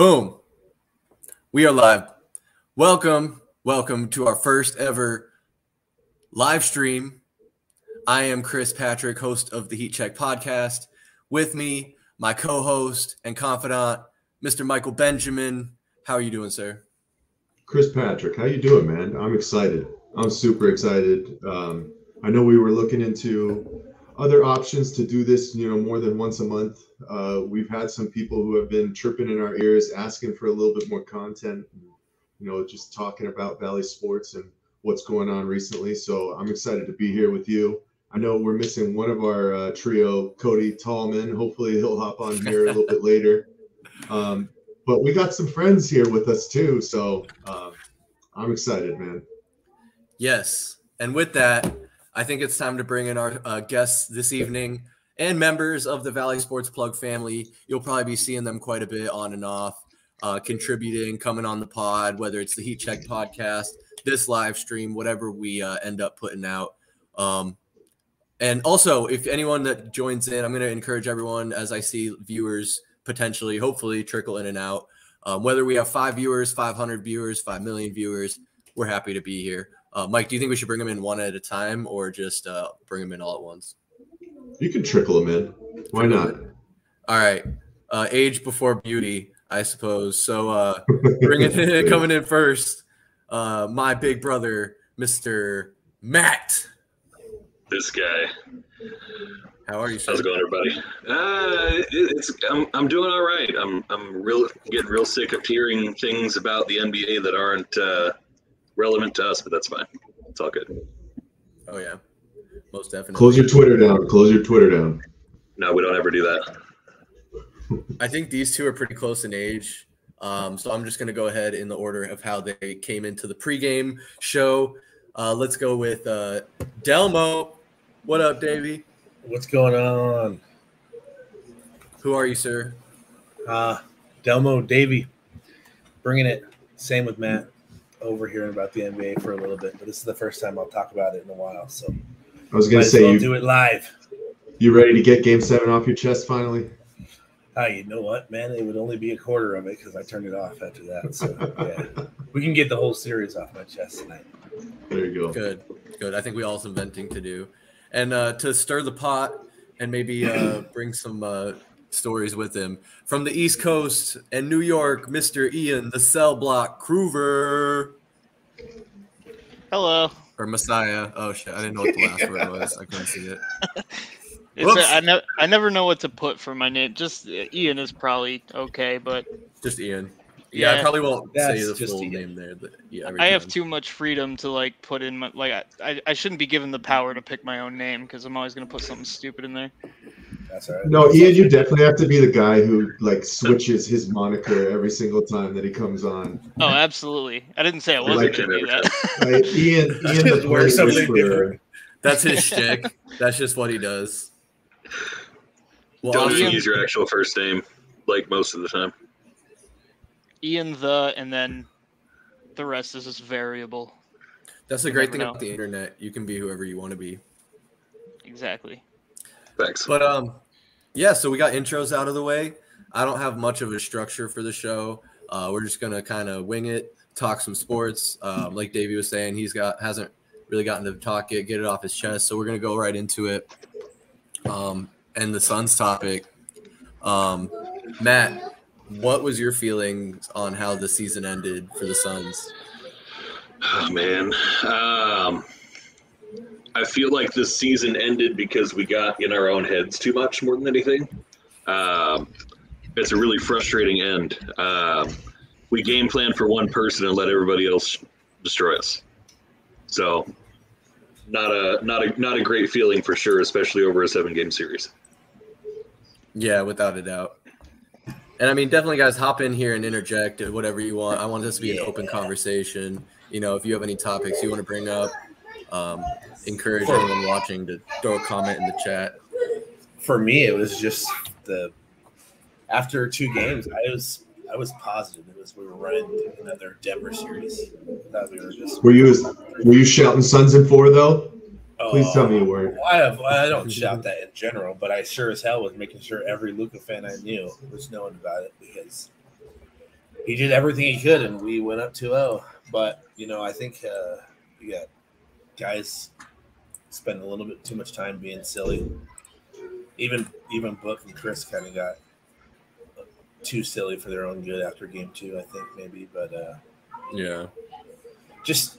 Boom. We are live. Welcome to our first ever live stream. I am Chris Patrick, host of the Heat Check Podcast. With me, my co-host and confidant, Mr. Michael Benjamin. How are you doing, sir? Chris Patrick, how you doing, man? I'm excited. I'm super excited. I know we were looking into other options to do this, more than once a month. We've had some people who have been chirping in our ears, asking for a little bit more content, just talking about Valley sports and what's going on recently. So I'm excited to be here with you. I know we're missing one of our trio, Cody Tallman. Hopefully he'll hop on here a little bit later. But we got some friends here with us too. So I'm excited, man. Yes. And with that, I think it's time to bring in our guests this evening and members of the Valley Sports Plug family. You'll probably be seeing them quite a bit on and off, contributing, coming on the pod, whether it's the Heat Check Podcast, this live stream, whatever we end up putting out. And also, if anyone that joins in, I'm going to encourage everyone, as I see viewers potentially, hopefully, trickle in and out. Whether we have 5 viewers, 500 viewers, 5 million viewers, we're happy to be here. Mike, do you think we should bring them in one at a time or just bring them in all at once? You can trickle them in. Why not? All right. Age before beauty, I suppose. So bring it in, coming in first, my big brother, Mr. Matt. This guy. How are you? How's it going, everybody? I'm doing all right. I'm getting real sick of hearing things about the NBA that aren't relevant to us, but that's fine. It's all good. Oh yeah, most definitely. Close your Twitter down. Close your Twitter down. No, we don't ever do that. I think these two are pretty close in age, so I'm just going to go ahead in the order of how they came into the pregame show. Let's go with Delmo. What up, Davey? What's going on? Who are you, sir? Delmo, Davey, bringing it. Same with Matt. Overhearing about the NBA for a little bit, but this is the first time I'll talk about it in a while. So I was going to say, do it live. You ready to get Game 7 off your chest finally? You know what, man? It would only be a quarter of it because I turned it off after that. So yeah, we can get the whole series off my chest tonight. There you go. Good. I think we all have some venting to do, and to stir the pot and maybe bring some stories with him from the East Coast and New York, Mr. Ian, the Cell Block Krueger. Hello. Or Messiah. Oh shit! I didn't know what the last word was. I couldn't see it. I never know what to put for my name. Just Ian is probably okay, but just Ian. Yeah, I probably won't say the full name there. But yeah, I have too much freedom to like put in my like. I shouldn't be given the power to pick my own name because I'm always gonna put something stupid in there. That's all right. No, Ian, you definitely have to be the guy who like switches his moniker every single time that he comes on. Oh, absolutely! I didn't say I wasn't going to do that. Right? Ian the Party Whisperer. That's his shtick. That's just what he does. Well, don't even use your actual first name, like most of the time. Ian the, and then the rest is just variable. That's the great thing about the internet. You can be whoever you want to be. Exactly. Thanks. But yeah, so we got intros out of the way. I don't have much of a structure for the show. We're just gonna kind of wing it, talk some sports. Like Davey was saying, hasn't really gotten to talk it, get it off his chest. So we're gonna go right into it. And the Suns topic, Matt, what was your feelings on how the season ended for the Suns? Oh man. I feel like this season ended because we got in our own heads too much more than anything. It's a really frustrating end. We game plan for one person and let everybody else destroy us. So not a great feeling for sure, especially over a 7-game series. Yeah, without a doubt. And I mean, definitely guys, hop in here and interject whatever you want. I want this to be an open conversation. If you have any topics you want to bring up, encourage anyone watching to throw a comment in the chat. For me, it was just after 2 games, I was positive it was we were running another Denver series. Were you shouting Suns in 4 though? Please tell me you were. I don't shout that in general, but I sure as hell was making sure every Luka fan I knew was knowing about it because he did everything he could, and we went up 2-0. But, you know, I think, yeah, guys spend a little bit too much time being silly. Even Book and Chris kind of got too silly for their own good after game two, I think, maybe. But, yeah. Just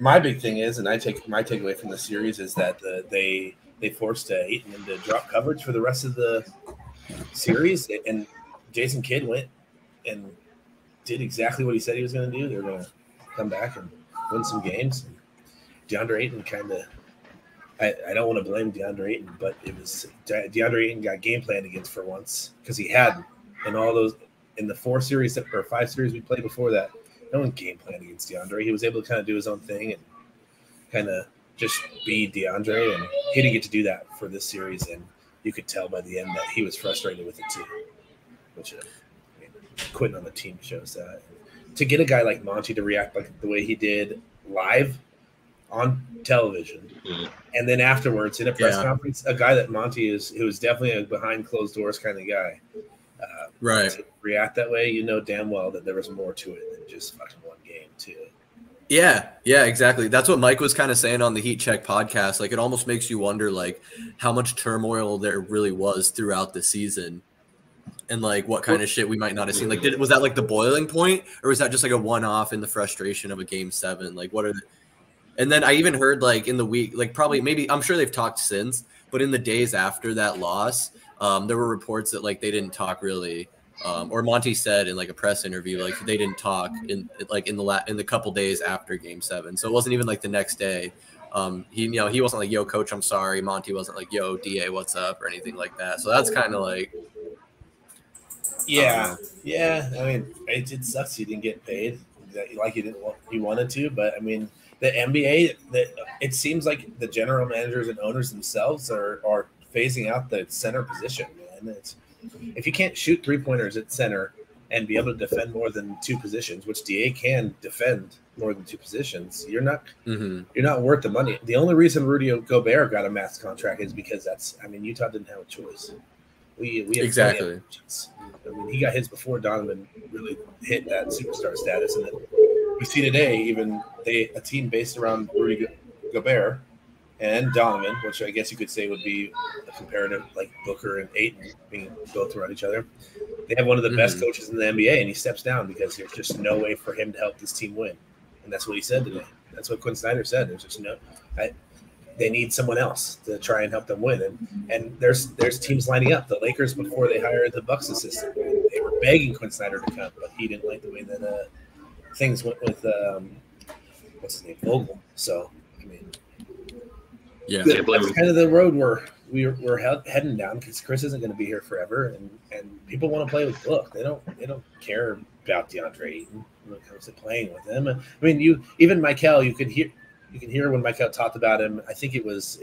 my big thing is, and I take my takeaway from the series is that they forced Ayton into drop coverage for the rest of the series, and Jason Kidd went and did exactly what he said he was going to do. They were going to come back and win some games. And DeAndre Ayton kind of – I don't want to blame DeAndre Ayton, but it was – DeAndre Ayton got game planned against for once because he hadn't. And all those – in the four series that, or five series we played before that, no one game planned against DeAndre. He was able to kind of do his own thing and kind of just be DeAndre, and he didn't get to do that for this series. And you could tell by the end that he was frustrated with it too, which I mean, quitting on the team shows that. To get a guy like Monty to react like the way he did live on television, and then afterwards in a press conference, a guy that Monty is, who is definitely a behind closed doors kind of guy, right, to react that way, you know damn well that there was more to it than just fucking one game too. Yeah, exactly. That's what Mike was kind of saying on the Heat Check podcast. Like, it almost makes you wonder, like, how much turmoil there really was throughout the season, and like what kind of shit we might not have seen. Like, was that like the boiling point, or was that just like a one-off in the frustration of a game seven? Like, what are? And then I even heard like in the week, like probably maybe I'm sure they've talked since, but in the days after that loss, there were reports that like they didn't talk really. Or Monty said in like a press interview, like they didn't talk in the couple days after Game Seven, so it wasn't even like the next day. He wasn't like, "Yo, Coach, I'm sorry." Monty wasn't like, "Yo, DA, what's up?" or anything like that. So that's kind of like, yeah. I mean, it sucks you didn't get paid like you wanted to, but I mean, the NBA, it seems like the general managers and owners themselves are phasing out the center position, man. If you can't shoot three-pointers at center and be able to defend more than two positions, which DA can defend more than two positions, you're not worth the money. The only reason Rudy Gobert got a max contract is because Utah didn't have a choice. We had exactly. I mean, he got his before Donovan really hit that superstar status, and then we see today even a team based around Rudy Gobert and Donovan, which I guess you could say would be a comparative, like Booker and Ayton being built around each other. They have one of the best coaches in the NBA, and he steps down because there's just no way for him to help this team win. And that's what he said today. That's what Quinn Snyder said. There's just they need someone else to try and help them win. And there's teams lining up. The Lakers, before they hired the Bucks assistant, they were begging Quinn Snyder to come, but he didn't like the way that things went with what's his name, Vogel. So I mean. Yeah, that's kind of the road we're heading down because Chris isn't going to be here forever, and people want to play with Book. They don't care about DeAndre Ayton when it comes to playing with him. I mean, Mikal, you can hear when Mikal talked about him. I think it was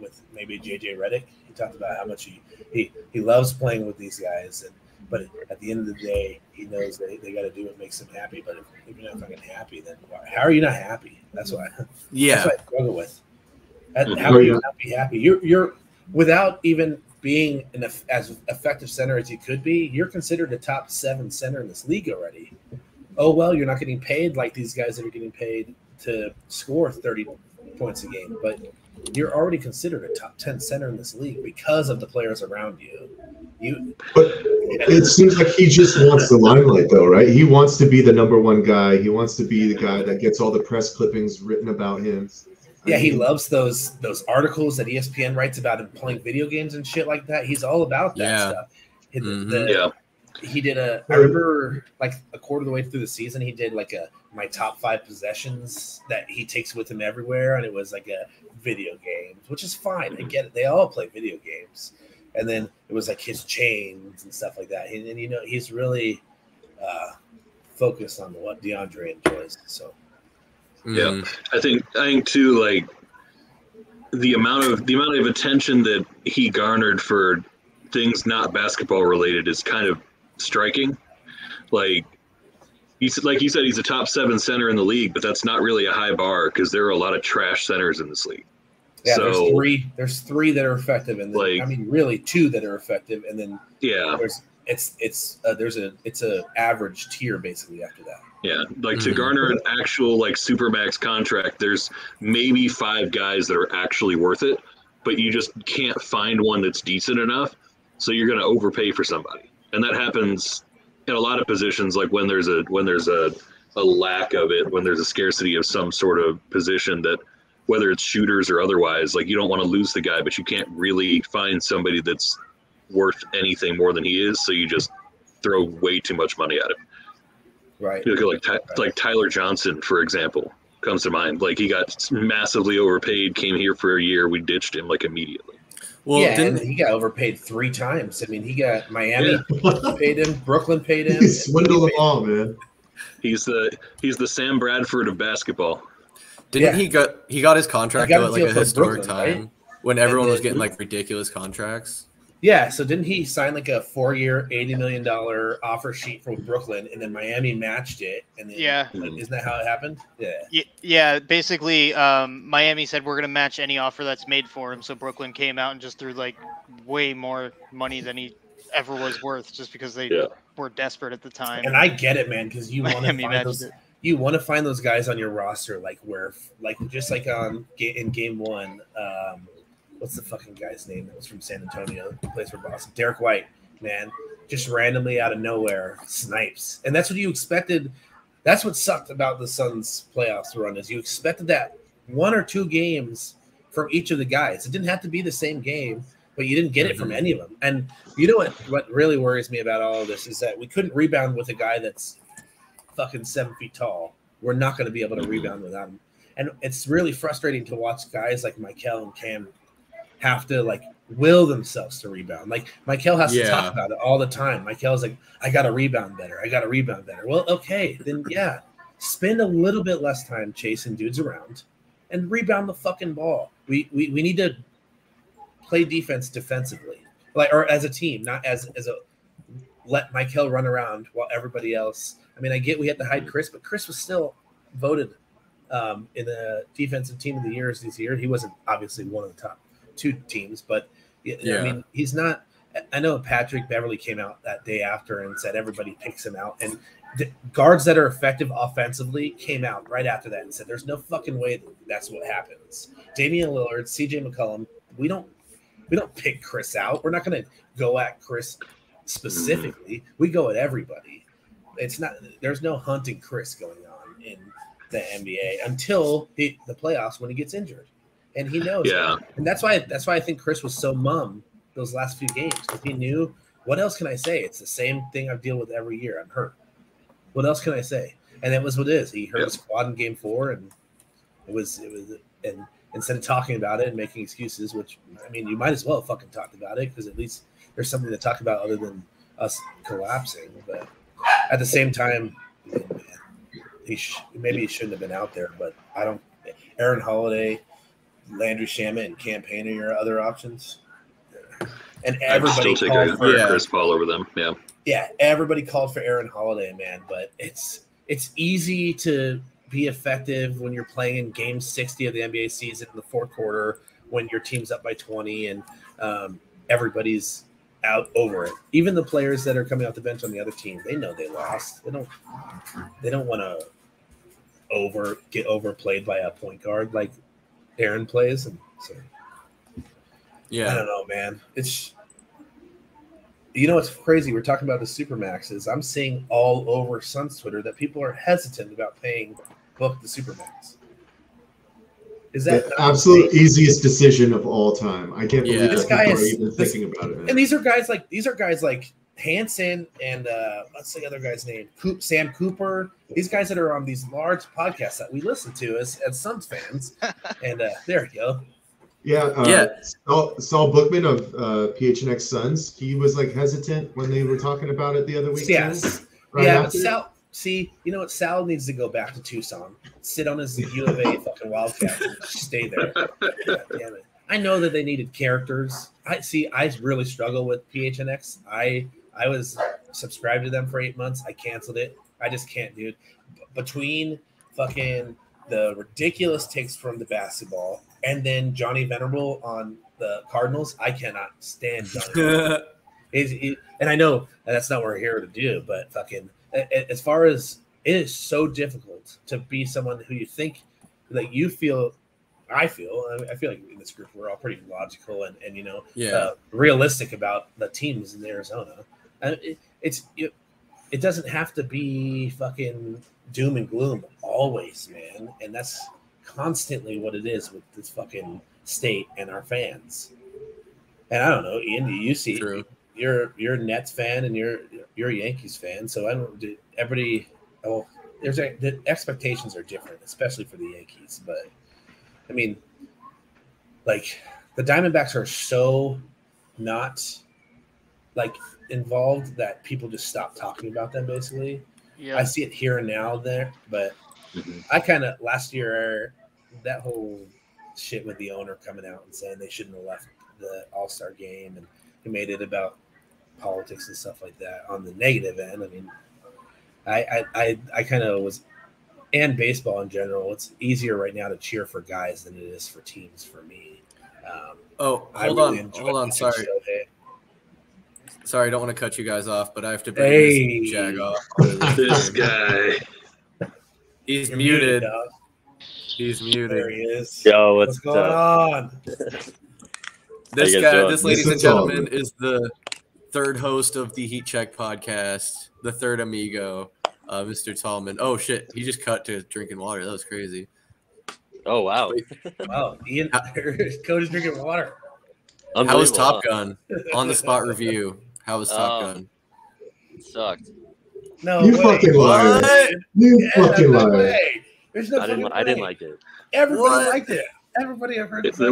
with maybe JJ Redick. He talked about how much he loves playing with these guys, but at the end of the day, he knows they got to do what makes him happy. But if you're not fucking happy, then how are you not happy? That's what I struggle with. How are you not be happy? You're without even being as effective center as you could be. You're considered a top 7 center in this league already. Oh well, you're not getting paid like these guys that are getting paid to score 30 points a game, but you're already considered a top 10 center in this league because of the players around you. But it seems like he just wants the limelight, though, right? He wants to be the number one guy. He wants to be the guy that gets all the press clippings written about him. Yeah, he loves those articles that ESPN writes about him playing video games and shit like that. He's all about that stuff. He did I remember like a quarter of the way through the season, he did like my top 5 possessions that he takes with him everywhere, and it was like a video game, which is fine. I get it. They all play video games. And then it was like his chains and stuff like that. And he's really focused on what DeAndre enjoys, so. Yeah, I think too, like the amount of attention that he garnered for things not basketball related is kind of striking. Like you said, he's a top 7 center in the league, but that's not really a high bar because there are a lot of trash centers in this league. Yeah, so, there's three that are effective, and then, really 2 that are effective, and then it's an average tier basically after that. Yeah, like to garner an actual like supermax contract, there's maybe five guys that are actually worth it, but you just can't find one that's decent enough. So you're going to overpay for somebody, and that happens in a lot of positions. Like when there's a lack of it, when there's a scarcity of some sort of position that, whether it's shooters or otherwise, like you don't want to lose the guy, but you can't really find somebody that's worth anything more than he is. So you just throw way too much money at him. Right. You look at like Tyler Johnson, for example, comes to mind. Like he got massively overpaid, came here for a year. We ditched him like immediately. Well, yeah, and he got overpaid three times. I mean, he got Miami paid him, Brooklyn paid him. He swindled them all, man. He's the Sam Bradford of basketball. He got his contract though, at like a historic Brooklyn, time when everyone was getting like ridiculous contracts. Yeah, so didn't he sign like a 4-year, $80 million offer sheet from Brooklyn, and then Miami matched it? And then, yeah. Isn't that how it happened? Yeah. Yeah, basically Miami said we're going to match any offer that's made for him, so Brooklyn came out and just threw like way more money than he ever was worth just because they were desperate at the time. And I get it, man, because you want to find those – you want to find those guys on your roster, like where, like just like in game one, what's the fucking guy's name that was from San Antonio, who plays for Boston? Derek White, man, just randomly out of nowhere snipes, and that's what you expected. That's what sucked about the Suns' playoffs run is you expected that one or two games from each of the guys. It didn't have to be the same game, but you didn't get it from any of them. And you know what really worries me about all of this is that we couldn't rebound with a guy that's fucking 7 feet tall. We're not going to be able to rebound without him, and it's really frustrating to watch guys like Mikal and Cam have to like will themselves to rebound. Like Mikal has to talk about it all the time. Mikal's like, I got to rebound better. Well, okay, then spend a little bit less time chasing dudes around and rebound the fucking ball. We need to play defense defensively, like or as a team, not as a let Mikal run around while everybody else. I mean, I get we had to hide Chris, but Chris was still voted in the defensive team of the year this year. He wasn't obviously one of the top two teams, but I mean, he's not. I know Patrick Beverly came out that day after and said everybody picks him out, and the guards that are effective offensively came out right after that and said there's no fucking way that's what happens. Damian Lillard, CJ McCollum, we don't pick Chris out. We're not going to go at Chris specifically. We go at everybody. It's not. There's no hunting Chris going on in the NBA until the playoffs when he gets injured, and he knows. Yeah. And that's why I think Chris was so mum those last few games because he knew. What else can I say? It's the same thing I deal with every year. I'm hurt. What else can I say? And that was what it is. He hurt his quad in Game 4, and it was. And instead of talking about it and making excuses, which I mean, you might as well have fucking talked about it because at least there's something to talk about other than us collapsing, but. At the same time, maybe he shouldn't have been out there, but I don't. Aaron Holiday, Landry Shamet, and Cam Payne are your other options. And everybody called for Chris Paul over them. Yeah. Yeah, everybody called for Aaron Holiday, man. But it's easy to be effective when you're playing in Game 60 of the NBA season in the fourth quarter when your team's up by 20 and everybody's out over it. Even the players that are coming off the bench on the other team, they know they lost. They don't want to get overplayed by a point guard like Aaron plays. And so, I don't know, man. It's it's crazy. We're talking about the supermaxes. I'm seeing all over Suns Twitter that people are hesitant about paying Book the supermax. Is that the absolute easiest decision of all time? I can't believe this guy is even thinking about it. Man. And these are guys like Hanson and what's the other guy's name? Sam Cooper. These guys that are on these large podcasts that we listen to as Suns fans. And there we go. Yeah. Saul Bookman of PHNX Suns. He was like hesitant when they were talking about it the other week. Yes. Right see, you know what? Sal needs to go back to Tucson, sit on his U of A fucking Wildcat, and stay there. God damn it. I know that they needed characters. I really struggle with PHNX. I was subscribed to them for 8 months. I canceled it. I just can't, dude. Between fucking the ridiculous takes from the basketball and then Johnny Venerable on the Cardinals, I cannot stand Johnny Venerable. And I know that's not what we're here to do, but fucking as far as it is so difficult to be someone who you think that you feel. I feel like in this group we're all pretty logical and you know realistic about the teams in Arizona. It doesn't have to be fucking doom and gloom always, man. And that's constantly what it is with this fucking state and our fans. And I don't know, Ian, you see, you're a Nets fan and you're a Yankees fan, so I don't. Everybody, well, the expectations are different, especially for the Yankees, but. I mean, like the Diamondbacks are so not like involved that people just stop talking about them. Basically, yeah. I see it here and now and there, but I kind of last year that whole shit with the owner coming out and saying they shouldn't have left the All-Star game, and he made it about politics and stuff like that on the negative end. I mean, I kind of was. And baseball in general, it's easier right now to cheer for guys than it is for teams for me. Hold on. Sorry, I don't want to cut you guys off, but I have to bring this jag off. This guy. You're muted. He's muted. There he is. Yo, what's going on? This guy, this ladies and gentlemen, is the third host of the Heat Check Podcast, the third amigo. Mr. Tallman. Oh, shit. He just cut to drinking water. That was crazy. Oh, wow. Wow. Ian, Cody's drinking water. How was Top Gun? On the spot review. How was Top Gun? It sucked. No, you fucking liar. You fucking liar. I didn't like it. Everybody liked it. Everybody I've heard of it.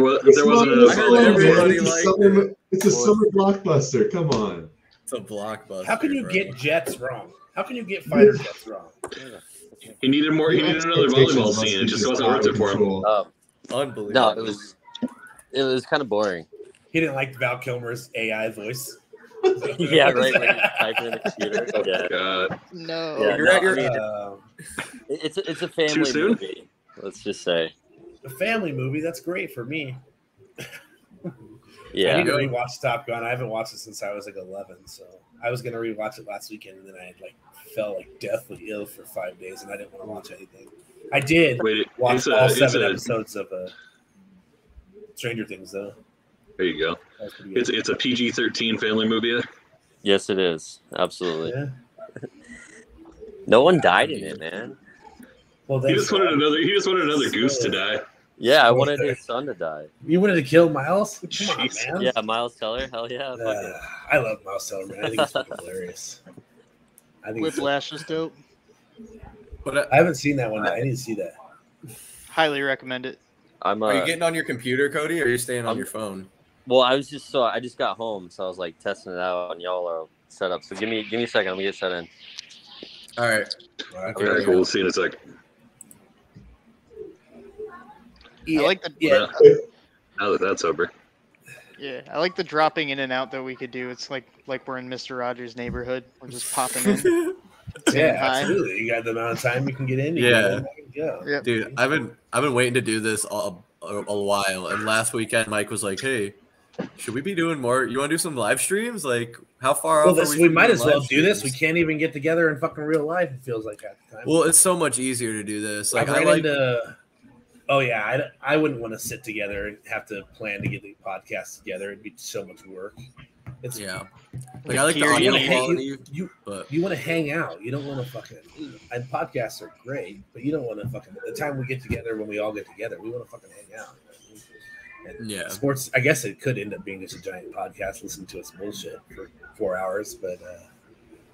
It's a summer blockbuster. Come on. It's a blockbuster. How can you get Jets wrong? How can you get fighter jets wrong? He needed more. He needed another volleyball scene. It just wasn't worth it for him. Unbelievable. No, it was kind of boring. He didn't like Val Kilmer's AI voice. Yeah, right. When you type in the computer. Oh, yeah. God. No. Yeah, it's a family movie. Let's just say a family movie. That's great for me. Yeah. I need to rewatch Top Gun. I haven't watched it since I was like 11, so. I was going to rewatch it last weekend, and then I fell deathly ill for 5 days, and I didn't want to watch anything. I did watch all seven episodes of Stranger Things, though. There you go. It's a PG-13 family movie. Yes, it is. Absolutely. Yeah. No one died in it, man. Well, he just wanted another goose to die. Yeah, I wanted his son to die. You wanted to kill Miles? Come on, man. Yeah, Miles Teller. Hell yeah. I love Miles Teller, man. I think it's hilarious. Whiplash is dope. But I haven't seen that one. I need to see that. Highly recommend it. Are you getting on your computer, Cody, or are you staying on your phone? Well, I just got home, so I was testing it out, and y'all are set up. So give me a second. Let me get set in. All right. Okay, cool. We'll see you in a second. Yeah, I like the now that that's over. Yeah, I like the dropping in and out that we could do. It's like we're in Mr. Rogers' neighborhood. We're just popping in. Yeah, absolutely. You got the amount of time you can get in. Yeah, dude, I've been waiting to do this a while. And last weekend, Mike was like, "Hey, should we be doing more? You want to do some live streams? Like, how far off? We might as well do this. We can't even get together in fucking real life. It feels like at the time. Well, it's so much easier to do this. Like, oh, yeah, I wouldn't want to sit together and have to plan to get the podcast together. It'd be so much work. It's, yeah. Like, I like the audio quality. You want to hang out. You don't want to fucking – and podcasts are great, but you don't want to fucking – the time we get together, when we all get together, we want to fucking hang out. And yeah. Sports – I guess it could end up being just a giant podcast, listen to us bullshit for 4 hours, but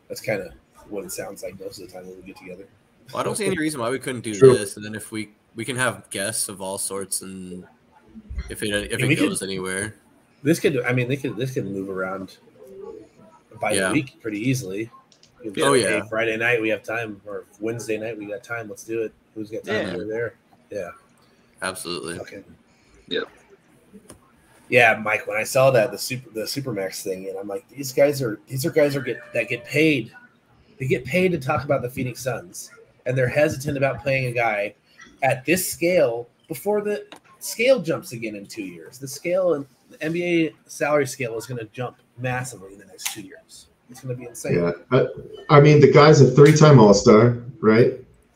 that's kind of what it sounds like most of the time when we get together. Well, I don't see any reason why we couldn't do this, and then if we can have guests of all sorts, and if it goes anywhere, this could move around by the week pretty easily. Friday night we have time, or Wednesday night we got time. Let's do it. Who's got time over there? Yeah, absolutely. Okay. Yeah. Yeah, Mike. When I saw that the Supermax thing, and I'm like, these guys get paid. They get paid to talk about the Phoenix Suns, and they're hesitant about playing a guy at this scale before the scale jumps again in 2 years. The NBA salary scale is going to jump massively in the next 2 years. It's going to be insane. Yeah, I mean, the guy's a three-time All-Star, right?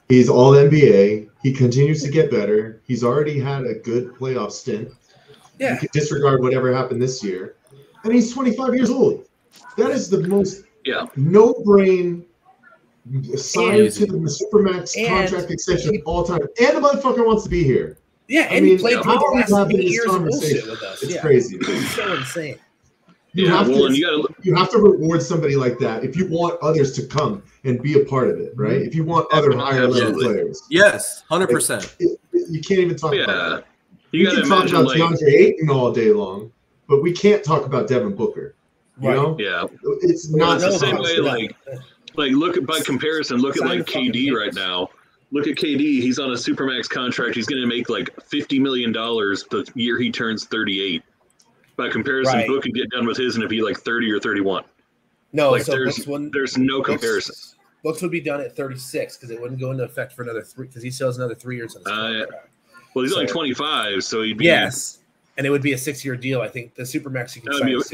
He's All-NBA. He continues to get better. He's already had a good playoff stint. Yeah. You can disregard whatever happened this year. And he's 25 years old. That is the most no-brain signed to the Supermax contract extension of all time. And the motherfucker wants to be here. Yeah, and he played through the last 8 years of bullshit with us. It's crazy. It's so insane. You have to reward somebody like that if you want others to come and be a part of it, right? Mm-hmm. If you want other higher-level players. Yes, 100%. You can't even talk about that. You can talk about DeAndre Ayton all day long, but we can't talk about Devin Booker. Right. You know? Yeah. It's not the same way, like look, by comparison, look at, like, KD right now. Look at KD. He's on a Supermax contract. He's going to make, like, $50 million the year he turns 38. By comparison, Book could get done with his and it'd be like 30 or 31. No, like, so there's no comparison. Books would be done at 36 because it wouldn't go into effect for another three because he still has another 3 years on his contract. Well, he's only 25, so he'd be and it would be a 6-year deal. I think the Supermax you can sign. It'd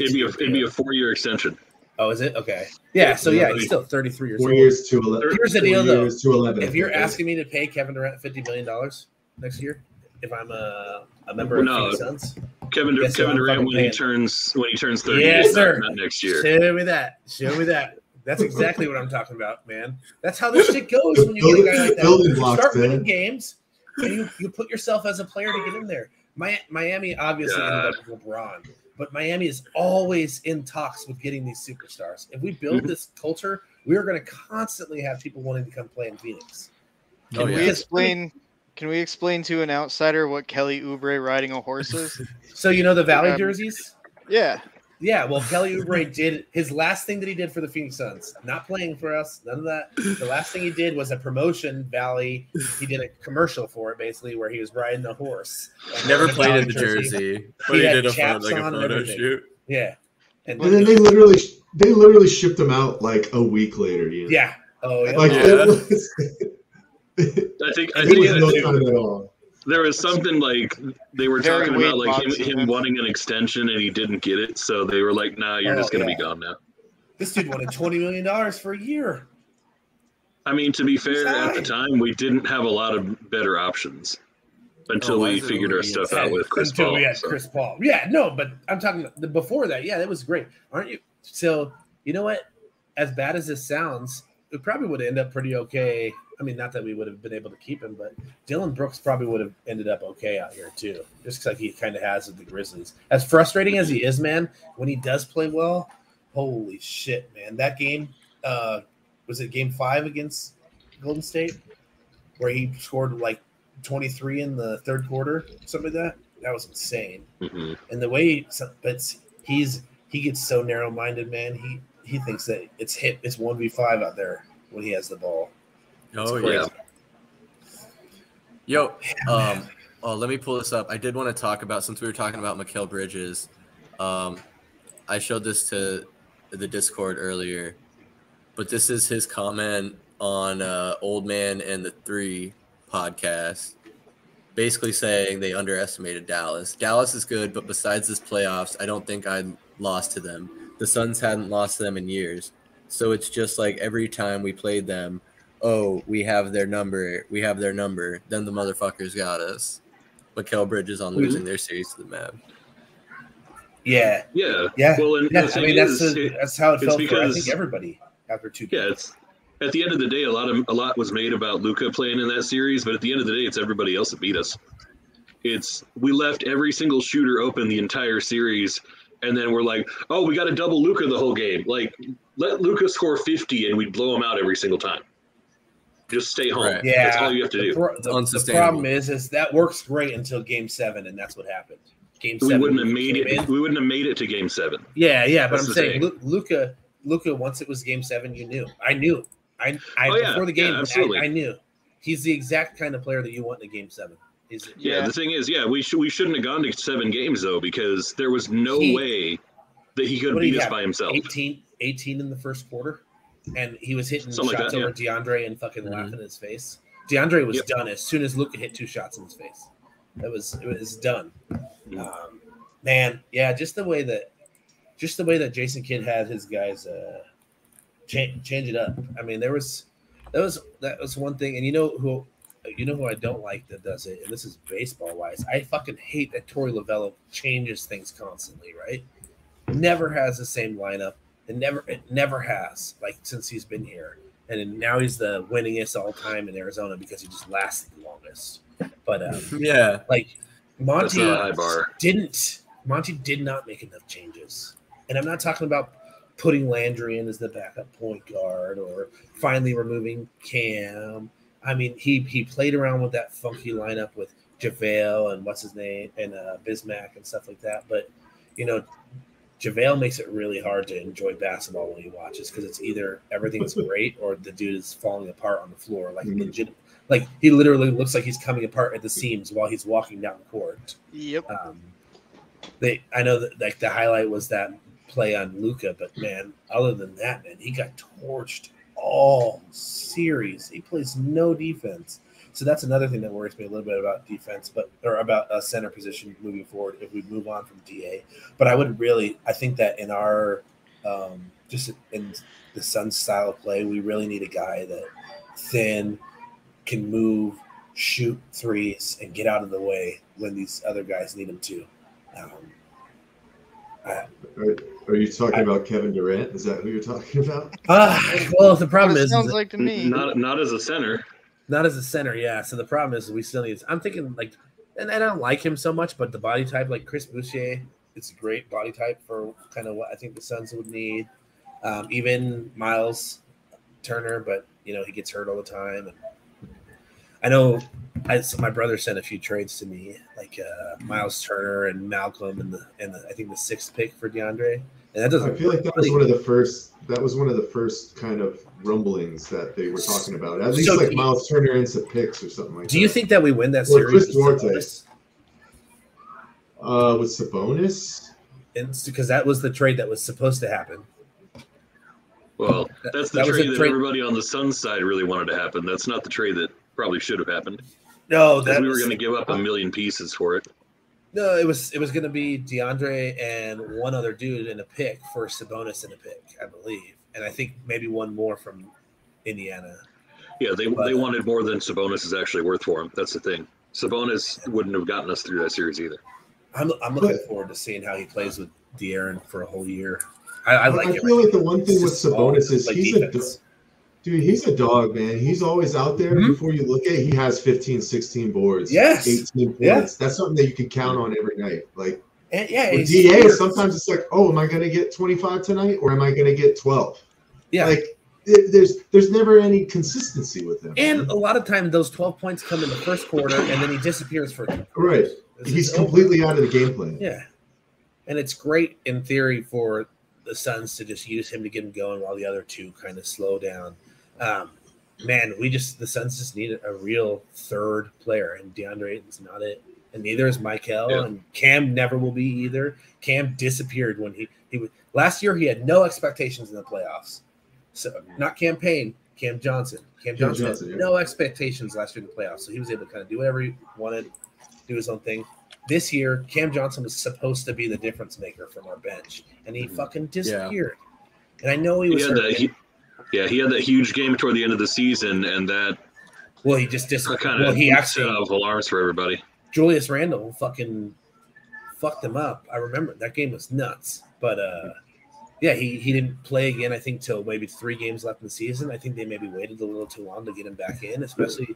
be a 4-year extension. Oh, is it? Okay. Yeah. So he's still 33 years old. 4 years to 11. Here's the deal, though. If you're asking me to pay Kevin Durant $50 million next year, if I'm a member of the Suns. Kevin Durant when he turns 30 not next year. Show me that. That's exactly what I'm talking about, man. That's how this shit goes when you get a guy like that. You start winning games, and you put yourself as a player to get in there. Miami obviously ended up with LeBron, but Miami is always in talks with getting these superstars. If we build this culture, we are going to constantly have people wanting to come play in Phoenix. Can we explain to an outsider what Kelly Oubre riding a horse is? So you know the Valley jerseys? Yeah. Yeah, well, Kelly Oubre did his last thing that he did for the Phoenix Suns. Not playing for us, none of that. The last thing he did was a promotion, Valley. He did a commercial for it, basically, where he was riding the horse. Never played in the jersey. But he did a photo shoot. Yeah. And then they literally shipped him out like a week later. You know? Yeah. Oh, yeah. Like, it was... I think there was something like they were talking about like him wanting an extension and he didn't get it, so they were like, "Nah, you're just gonna be gone now." This dude wanted $20 million for a year. I mean, to be fair, at the time we didn't have a lot of better options until we figured our stuff out with Chris Paul. Until we had Chris Paul, but I'm talking before that. Yeah, that was great, aren't you? So you know what? As bad as this sounds, it probably would end up pretty okay. I mean, not that we would have been able to keep him, but Dillon Brooks probably would have ended up okay out here too, just like he kind of has with the Grizzlies. As frustrating as he is, man, when he does play well, holy shit, man. That game, was it game 5 against Golden State where he scored like 23 in the third quarter, something like that? That was insane. Mm-hmm. And the way he gets so narrow-minded, man. He thinks that it's 1v5 out there when he has the ball. Oh, yeah. Yo, let me pull this up. I did want to talk about, since we were talking about Mikal Bridges, I showed this to the Discord earlier, but this is his comment on Old Man and the 3 podcast, basically saying they underestimated Dallas. Dallas is good, but besides this playoffs, I don't think I lost to them. The Suns hadn't lost to them in years. So it's just like every time we played them, we have their number. Then the motherfuckers got us. Mikal Bridges on losing their series to the Mavs. Yeah. Yeah. Yeah. Well, and I mean, that's how it felt for, I think, everybody after 2 games. Yeah. At the end of the day, a lot was made about Luka playing in that series, but at the end of the day, it's everybody else that beat us. We left every single shooter open the entire series, and then we're like, oh, we got to double Luka the whole game. Like, let Luka score 50, and we'd blow him out every single time. Just stay home. Right. Yeah, that's all you have to do. The problem is that works great until Game 7, and that's what happened. Game 7, we wouldn't have made it to Game 7. Yeah, yeah, but that's Luka. Once it was Game 7, you knew. I knew. Before the game, I knew. He's the exact kind of player that you want in a Game 7. The thing is, we shouldn't have gone to 7 games though, because there was no way that he could beat us by himself. 18 in the first quarter. And he was hitting shots over DeAndre and fucking laughing in his face. DeAndre was done as soon as Luka hit 2 shots in his face. It was done. Man, just the way that just the way that Jason Kidd had his guys change it up. I mean, that was one thing. And you know who I don't like that does it, and this is baseball wise. I fucking hate that Torey Lovullo changes things constantly. Right? Never has the same lineup. It never has, like, since he's been here. And then now he's the winningest all time in Arizona because he just lasted the longest. But yeah, like Monty did not make enough changes. And I'm not talking about putting Landry in as the backup point guard or finally removing Cam. I mean, he played around with that funky lineup with JaVale and what's his name and Bismack and stuff like that. But you know, JaVale makes it really hard to enjoy basketball when he watches, because it's either everything's great or the dude is falling apart on the floor. Like, legit, like he literally looks like he's coming apart at the seams while he's walking down the court. Yep. I know that, like, the highlight was that play on Luka, but man, other than that, man, he got torched all series. He plays no defense. So that's another thing that worries me a little bit about defense, about center position moving forward if we move on from DA. But I think that in our just in the Suns' style of play, we really need a guy that thin, can move, shoot threes, and get out of the way when these other guys need him to. Are you talking about Kevin Durant? Is that who you're talking about? Well, the problem is, sounds like to me, not as a center. Not as a center, yeah. So the problem is we still need – I'm thinking, like – and I don't like him so much, but the body type, like Chris Boucher, it's a great body type for kind of what I think the Suns would need. Even Miles Turner, but, you know, he gets hurt all the time. And I know so my brother sent a few trades to me, like Miles Turner and Malcolm and I think the 6th pick for DeAndre. And that doesn't – I feel like that was one of the first – that was one of the first kind of rumblings that they were talking about. At least, so like, Miles Turner and some picks or something like that. Do you think that we win that series? Or Chris Duarte. With Sabonis? Because that was the trade that was supposed to happen. Well, that's the trade that everybody on the Suns side really wanted to happen. That's not the trade that probably should have happened. No, that we were going to give up 1 million pieces for it. No, it was going to be DeAndre and one other dude in a pick for Sabonis in a pick, I believe, and I think maybe one more from Indiana. Yeah, they wanted more than Sabonis is actually worth for him. That's the thing. Sabonis wouldn't have gotten us through that series either. I'm looking forward to seeing how he plays with De'Aaron for a whole year. I feel like the one thing with Sabonis is he's defense. Dude, he's a dog, man. He's always out there. Mm-hmm. Before you look at it, he has 15, 16 boards. Yes. 18 points. Yeah. That's something that you can count on every night. Like, and, yeah, with DA, sometimes it's like, oh, am I going to get 25 tonight or am I going to get 12? Yeah. Like, there's never any consistency with him. And a lot of times those 12 points come in the first quarter and then he disappears for 2 quarters. Right. He's completely out of the game plan. Yeah. And it's great in theory for the Suns to just use him to get him going while the other two kind of slow down. Man, the Suns just needed a real third player, and DeAndre Ayton's not it, and neither is Michael, yeah. And Cam never will be either. Cam disappeared when he was last year. He had no expectations in the playoffs. So not Cam Payne, Cam Johnson. Cam Johnson had no expectations last year in the playoffs, so he was able to kind of do whatever he wanted, do his own thing. This year, Cam Johnson was supposed to be the difference maker from our bench, and he fucking disappeared. Yeah. And I know he was hurt. Yeah, he had that huge game toward the end of the season, and that he just kind of set off alarms for everybody. Julius Randle fucking fucked him up. I remember that game was nuts. But yeah, he didn't play again. I think till maybe 3 games left in the season. I think they maybe waited a little too long to get him back in, especially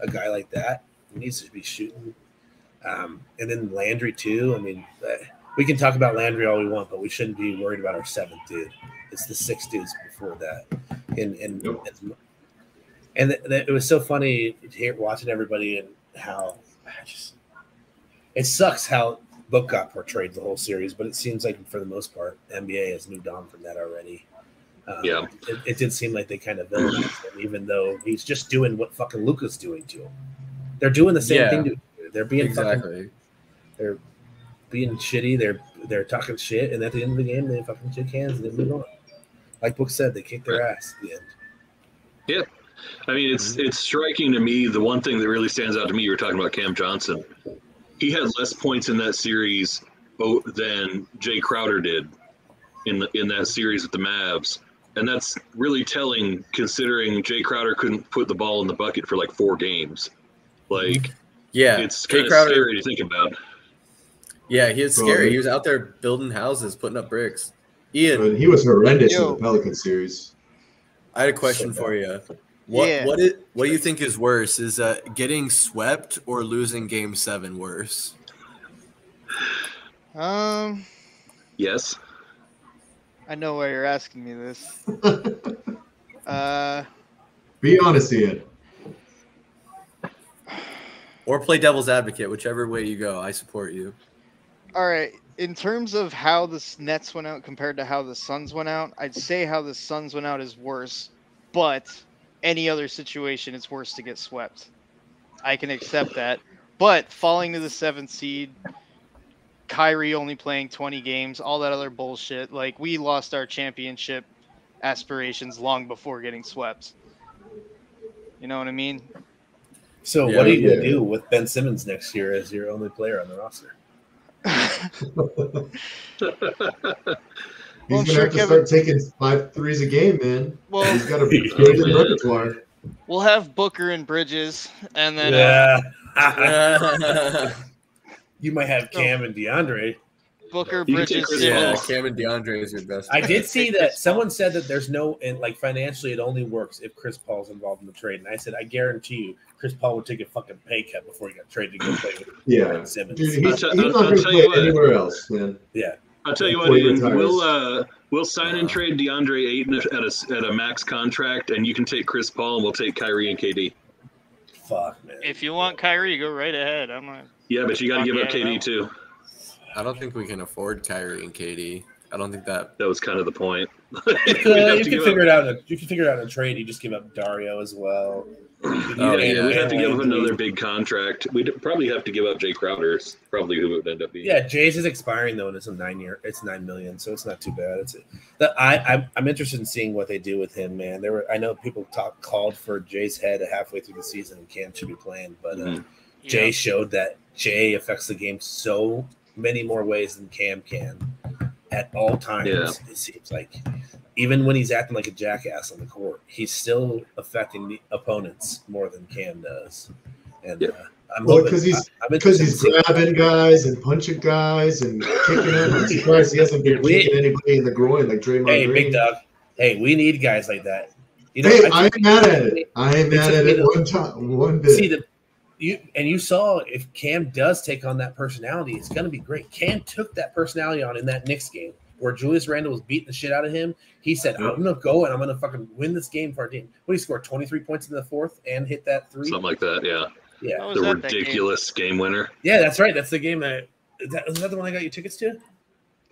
a guy like that. He needs to be shooting. And then Landry too. I mean, we can talk about Landry all we want, but we shouldn't be worried about our 7th dude. It's the 6 dudes before that. And it was so funny watching everybody and how it sucks how Book got portrayed the whole series, but it seems like for the most part, NBA has moved on from that already. Yeah. It did seem like they kind of villainized him, even though he's just doing what fucking Luka's doing to him. They're doing the same thing to him. They're being fucking – they're being shitty. They're talking shit, and at the end of the game, they fucking shook hands and they move on. Like Book said, they kicked their ass at the end. Yeah. I mean, it's striking to me. The one thing that really stands out to me, you were talking about Cam Johnson. He had less points in that series than Jay Crowder did in that series with the Mavs. And that's really telling, considering Jay Crowder couldn't put the ball in the bucket for like 4 games. Like, yeah, it's kind of scary to think about. Yeah, he is scary. He was out there building houses, putting up bricks. Ian, he was horrendous in the Pelican series. I had a question for you. What do you think is worse? Is getting swept or losing Game 7 worse? Yes. I know why you're asking me this. Be honest, Ian. Or play devil's advocate, whichever way you go. I support you. All right. In terms of how the Nets went out compared to how the Suns went out, I'd say how the Suns went out is worse. But any other situation, it's worse to get swept. I can accept that. But falling to the 7th seed, Kyrie only playing 20 games, all that other bullshit. Like, we lost our championship aspirations long before getting swept. You know what I mean? So what are you going to do with Ben Simmons next year as your only player on the roster? He's going to have to start taking 5 threes a game, man. Well, he's got a good repertoire. We'll have Booker and Bridges, and then you might have Cam and DeAndre. Booker, Bridges, Cam and DeAndre is your best. I did see that someone said that there's no, and like financially, it only works if Chris Paul's involved in the trade. And I said, I guarantee you, Chris Paul would take a fucking pay cut before he got traded to go play with Ben Simmons. Dude, he's not going to play anywhere else, man. Yeah, I'll tell you what, Ian, we'll sign and trade DeAndre Ayton at a max contract, and you can take Chris Paul, and we'll take Kyrie and KD. Fuck, man. If you want Kyrie, go right ahead. I'm like, yeah, but you got to give up KD too. I don't think we can afford Kyrie and KD. I don't think that was kind of the point. You can figure it out in a trade. You just give up Dario as well. We have to give up another big contract. We'd probably have to give up Jay Crowder. It's probably who it would end up being. Yeah, Jay's is expiring though, and it's a 9-year. It's $9 million, so it's not too bad. I'm interested in seeing what they do with him, man. I know people called for Jay's head halfway through the season, and Cam should be playing, but Jay showed that Jay affects the game so many more ways than Cam can at all times. Yeah. It seems like even when he's acting like a jackass on the court, he's still affecting the opponents more than Cam does. And because he's grabbing guys and punching guys and kicking them. I'm surprised he hasn't been kicking anybody in the groin like Draymond Green. Big dog. Hey, we need guys like that. You know, I'm mad at it. I am mad at it one time, one bit. See, you saw if Cam does take on that personality, it's going to be great. Cam took that personality on in that Knicks game where Julius Randle was beating the shit out of him. He said, I'm going to go and I'm going to fucking win this game for our team. What, he scored 23 points in the 4th and hit that 3? Something like that, yeah. Yeah. The ridiculous game winner. Yeah, that's right. That's the game was that the one I got you tickets to?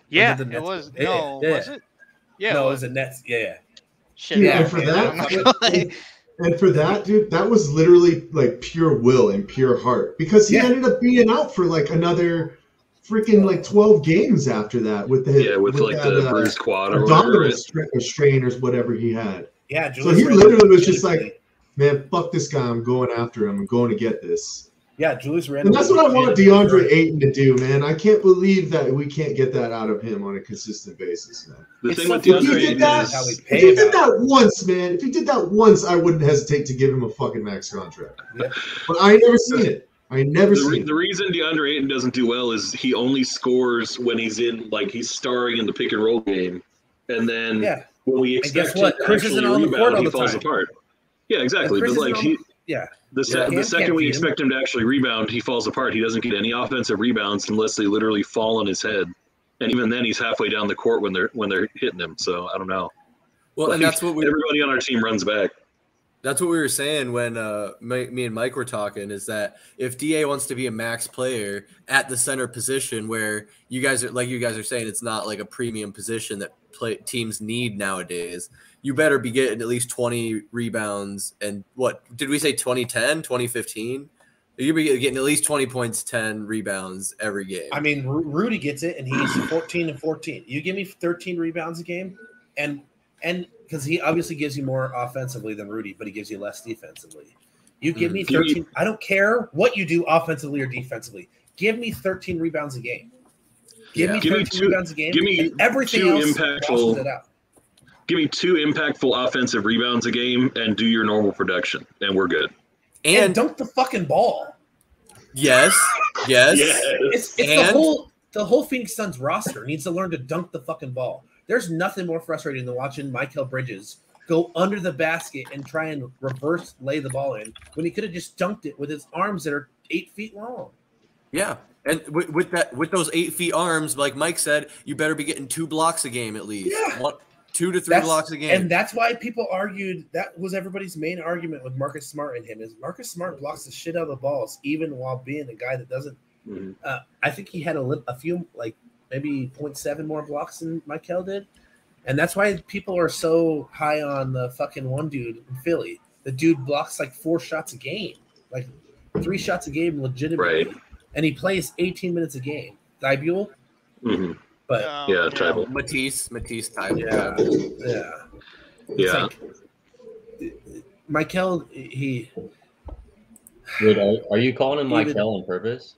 Yeah, it was. No, was it? Yeah. No, it was the Nets. Yeah. Shit. Yeah, for that. And for that, dude, that was literally like pure will and pure heart, because he ended up being out for like another freaking like 12 games after that with the bruised quad or whatever, strain or whatever he had. Yeah, Julius Randle literally was just like, man, fuck this guy, I'm going after him, I'm going to get this. Yeah, Julius Randle. And that's what I want DeAndre Ayton to do, man. I can't believe that we can't get that out of him on a consistent basis, man. The thing with DeAndre Ayton is how we pay him. If he did that once, man, if he did that once, I wouldn't hesitate to give him a fucking max contract. Yeah. But I ain't never seen it. I ain't never seen it. The reason DeAndre Ayton doesn't do well is he only scores when he's in, like, he's starring in the pick and roll game. And then when we expect him to actually rebound, he falls apart. Yeah, exactly. But, like, the second we expect him to actually rebound, he falls apart. He doesn't get any offensive rebounds unless they literally fall on his head, and even then, he's halfway down the court when they're hitting him. So I don't know. Well, and that's what everybody on our team runs back. That's what we were saying when me and Mike were talking, is that if DA wants to be a max player at the center position, where you guys are saying it's not like a premium position that teams need nowadays, you better be getting at least 20 rebounds and what did we say, 2010, 2015? You'll be getting at least 20 points, 10 rebounds every game. I mean, Rudy gets it and he's 14 and 14. You give me 13 rebounds a game, and because he obviously gives you more offensively than Rudy, but he gives you less defensively. You give me 13. I don't care what you do offensively or defensively. Give me 13 rebounds a game. Give me 2 rebounds a game. Give me 2 impactful offensive rebounds a game and do your normal production, and we're good. And dunk the fucking ball. Yes. It's the whole Phoenix Suns roster needs to learn to dunk the fucking ball. There's nothing more frustrating than watching Mikal Bridges go under the basket and try and reverse lay the ball in when he could have just dunked it with his arms that are 8 feet long. Yeah. And with those 8 feet arms, like Mike said, you better be getting 2 blocks a game at least. Yeah. 1, 2 to 3 blocks a game. And that's why people argued, that was everybody's main argument with Marcus Smart and him, is Marcus Smart blocks the shit out of the balls, even while being a guy that doesn't. Mm-hmm. I think he had a few, like maybe 0.7 more blocks than Mikal did. And that's why people are so high on the fucking one dude in Philly. The dude blocks like 4 shots a game, like 3 shots a game legitimately. Right. And he plays 18 minutes a game. Thibault? Mm-hmm. But yeah, Thibault. Matisse Thibault. Yeah. Yeah. Mikal, he... Dude, are you calling him Mikal on purpose?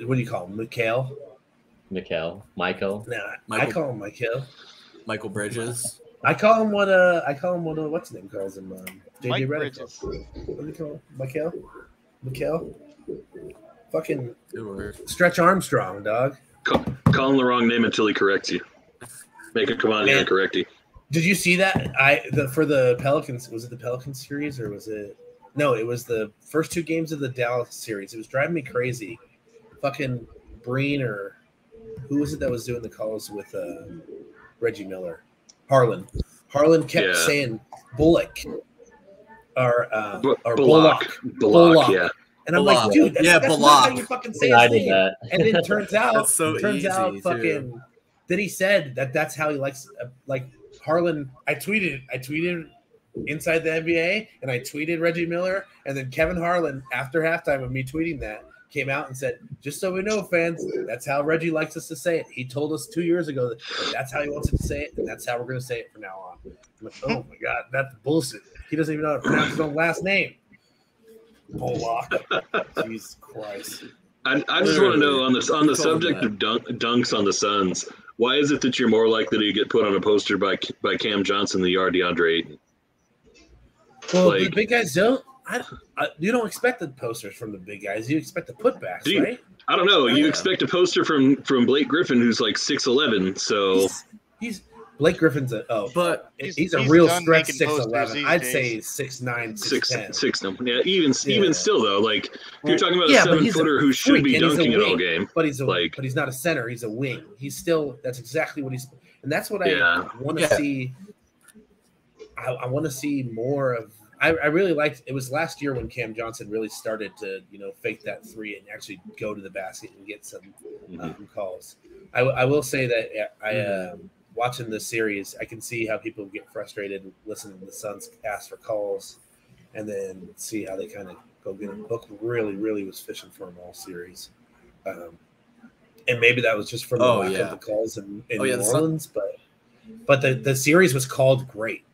What do you call him? Mikal. Michael. Nah, Michael. I call him Mikal. Mikal Bridges. I call him what what's his name calls him? JJ Redick. What do you call him? Mikal? Fucking Stretch Armstrong, dog. Call him the wrong name until he corrects you. Make him come on here and correct you. Did you see that? For the Pelicans, was it the Pelicans series or was it? No, it was the first 2 games of the Dallas series. It was driving me crazy. Fucking Breen or who was it that was doing the calls with Reggie Miller? Harlan kept saying Bullock or Bullock. Yeah. And I'm like, dude, that's not how you fucking say his name. That. And then it turns out, fucking, that he said that's how he likes, like Harlan. I tweeted Inside the NBA, and I tweeted Reggie Miller, and then Kevin Harlan, after halftime of me tweeting that, came out and said, "Just so we know, fans, that's how Reggie likes us to say it. He told us 2 years ago that that's how he wants us to say it, and that's how we're going to say it from now on." I'm like, oh my god, that's bullshit. He doesn't even know how to pronounce his own last name. Bullock. Jesus Christ. I just want to know on the subject of dunks on the Suns, why is it that you're more likely to get put on a poster by Cam Johnson than you are DeAndre Ayton? Well, like, the big guys don't. You don't expect the posters from the big guys. You expect the putbacks, right? I don't know. You expect a poster from Blake Griffin, who's like 6'11". So he's Blake Griffin's a real stretch 6'11". I'd say 6'9", 6'10". Yeah, even still though, like you're talking about a 7-footer who should be dunking it all game. But he's not a center. He's a wing. He's still. That's exactly what he's. And that's what I want to see. I want to see more of. I really liked. It was last year when Cam Johnson really started to, fake that three and actually go to the basket and get some calls. I will say that watching the series, I can see how people get frustrated listening to the Suns ask for calls, and then see how they kind of go get them. Book really, really was fishing for them all series, and maybe that was just from the lack of the calls in New Orleans. But the series was called great.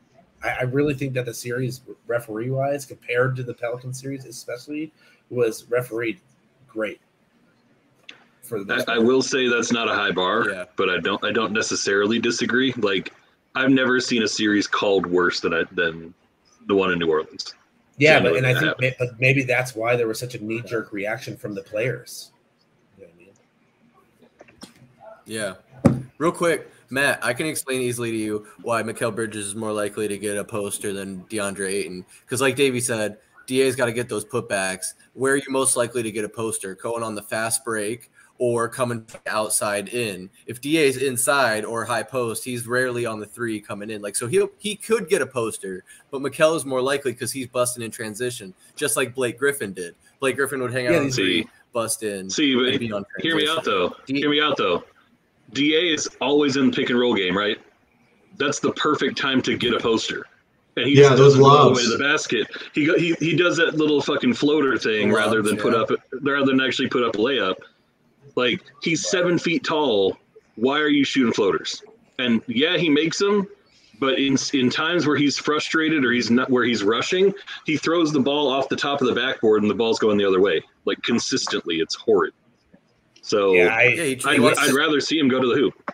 I really think that the series, referee-wise, compared to the Pelican series especially, was refereed great. I will say that's not a high bar, but I don't necessarily disagree. Like, I've never seen a series called worse than the one in New Orleans. Yeah, I think maybe that's why there was such a knee-jerk reaction from the players. You know what I mean? Yeah. Real quick. Matt, I can explain easily to you why Mikal Bridges is more likely to get a poster than DeAndre Ayton. Because like Davey said, DA's got to get those putbacks. Where are you most likely to get a poster? Going on the fast break or coming outside in? If DA's inside or high post, he's rarely on the three coming in. Like, so he could get a poster, but Mikal is more likely because he's busting in transition, just like Blake Griffin did. Blake Griffin would hang out on three, bust in. See, but hear me out, though. DA is always in the pick and roll game, right? That's the perfect time to get a poster, and he just doesn't go all the way to the basket. He does that little fucking floater thing rather than actually put up a layup. Like he's 7 feet tall. Why are you shooting floaters? And he makes them, but in times where he's frustrated or he's not where he's rushing, he throws the ball off the top of the backboard and the ball's going the other way. Like consistently, it's horrid. So yeah, I'd rather see him go to the hoop.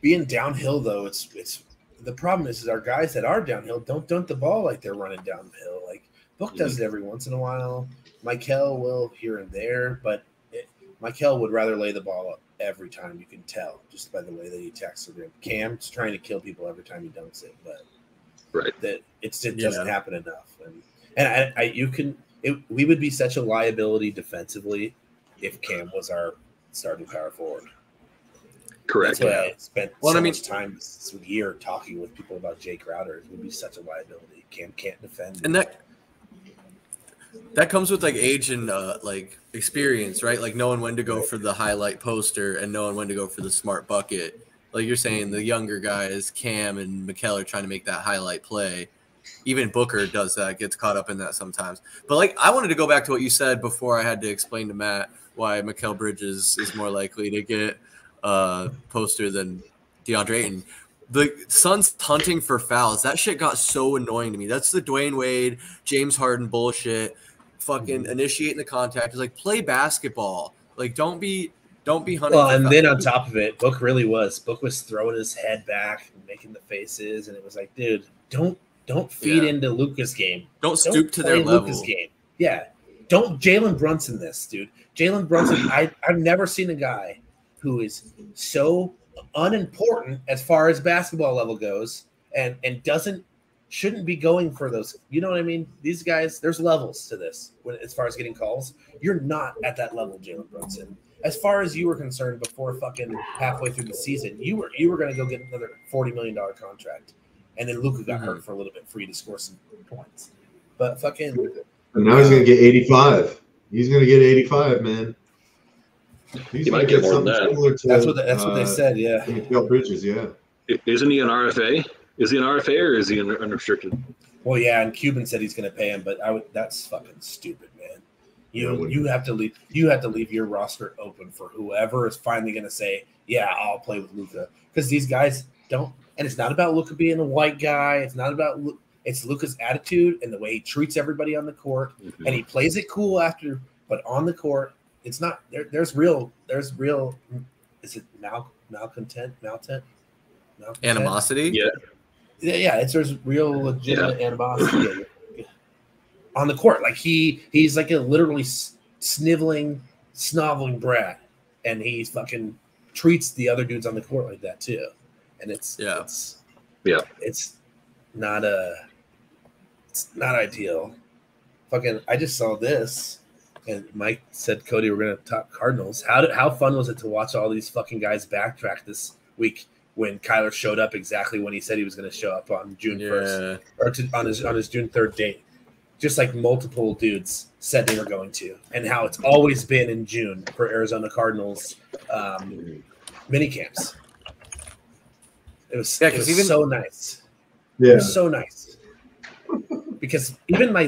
Being downhill though, it's the problem is our guys that are downhill don't dunk the ball like they're running downhill. Like Book does it every once in a while. Mikal will here and there, but Mikal would rather lay the ball up every time. You can tell just by the way that he attacks the rim. Cam's trying to kill people every time he dunks it, but it doesn't happen enough. And we would be such a liability defensively if Cam was our starting power forward. Correct. That's why I spent much time this year talking with people about Jay Crowder. It would be such a liability. Cam can't defend. And that comes with like age and like experience, right? Like knowing when to go for the highlight poster and knowing when to go for the smart bucket. Like you're saying, the younger guys, Cam and Mikal, are trying to make that highlight play. Even Booker does that, gets caught up in that sometimes. But like, I wanted to go back to what you said before I had to explain to Matt why Mikal Bridges is more likely to get poster than DeAndre Ayton. The Suns hunting for fouls, that shit got so annoying to me. That's the Dwayne Wade, James Harden bullshit. Fucking initiating the contact. It's like, play basketball. Like, don't be hunting. Well, and then on top of it, Book was throwing his head back and making the faces, and it was like, dude, don't feed into Luka's game. Don't stoop to their level. Luka's game. Yeah, don't Jalen Brunson this, dude. Jalen Brunson. I've never seen a guy who is so unimportant as far as basketball level goes, and shouldn't be going for those. You know what I mean? These guys, there's levels to this as far as getting calls. You're not at that level, Jalen Brunson. As far as you were concerned before fucking halfway through the season, you were going to go get another $40 million contract, and then Luka got hurt for a little bit for you to score some points. But fucking – and now he's going to get 85. He's going to get 85, man. He might get more than that. That's what they said, yeah. Mikal Bridges, yeah. Isn't he an RFA? Is he an RFA or is he unrestricted? Well, yeah, and Cuban said he's going to pay him, but that's fucking stupid, man. You have to leave your roster open for whoever is finally going to say, yeah, I'll play with Luka, because these guys don't. And it's not about Luka being a white guy. It's not about it's Luka's attitude and the way he treats everybody on the court, and he plays it cool after, but on the court. It's not there. There's real. Is it malcontent? Animosity. Yeah. There's real legitimate animosity on the court. Like he's like a literally snoveling brat, and he fucking treats the other dudes on the court like that too. And it's not ideal. Fucking, I just saw this. And Mike said, Cody, we're going to talk Cardinals. How fun was it to watch all these fucking guys backtrack this week when Kyler showed up exactly when he said he was going to show up on June 1st or on his June 3rd date? Just like multiple dudes said they were going to, and how it's always been in June for Arizona Cardinals mini camps. It was so nice. Yeah. It was so nice. Because even my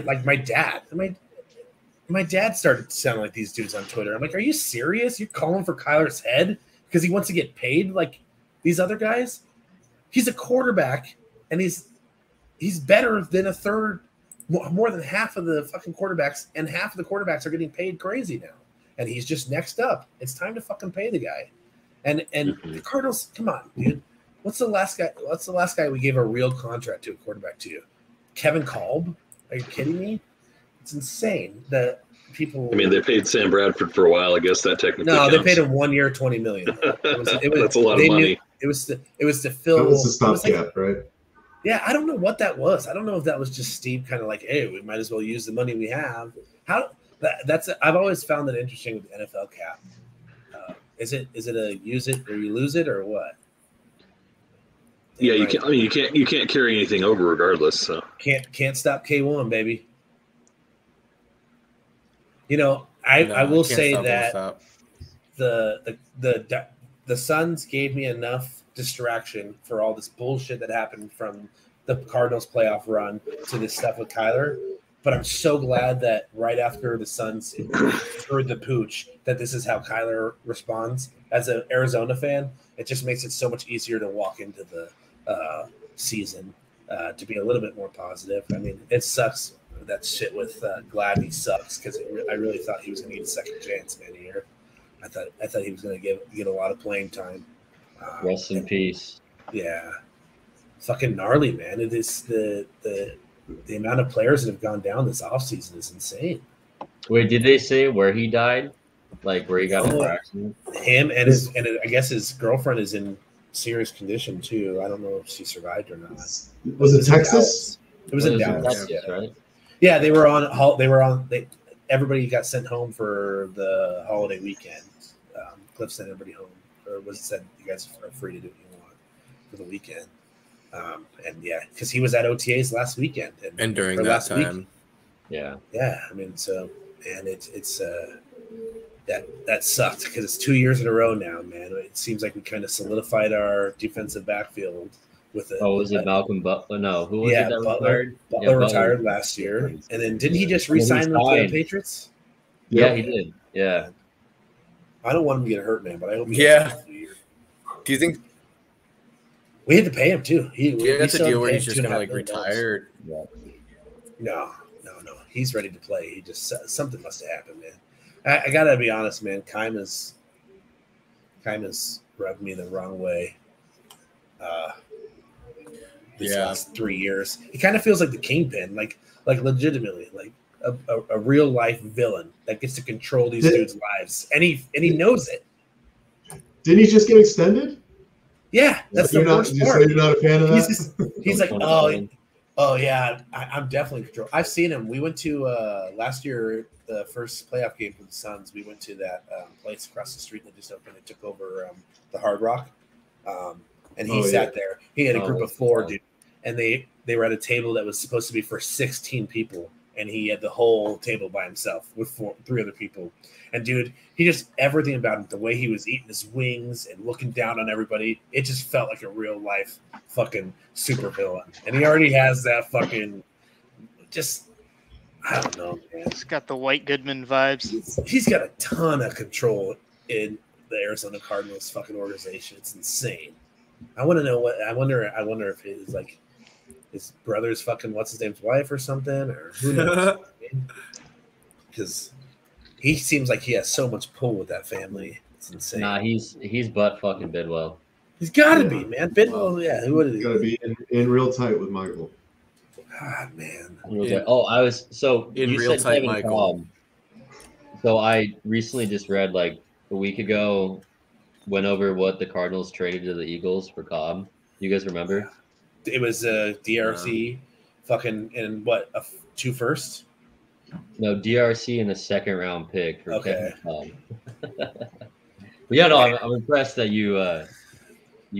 dad started to sound like these dudes on Twitter. I'm like, are you serious? You're calling for Kyler's head because he wants to get paid like these other guys? He's a quarterback, and he's better than a third, more than half of the fucking quarterbacks, and half of the quarterbacks are getting paid crazy now. And he's just next up. It's time to fucking pay the guy. And the Cardinals, come on, dude. What's the last guy we gave a real contract to, a quarterback to? Kevin Kolb? Are you kidding me? It's insane that people. I mean, they paid Sam Bradford for a while. I guess that technically. No, counts. They paid him 1 year, $20 million. It was that's a lot of money. It was to fill. That was the stopgap, like, right? Yeah, I don't know what that was. I don't know if that was just Steve, kind of like, hey, we might as well use the money we have. I've always found that interesting with the NFL cap. Is it a use it or you lose it or what? You can't carry anything over regardless. So can't stop K1, baby. You know, I will say that the Suns gave me enough distraction for all this bullshit that happened from the Cardinals playoff run to this stuff with Kyler. But I'm so glad that right after the Suns threw the pooch, that this is how Kyler responds. As an Arizona fan, it just makes it so much easier to walk into the season to be a little bit more positive. I mean, it sucks. That shit with Gladney sucks because I really thought he was going to get a second chance, man. Here, I thought he was going to get a lot of playing time. Rest in peace. Yeah, fucking gnarly, man. It is the amount of players that have gone down this offseason is insane. Wait, did they say where he died? Like where he got in an accident? Him and I guess his girlfriend is in serious condition too. I don't know if she survived or not. Was it Texas? It was in Dallas, yeah. Right? Yeah, they were on, everybody got sent home for the holiday weekend. Cliff sent everybody home, or was it said you guys are free to do what you want for the weekend. And yeah, because he was at OTAs last weekend and during that time. Yeah. I mean, so and it's that sucked because it's 2 years in a row now, man. It seems like we kind of solidified our defensive backfield with it. Oh, was it Malcolm Butler? No, who was it? Butler retired last year, and then didn't he just re-sign with the Patriots? Yeah, he did. Yeah, I don't want him to get hurt, man, but I hope. Do you think? We had to pay him too. That's a deal where he's just gonna retired. Yeah. No. He's ready to play. He just something must have happened, man. I gotta be honest, man. Kaima's rubbed me the wrong way. These last 3 years, he kind of feels like the Kingpin, like legitimately, like a real life villain that gets to control these dudes' lives, and he knows it. Didn't he just get extended? Yeah, that's the worst part. You're not a fan of that? He's like, oh yeah, I'm definitely in control. I've seen him. We went to last year, the first playoff game for the Suns. We went to that place across the street that just opened. It took over the Hard Rock, and he sat there. He had a group of four dudes, and they were at a table that was supposed to be for 16 people, and he had the whole table by himself with three other people. And dude, he just everything about him—the way he was eating his wings and looking down on everybody—it just felt like a real life fucking supervillain. And he already has that fucking just—I don't know, man. He's got the White Goodman vibes. He's got a ton of control in the Arizona Cardinals fucking organization. It's insane. I want to know what. I wonder if it's like his brother's fucking what's his name's wife or something, or who knows? Because. He seems like he has so much pull with that family. It's insane. Nah, he's butt fucking Bidwell. He's got to be, man. Bidwell, Who would have got to be in real tight with Michael? God, man. Yeah. Oh, I was so in real tight, Kevin Michael. Paul. So I recently just read like a week ago, went over what the Cardinals traded to the Eagles for Cobb. You guys remember? It was DRC, fucking, and what two firsts? No, DRC in the second round pick. For but yeah, no, I'm impressed that you. I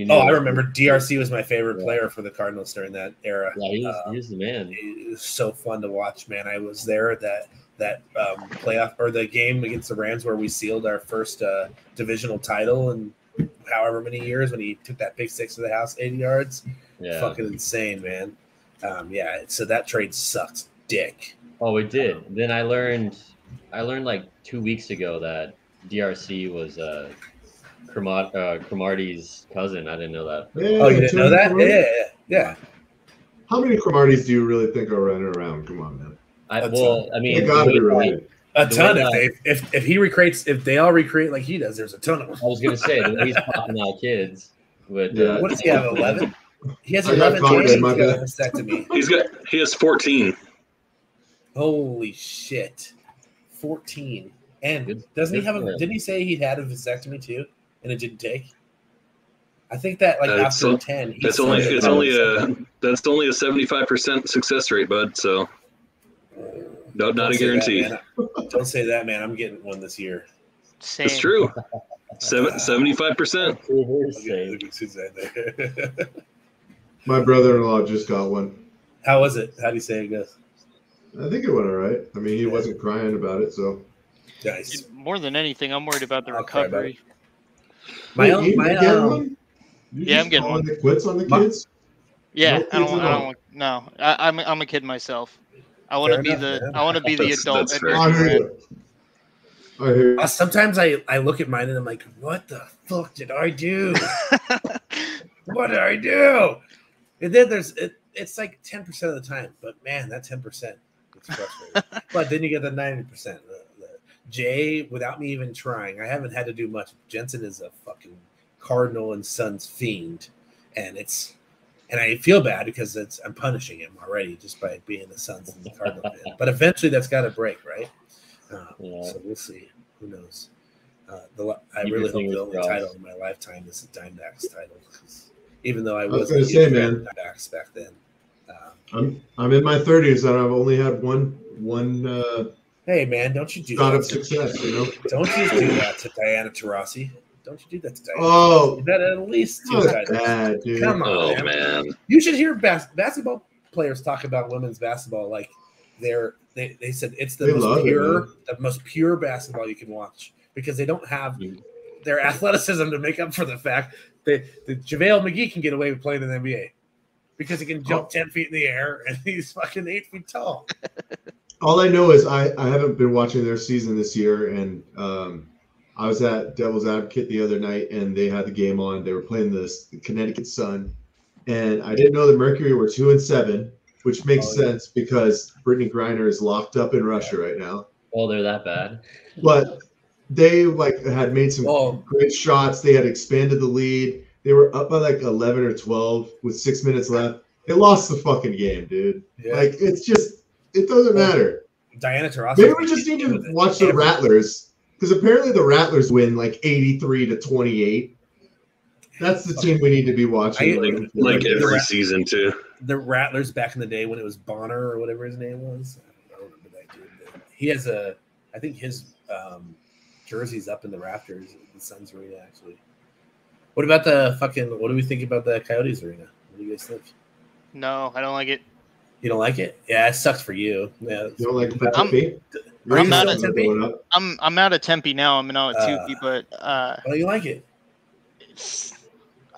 remember DRC was my favorite player for the Cardinals during that era. Yeah, he was the man. It was so fun to watch, man. I was there at that playoff or the game against the Rams where we sealed our first divisional title in however many years when he took that pick six to the house, 80 yards. Yeah. Fucking insane, man. So that trade sucked dick. Oh, it did. Then I learned like 2 weeks ago that DRC was Cromartie's cousin. I didn't know that. Yeah, you didn't know that? Yeah. How many Cromarties do you really think are running around? Come on, man. They gotta be right. A ton. If they all recreate like he does, there's a ton of them. I was gonna say the way he's popping out kids. With what does he have? 11. He has 11 kids. He has 14. Holy shit. 14. And didn't he say he had a vasectomy too? And it didn't take? I think that after 10 that's only a 75% success rate, bud. So no, not a guarantee. Don't say that, man. I'm getting one this year. Same. It's true. 75%. My brother-in-law just got one. How was it? How do you say it goes? I think it went all right. I mean, he wasn't crying about it, so. Nice. More than anything, I'm worried about the recovery. I'm getting one. The quits on the kids? Yeah, no. I'm a kid myself. I want to be the adult. I hear you. Sometimes I look at mine and I'm like, what the fuck did I do? What did I do? And then it's like 10% of the time, but man, that 10%. But then you get the 90%. Jay, without me even trying, I haven't had to do much. Jensen is a fucking Cardinal and Sons fiend, and I feel bad because I'm punishing him already just by being the Suns and the Cardinal fan. But eventually that's got to break, right? Yeah. So we'll see. Who knows? I really hope the only title in my lifetime is the Diamondbacks title. Even though I was going to say, man, Diamondbacks back then. I'm in my 30s and I've only had one. Hey, man, don't you do that of success, you know? Don't you do that to Diana Taurasi. Don't you do that to Diana. Oh, that at least two titles. Bad, dude. Come on, man. You should hear basketball players talk about women's basketball like they said it's the most pure basketball you can watch because they don't have their athleticism to make up for the fact that JaVale McGee can get away with playing in the NBA because he can jump 10 feet in the air and he's fucking 8 feet tall. All I know is I haven't been watching their season this year, and I was at Devil's Advocate the other night, and they had the game on. They were playing the Connecticut Sun, and I didn't know the Mercury were 2-7, which makes sense because Brittany Griner is locked up in Russia right now. Oh, they're that bad. But they had made some great shots. They had expanded the lead. They were up by 11 or 12 with 6 minutes left. They lost the fucking game, dude. Yeah. It's just. It doesn't matter. Diana Taurasi. Maybe we just need to watch the Rattlers because apparently the Rattlers win 83-28. That's the team we need to be watching. Every season too. The Rattlers back in the day when it was Bonner or whatever his name was. I don't remember that dude. He has I think his jersey's up in the rafters in the Suns arena actually. What about what do we think about the Coyotes arena? What do you guys think? No, I don't like it. You don't like it? Yeah, it sucks for you. Yeah, you don't like Tempe? I'm not at Tempe. I'm out of Tempe now. I'm out at Tempe, but oh, you like it?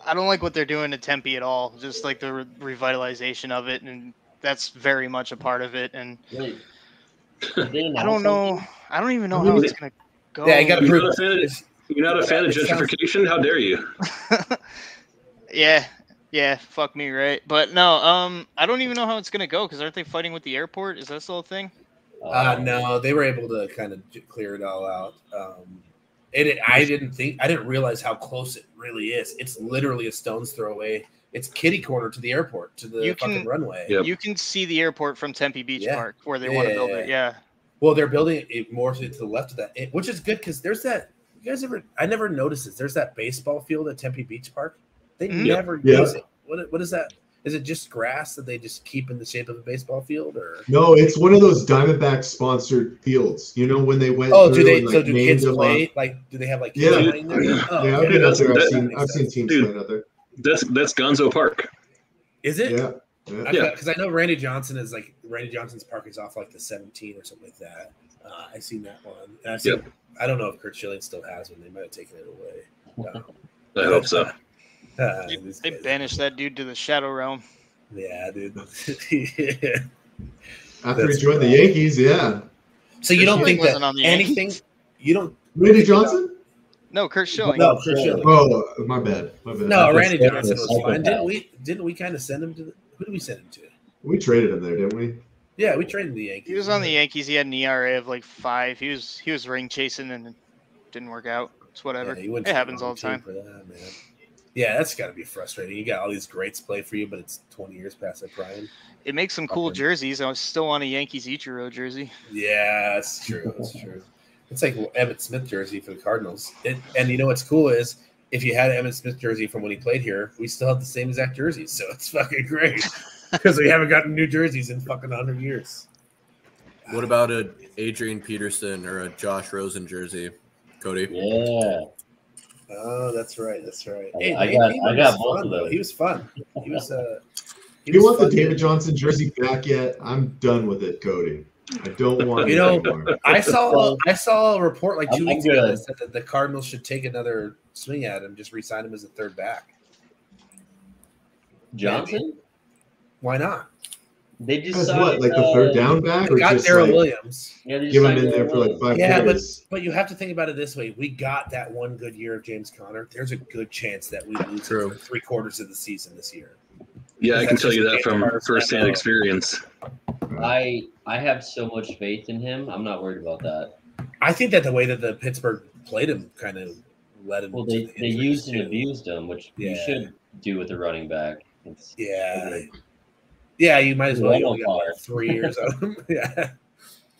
I don't like what they're doing to Tempe at all. Just the revitalization of it, and that's very much a part of it. And I don't know. I don't even know how it's gonna go. Yeah, you gotta prove it. You're not a fan of gentrification? How dare you? Yeah. Yeah, fuck me, right? But no, I don't even know how it's gonna go because aren't they fighting with the airport? Is that still a thing? No, they were able to kind of clear it all out. I didn't realize how close it really is. It's literally a stone's throw away. It's kitty corner to the airport, to the fucking runway. Yep. You can see the airport from Tempe Beach Park where they want to build it. Yeah. Well, they're building it more to the left of that, which is good because there's that. You guys I never noticed this. There's that baseball field at Tempe Beach Park. They never use it. What is that? Is it just grass that they just keep in the shape of a baseball field, or no? It's one of those Diamondback sponsored fields. You know when they went. Oh, do they? So do kids play? Do they have kids playing there? Yeah, I've been out there. I've seen teams playing out there. That's Gonzo Park. Is it? Yeah. Yeah. Because I know Randy Johnson's park is off the 17 or something like that. I've seen that one. And I've seen, I don't know if Kurt Schilling still has one. They might have taken it away. I hope so. They banished that dude to the Shadow Realm. Yeah, dude. After he joined the Yankees, So you don't think that anything? You don't. Randy Johnson? No, Kurt Schilling. No, Kurt Schilling. Oh, my bad. No, Randy Johnson was fine. Didn't we kind of send him to? Who did we send him to? We traded him there, didn't we? Yeah, we traded the Yankees. He was on the Yankees. He had an ERA of 5. He was ring chasing and it didn't work out. It's whatever. Yeah, it happens all the time. For that, man. Yeah, that's got to be frustrating. You got all these greats play for you, but it's 20 years past their prime. It makes some cool jerseys. I was still on a Yankees Ichiro jersey. Yeah, that's true. It's like Emmitt Smith jersey for the Cardinals. And you know what's cool is if you had an Emmitt Smith jersey from when he played here, we still have the same exact jerseys. So it's fucking great because we haven't gotten new jerseys in fucking 100 years. What about a Adrian Peterson or a Josh Rosen jersey, Cody? Yeah. Oh, that's right. Hey, I got both of those. He was fun. He was. You want the David Johnson jersey back yet? I'm done with it, Cody. I don't want. Anymore. I saw a report 2 weeks ago that said that the Cardinals should take another swing at him, just re-sign him as a third back. Johnson? Maybe. Why not? They just signed, the third down back, or got Darryl Williams. Yeah, they give him in there for 5 years. Yeah, but you have to think about it this way: we got that one good year of James Conner. There's a good chance that we lose him for 3/4 of the season this year. Yeah, I can tell you that from firsthand experience. I have so much faith in him. I'm not worried about that. I think that the way that the Pittsburgh played him kind of led him. Well, they used and abused him, which you should do with a running back. It's crazy. Yeah, you might as well only got like 3 years out of him. Yeah.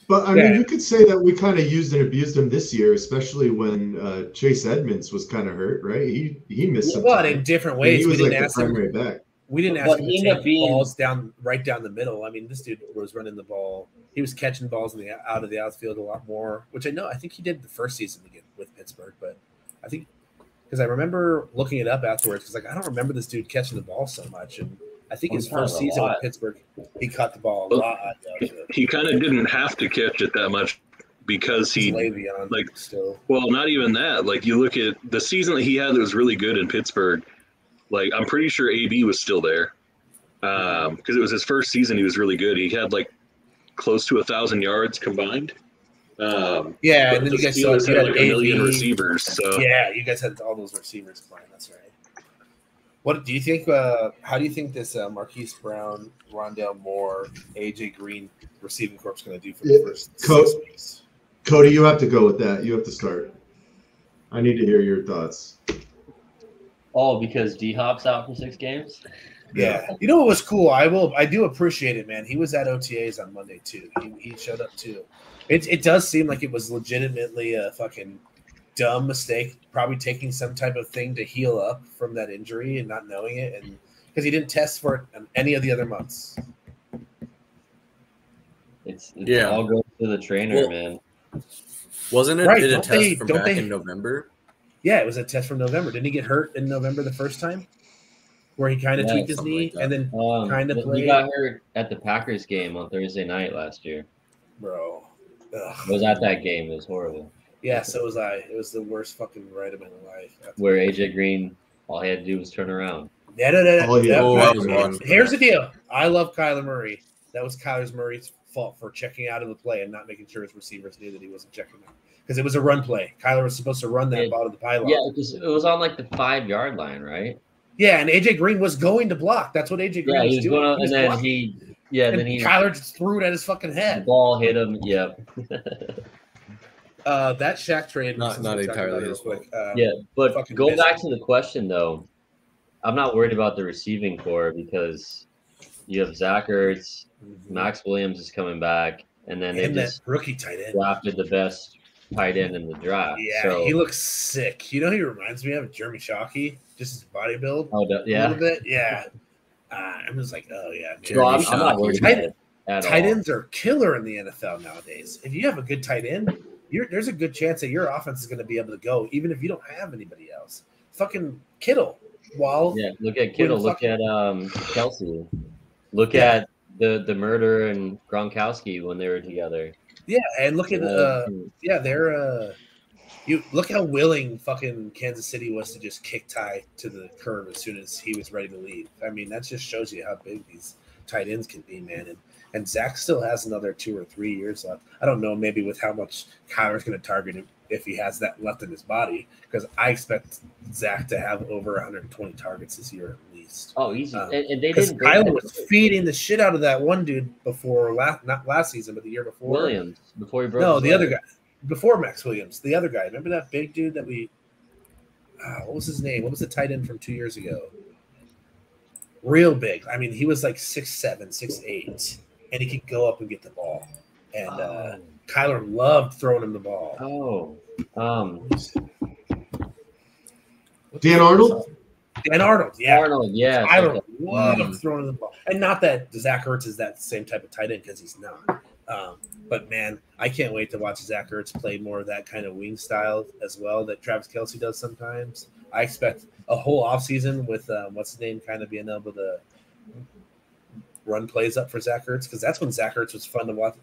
But, I mean, you could say that we kind of used and abused him this year, especially when Chase Edmonds was kind of hurt, right? He missed some time. But in different ways. We didn't ask him to take balls down the middle. I mean, this dude was running the ball. He was catching balls out of the outfield a lot more, which I think he did the first season again with Pittsburgh. But I think – because I remember looking it up afterwards because, I don't remember this dude catching the ball so much. And I think his first season with Pittsburgh, he caught the ball a lot. He kind of didn't have to catch it that much because he – well, not even that. Like, you look at the season that he had that was really good in Pittsburgh, like, I'm pretty sure AB was still there because it was his first season. He was really good. He had, like, close to 1,000 yards combined. And then you guys still had, like, 1 million receivers. So. Yeah, you guys had all those receivers combined. That's right. What do you think? How do you think this Marquise Brown, Rondale Moore, AJ Green receiving corps is going to do for the first 6 weeks? Cody, you have to go with that. You have to start. I need to hear your thoughts. Oh, because D-Hop's out for 6 games. Yeah, you know what was cool? I do appreciate it, man. He was at OTAs on Monday too. He showed up too. It does seem like it was legitimately a fucking dumb mistake, probably taking some type of thing to heal up from that injury and not knowing it, and because he didn't test for it in any of the other months. It all goes to the trainer, man. Wasn't it a test from back in November? Yeah, it was a test from November. Didn't he get hurt in November the first time, where he kind of tweaked his knee and then kind of played? He got hurt at the Packers game on Thursday night last year, bro. Ugh. I was at that game. It was horrible. Yeah, so was I. It was the worst fucking ride of my life. Where AJ Green, all he had to do was turn around. No. Here's the deal. I love Kyler Murray. That was Kyler Murray's fault for checking out of the play and not making sure his receivers knew that he wasn't checking out. Because it was a run play. Kyler was supposed to run that ball to the pylon. Yeah, it was on like the 5-yard line, right? Yeah, and AJ Green was going to block. That's what AJ Green was doing. And then Kyler just threw it at his fucking head. The ball hit him. Yeah. That Shaq trade. Not entirely his fault. But go back to the question, though. I'm not worried about the receiving corps because you have Zach Ertz, Max Williams is coming back, and then they just rookie tight end drafted the best tight end in the draft. Yeah, so he looks sick. You know, he reminds me of Jeremy Shockey, just his body build. Oh, a little bit. Yeah. I'm just like, oh, yeah. I'm not worried about it at all. Tight ends are killer in the NFL nowadays. If you have a good tight end, there's a good chance that your offense is going to be able to go, even if you don't have anybody else. Fucking Kittle. Look at Kittle. Look at Kelsey. Look at the murder and Gronkowski when they were together. Yeah, and look at look how willing fucking Kansas City was to just kick Ty to the curb as soon as he was ready to leave. I mean, that just shows you how big these tight ends can be, man. And Zach still has another 2 or 3 years left. I don't know, maybe with how much Kyler's going to target him if he has that left in his body, because I expect Zach to have over 120 targets this year at least. Oh, easy. And they didn't. Kyler was feeding the shit out of that one dude before not last season, but the year before. Williams before he broke. No, the other guy before Max Williams, the other guy. Remember that big dude that we? What was his name? What was the tight end from 2 years ago? Real big. I mean, he was like 6'7", 6'8". And he could go up and get the ball. And Kyler loved throwing him the ball. Oh. Dan Arnold. Yeah. Arnold, yeah. Kyler loved throwing him the ball. And not that Zach Ertz is that same type of tight end, because he's not. But, man, I can't wait to watch Zach Ertz play more of that kind of wing style as well that Travis Kelce does sometimes. I expect a whole offseason with what's-his-name kind of being able to – run plays up for Zach Ertz, because that's when Zach Ertz was fun to watch.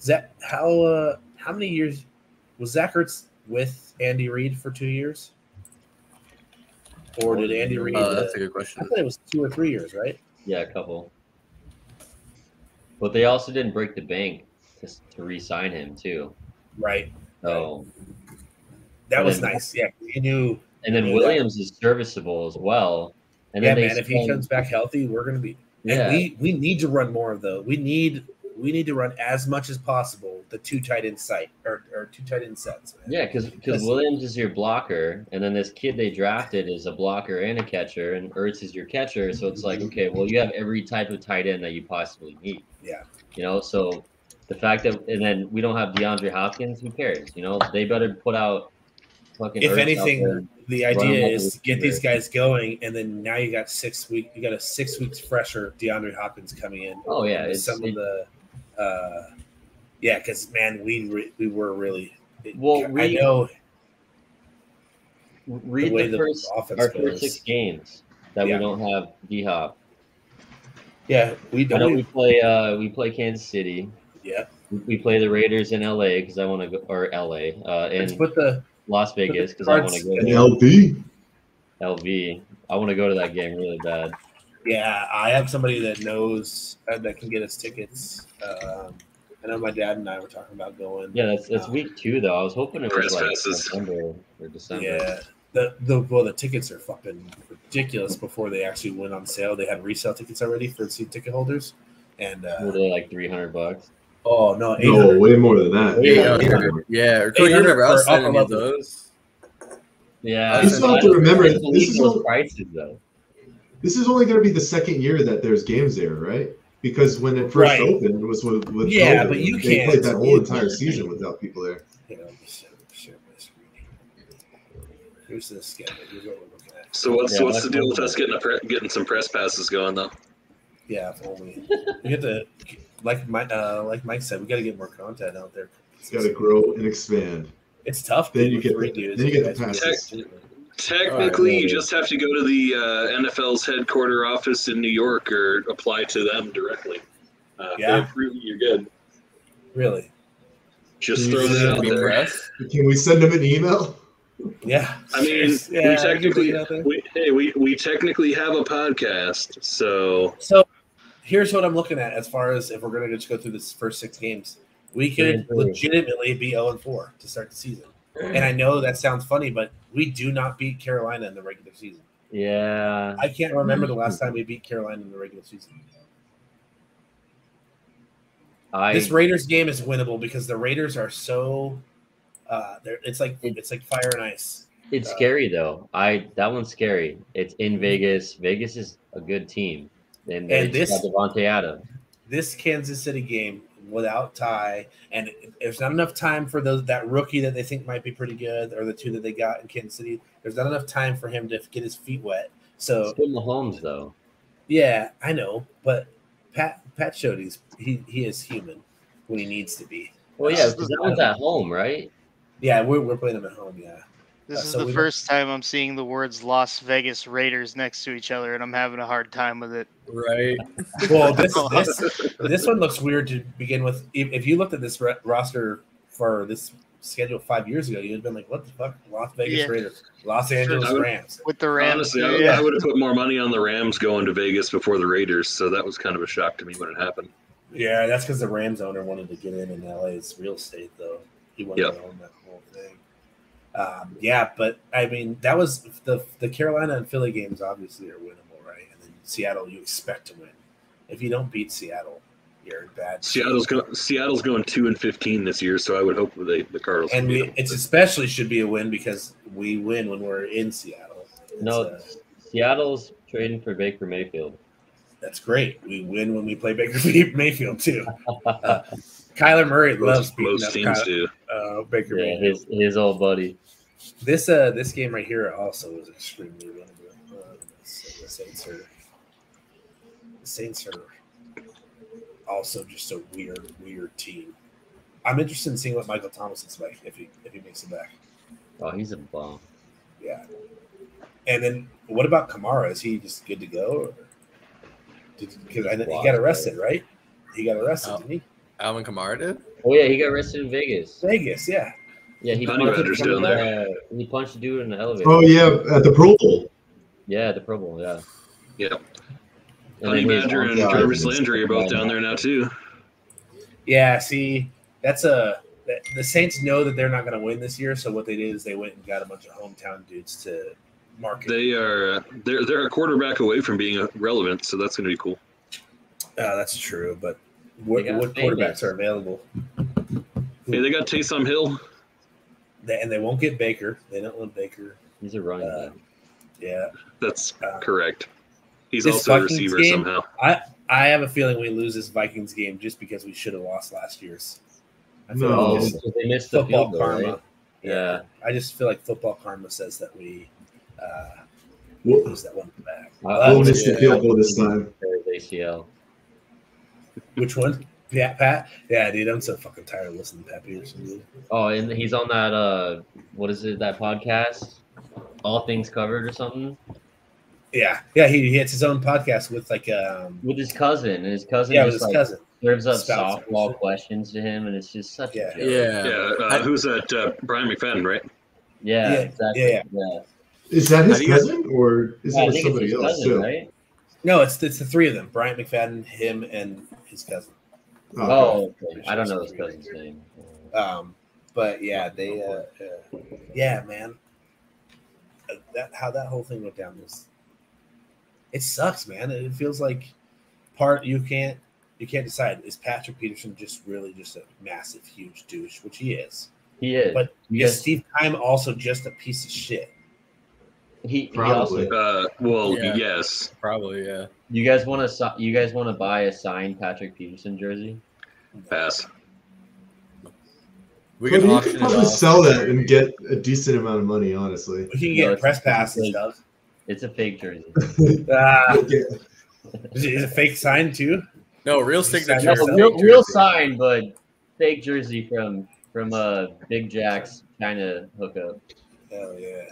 Zach, how many years was Zach Ertz with Andy Reid for 2 years? Or did Andy Reid? That's a good question. I thought it was 2 or 3 years, right? Yeah, a couple. But they also didn't break the bank to re-sign him too. Right. So that was nice. Yeah, he knew. And then Williams is serviceable as well. And then if he comes back healthy, we're going to be. And we need to run more of those. We need to run as much as possible the two tight end site or two tight end sets. Man. Yeah, because Williams is your blocker, and then this kid they drafted is a blocker and a catcher, and Ertz is your catcher. So it's like, okay, well, you have every type of tight end that you possibly need. Yeah, you know, so the fact that, and then we don't have DeAndre Hopkins. Who cares? You know, they better put out. If anything, the idea is to get these guys going, and then now you got a 6 weeks fresher DeAndre Hopkins coming in. Oh yeah, it's, some of the, yeah, because man, we were really well. I know. Read the first our first 6 games that we don't have D Hop. Yeah, we don't. I know we play Kansas City. Yeah, we play the Raiders in LA because I want to go or LA and put the. Las Vegas because I want to go to LV. I want to go to that game really bad. Yeah, I have somebody that knows that can get us tickets. I know my dad and I were talking about going. Yeah, that's week 2 though. I was hoping it was like November or December. Yeah, the tickets are fucking ridiculous. Before they actually went on sale, they had resale tickets already for season ticket holders, and were they like $300? Oh, no. No, way more than that. Yeah. Or $200 those. Yeah. You still have to remember, this is only going to be the second year that there's games there, right? Because when it first opened, it was with COVID, but you can't. They played that whole entire season without people there. Yeah, I'm sure my screen. Here's the schedule. Here's what we're looking at. So what's the deal with us getting some press passes going, though? Yeah, if only. We have to... Like Mike said, we got to get more content out there. It's got to grow and expand. It's tough. Then you get the passes. Technically, you just have to go to the NFL's headquarters office in New York or apply to them directly. They approve you're good. Really? Just throw that out there. Can we send them an email? Yeah. I mean, we technically have a podcast, so. Here's what I'm looking at as far as if we're going to just go through this first 6 games. We could legitimately be 0-4 to start the season. And I know that sounds funny, but we do not beat Carolina in the regular season. Yeah. I can't remember the last time we beat Carolina in the regular season. This Raiders game is winnable because the Raiders are so it's like fire and ice. It's scary, though. That one's scary. It's in Vegas. Vegas is a good team. And this Kansas City game without Ty, and there's not enough time for that rookie that they think might be pretty good, or the two that they got in Kansas City. There's not enough time for him to get his feet wet. So it's good Mahomes, though. Yeah, I know, but Pat showed he is human when he needs to be. Well, yeah, because that one's at home, right? Yeah, we're playing them at home. Yeah. This is the first time I'm seeing the words Las Vegas Raiders next to each other, and I'm having a hard time with it. Right. Well, this one looks weird to begin with. If you looked at this roster for this schedule 5 years ago, you'd have been like, what the fuck? Las Vegas Raiders. Los Angeles Rams. With the Rams. Honestly, I would have put more money on the Rams going to Vegas before the Raiders, so that was kind of a shock to me when it happened. Yeah, that's because the Rams owner wanted to get in LA's real estate, though. He wanted to own that whole thing. Yeah, but I mean that was the Carolina and Philly games obviously are winnable, right? And then Seattle, you expect to win. If you don't beat Seattle, you're in bad. Seattle's going 2-15 this year, so I would hope the Cardinals. And it's especially should be a win because we win when we're in Seattle. Seattle's trading for Baker Mayfield. That's great. We win when we play Baker Mayfield too. Kyler Murray loves beating up Baker Mayfield. His old buddy. This game right here also was extremely winnable. The Saints are also just a weird team. I'm interested in seeing what Michael Thomas is like if he makes it back. Oh, he's a bomb. Yeah. And then what about Kamara? Is he just good to go? Because he got arrested, right? He got arrested, didn't he? Alvin Kamara did? Oh, yeah, he got arrested in Vegas. Vegas, yeah. Yeah, he punched a dude in the elevator. Oh, yeah, at the Pro Bowl. Yeah, the Pro Bowl, yeah. Yeah. Honey Badger and Jarvis Landry are both down there now, too. Yeah, see, the Saints know that they're not going to win this year, so what they did is they went and got a bunch of hometown dudes to market. They're a quarterback away from being relevant, so that's going to be cool. That's true, but – What quarterbacks are available? Hey, they got Taysom Hill. And they won't get Baker. They don't want Baker. He's a running back. Yeah. That's correct. He's also a receiver somehow. I have a feeling we lose this Vikings game just because we should have lost last year's. I feel they missed the football field goal, karma. Right? Yeah. I just feel like football karma says that we lose that one back. We'll miss the field goal this time. ACL. Which one? Yeah, Pat. Yeah, dude, I'm so fucking tired of listening to Pat Peterson, dude. Oh, and he's on that what is it? That podcast, All Things Covered or something. Yeah. He has his own podcast with like with his cousin, and his cousin. Yeah, with his cousin. Serves up softball questions to him, and it's just such a joke. Yeah. Who's that? Brian McFadden, right? Yeah. Exactly. Yeah. Is that his cousin, or is it somebody else? Cousin, too? Right? No, it's the three of them: Brian McFadden, him, and his cousin. Okay. I don't know his cousin's name. But yeah, they, man. How that whole thing went down was, it sucks, man. It feels like you can't decide. Is Patrick Peterson just a massive, huge douche, which he is. He is. But is Steve Keim also just a piece of shit? He probably. Yes. Probably, yeah. You guys want to buy a signed Patrick Peterson jersey? Pass. We could probably sell that and get a decent amount of money. Honestly, we can get press pass and stuff. It's a fake jersey. Is it a fake sign too? No, real signature. Real sign, but fake jersey from Big Jack's China hookup. Hell yeah.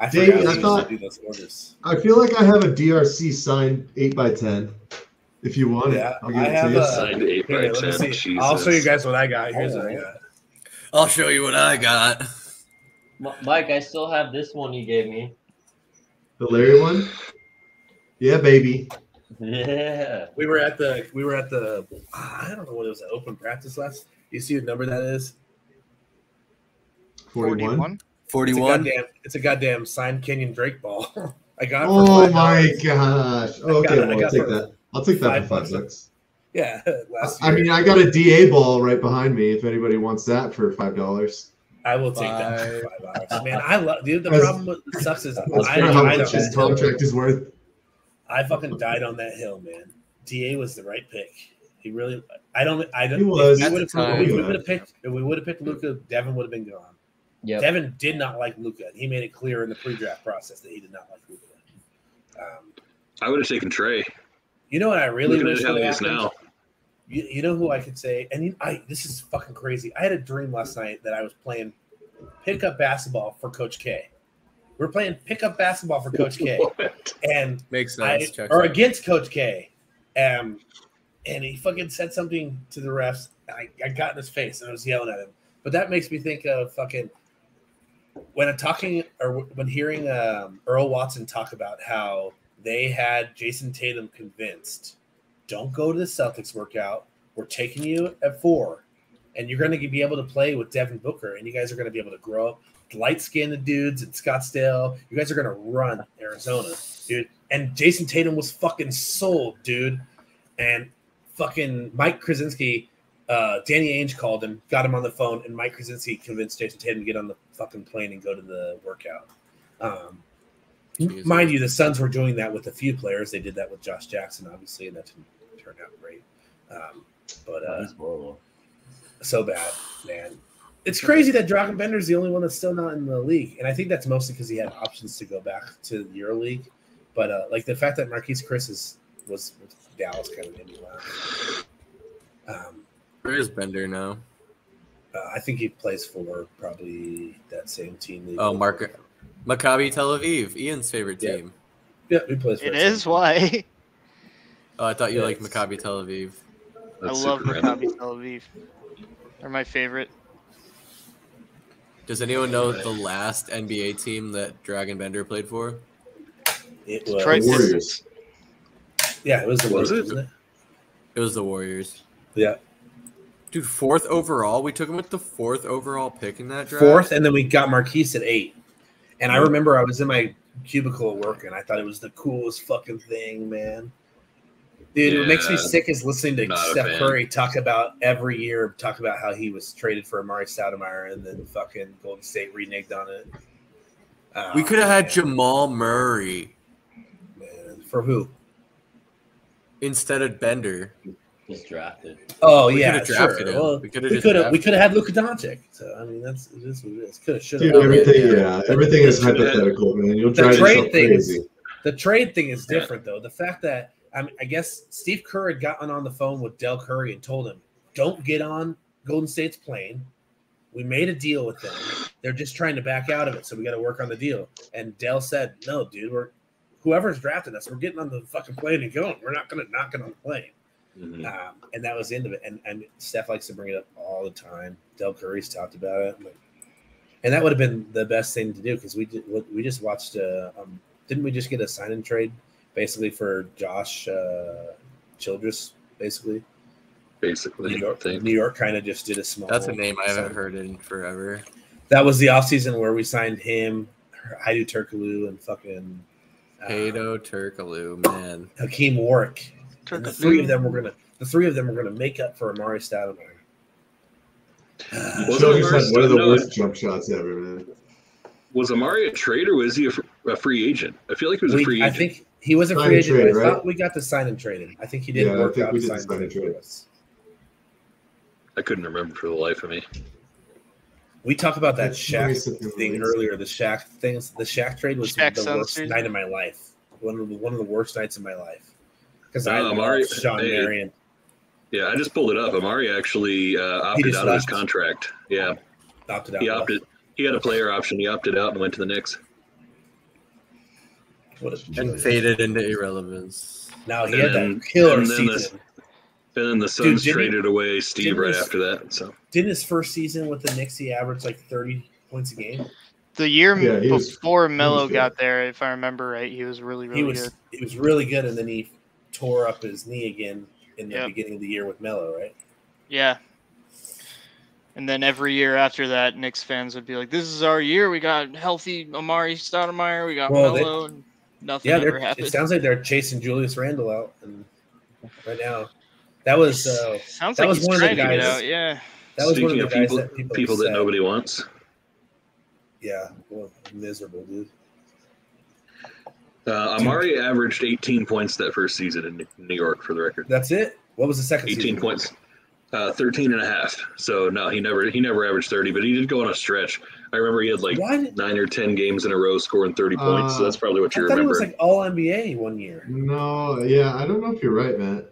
I those orders. I feel like I have a DRC signed 8x10. If you want it, I'll give it to you. Signed 8x10. I'll show you guys what I got. Here's what I got. I'll show you what I got. Mike, I still have this one you gave me. The Larry one? Yeah, baby. Yeah. We were at the I don't know what it was, open practice last. You see what number that is? 41? 41. It's a goddamn signed Kenyon Drake ball. I got it for $5. Okay, I'll take that. I'll take that for $5. Yeah. I mean, I got a DA ball right behind me if anybody wants that for $5. I will take that for $5. Man, I love – dude, the problem with – sucks is I know his contract is worth. I fucking died on that hill, man. DA was the right pick. He really – I don't – He was. If we would have picked Luka, Devin would have been gone. Yep. Devin did not like Luka. He made it clear in the pre-draft process that he did not like Luka. I would have taken Trey. You know what I really wish would have happened? You know who I could say? And this is fucking crazy. I had a dream last night that I was playing pickup basketball for Coach K. We're playing pickup basketball for Coach K. And makes sense. Or against Coach K. And he fucking said something to the refs. I got in his face and I was yelling at him. But that makes me think of fucking – When hearing Earl Watson talk about how they had Jason Tatum convinced, don't go to the Celtics workout. We're taking you at 4, and you're going to be able to play with Devin Booker, and you guys are going to be able to grow up. Light-skinned dudes in Scottsdale, you guys are going to run Arizona, dude. And Jason Tatum was fucking sold, dude. And fucking Mike Krzyzewski, Danny Ainge called him, got him on the phone, and Mike Krzyzewski convinced Jason Tatum to get on the fucking plane and go to the workout. Mind you, the Suns were doing that with a few players. They did that with Josh Jackson, obviously, and that didn't turn out great. So bad, man. It's crazy that Dragan Bender's the only one that's still not in the league, and I think that's mostly because he had options to go back to the EuroLeague. But like the fact that Marquise Chris was with Dallas kind of made me laugh. Where is Bender now? I think he plays for probably that same team. Maccabi Tel Aviv, Ian's favorite team. Yeah, he plays for it. It is why. Oh, I thought you liked Maccabi Tel Aviv. I love Maccabi Tel Aviv. They're my favorite. Does anyone know the last NBA team that Dragan Bender played for? It was the Warriors. Yeah, it was the Warriors. It was the Warriors. Yeah. Dude, 4th overall. We took him with the 4th overall pick in that draft. 4th, and then we got Marquise at 8. And I remember I was in my cubicle at work, and I thought it was the coolest fucking thing, man. Dude, what makes me sick is listening to Steph Curry talk about how he was traded for Amar'e Stoudemire and then fucking Golden State reneged on it. We could have had Jamal Murray. Man, for who? Instead of Bender. Just drafted. Oh, we drafted him. Well, we could have had Luka Dončić. So I mean, that's what it is. Could have, should have. Everything is hypothetical, man. You'll try to crazy. The trade thing is different, though. The fact that I guess Steve Kerr had gotten on the phone with Del Curry and told him, "Don't get on Golden State's plane. We made a deal with them. They're just trying to back out of it, so we got to work on the deal." And Del said, "No, dude, whoever's drafted us, we're getting on the fucking plane and going. We're not gonna knock it on the plane." Mm-hmm. And that was the end of it. And Steph likes to bring it up all the time. Del Curry's talked about it, and that would have been the best thing to do because we just watched. Didn't we just get a sign and trade basically for Josh Childress? Basically, New York kind of just did a small. That's a name I haven't heard in forever. That was the offseason where we signed him, Haidu Turkoglu, and fucking Haidu Turkoglu, man, Hakeem Warwick. And the three of them were gonna make up for Amar'e Stoudemire. One of the worst jump shots ever, man. Was Amar'e a trade or was he a free agent? I feel like he was a free agent. I think he was a free agent. Trade, right? I thought we got to sign and trade him. I think he didn't work out. Sign and trade. I couldn't remember for the life of me. We talked about that Shaq thing earlier. The Shaq things. The Shaq trade was the worst night of my life. One of the worst nights of my life. Because I Amar'e, Sean Marion. Yeah, I just pulled it up. Amar'e actually opted out of his contract. Yeah. Opted out. He had a player option. He opted out and went to the Knicks. And faded into irrelevance. Now he had that killer season. And then the Suns traded away Steve right after that. So didn't his first season with the Knicks he averaged like 30 points a game? The year before Melo got there, if I remember right, he was really, really good. He was really good, and then he tore up his knee again in the beginning of the year with Melo, right? Yeah. And then every year after that, Knicks fans would be like, "This is our year. We got healthy Amar'e Stoudemire. We got Melo. And nothing ever happened." It sounds like they're chasing Julius Randle out, and right now, that was one of the guys. That was one of the guys that people that nobody wants. Yeah, miserable dude. Amar'e averaged 18 points that first season in New York, for the record. That's it? What was the second 18 season? 18 points. 13 and a half. So, no, he never averaged 30, but he did go on a stretch. I remember he had like 9 or 10 games in a row scoring 30 points, so that's probably what you remember. I thought it was like All-NBA one year. No, yeah, I don't know if you're right, Matt.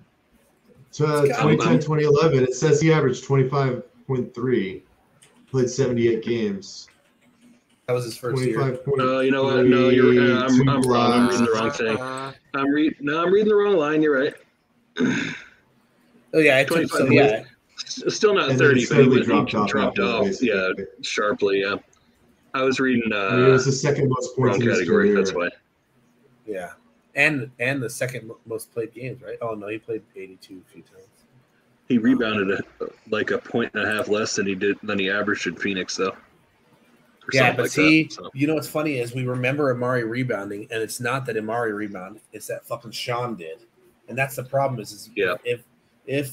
So, 2010-2011, it says he averaged 25.3, played 78 games. That was his first year. You know what? No, you're right. I'm wrong. I'm reading the wrong thing. I'm reading the wrong line. You're right. Oh, yeah. Still not 30, but he dropped off. Yeah, sharply. Yeah. I was reading. It was the second most points category. That's why. Yeah. And the second most played games, right? Oh, no. He played 82 a few times. He rebounded like a point and a half less than he averaged in Phoenix, though. Yeah, but see, you know what's funny is we remember Amar'e rebounding, and it's not that Amar'e rebounded; it's that fucking Sean did, and that's the problem. If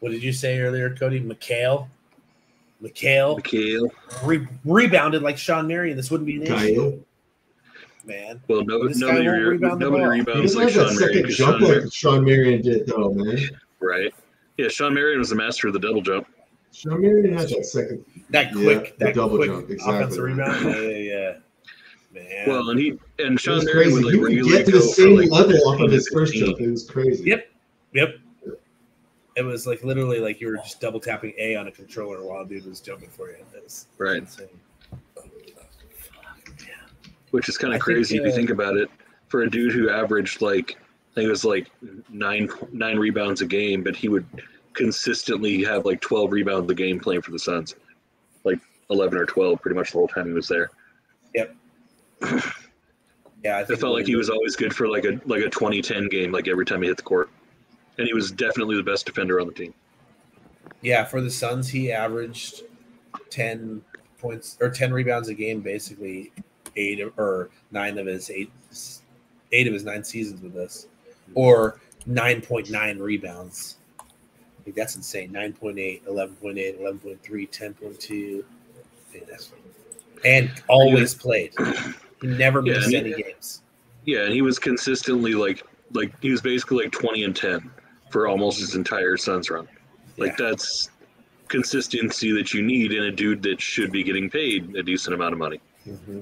what did you say earlier, Cody? Mikal rebounded like Sean Marion. This wouldn't be an issue, man. Well, nobody rebounds like Sean Marion. Jump like Sean Marion did, though, man. Right? Yeah, Sean Marion was the master of the double jump. Sean Marion had that second. That quick jump, exactly. Offensive rebound. Yeah. Man. Well, and Sean Marion would like really get to the same level off of his first jump. It was crazy. Yep. It was like literally like you were just double tapping A on a controller while a dude was jumping for you. Right. Insane. Which is kind of crazy if you think about it. For a dude who averaged like I think it was like nine rebounds a game, but he would consistently have like 12 rebounds a game playing for the Suns, like 11 or 12 pretty much the whole time he was there. Yep. Yeah, I think it felt like he was always good for like a 20-10 game, like every time he hit the court, and he was definitely the best defender on the team. Yeah, for the Suns, he averaged 10 points or 10 rebounds a game, basically 8 or 9 of his 9 seasons with us, or 9.9 rebounds. Like, that's insane. 9.8, 11.8, 11.3, 10.2. Man, that's, and always played. He never missed any games. Yeah, and he was consistently like he was basically like 20 and 10 for almost his entire Suns run. Like that's consistency that you need in a dude that should be getting paid a decent amount of money. Mm-hmm.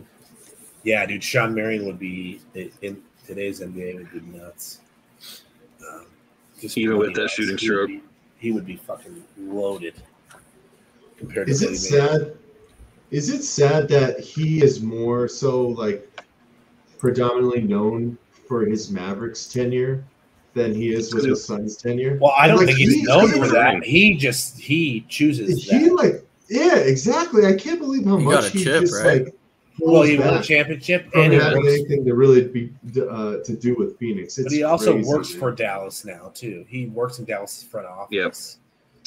Yeah, dude, Sean Marion would be in today's NBA would be nuts. Even with that shooting stroke, he would be fucking loaded. Compared to it sad? Is it sad that he is more so like predominantly known for his Mavericks tenure than he is with his Suns tenure? Well, I don't think he's known for that. He chooses that. Yeah, exactly. I can't believe how much he just like. Well, he won a championship, and he had anything to really be to do with Phoenix. But he also works for Dallas now too. He works in Dallas' front office. Yep.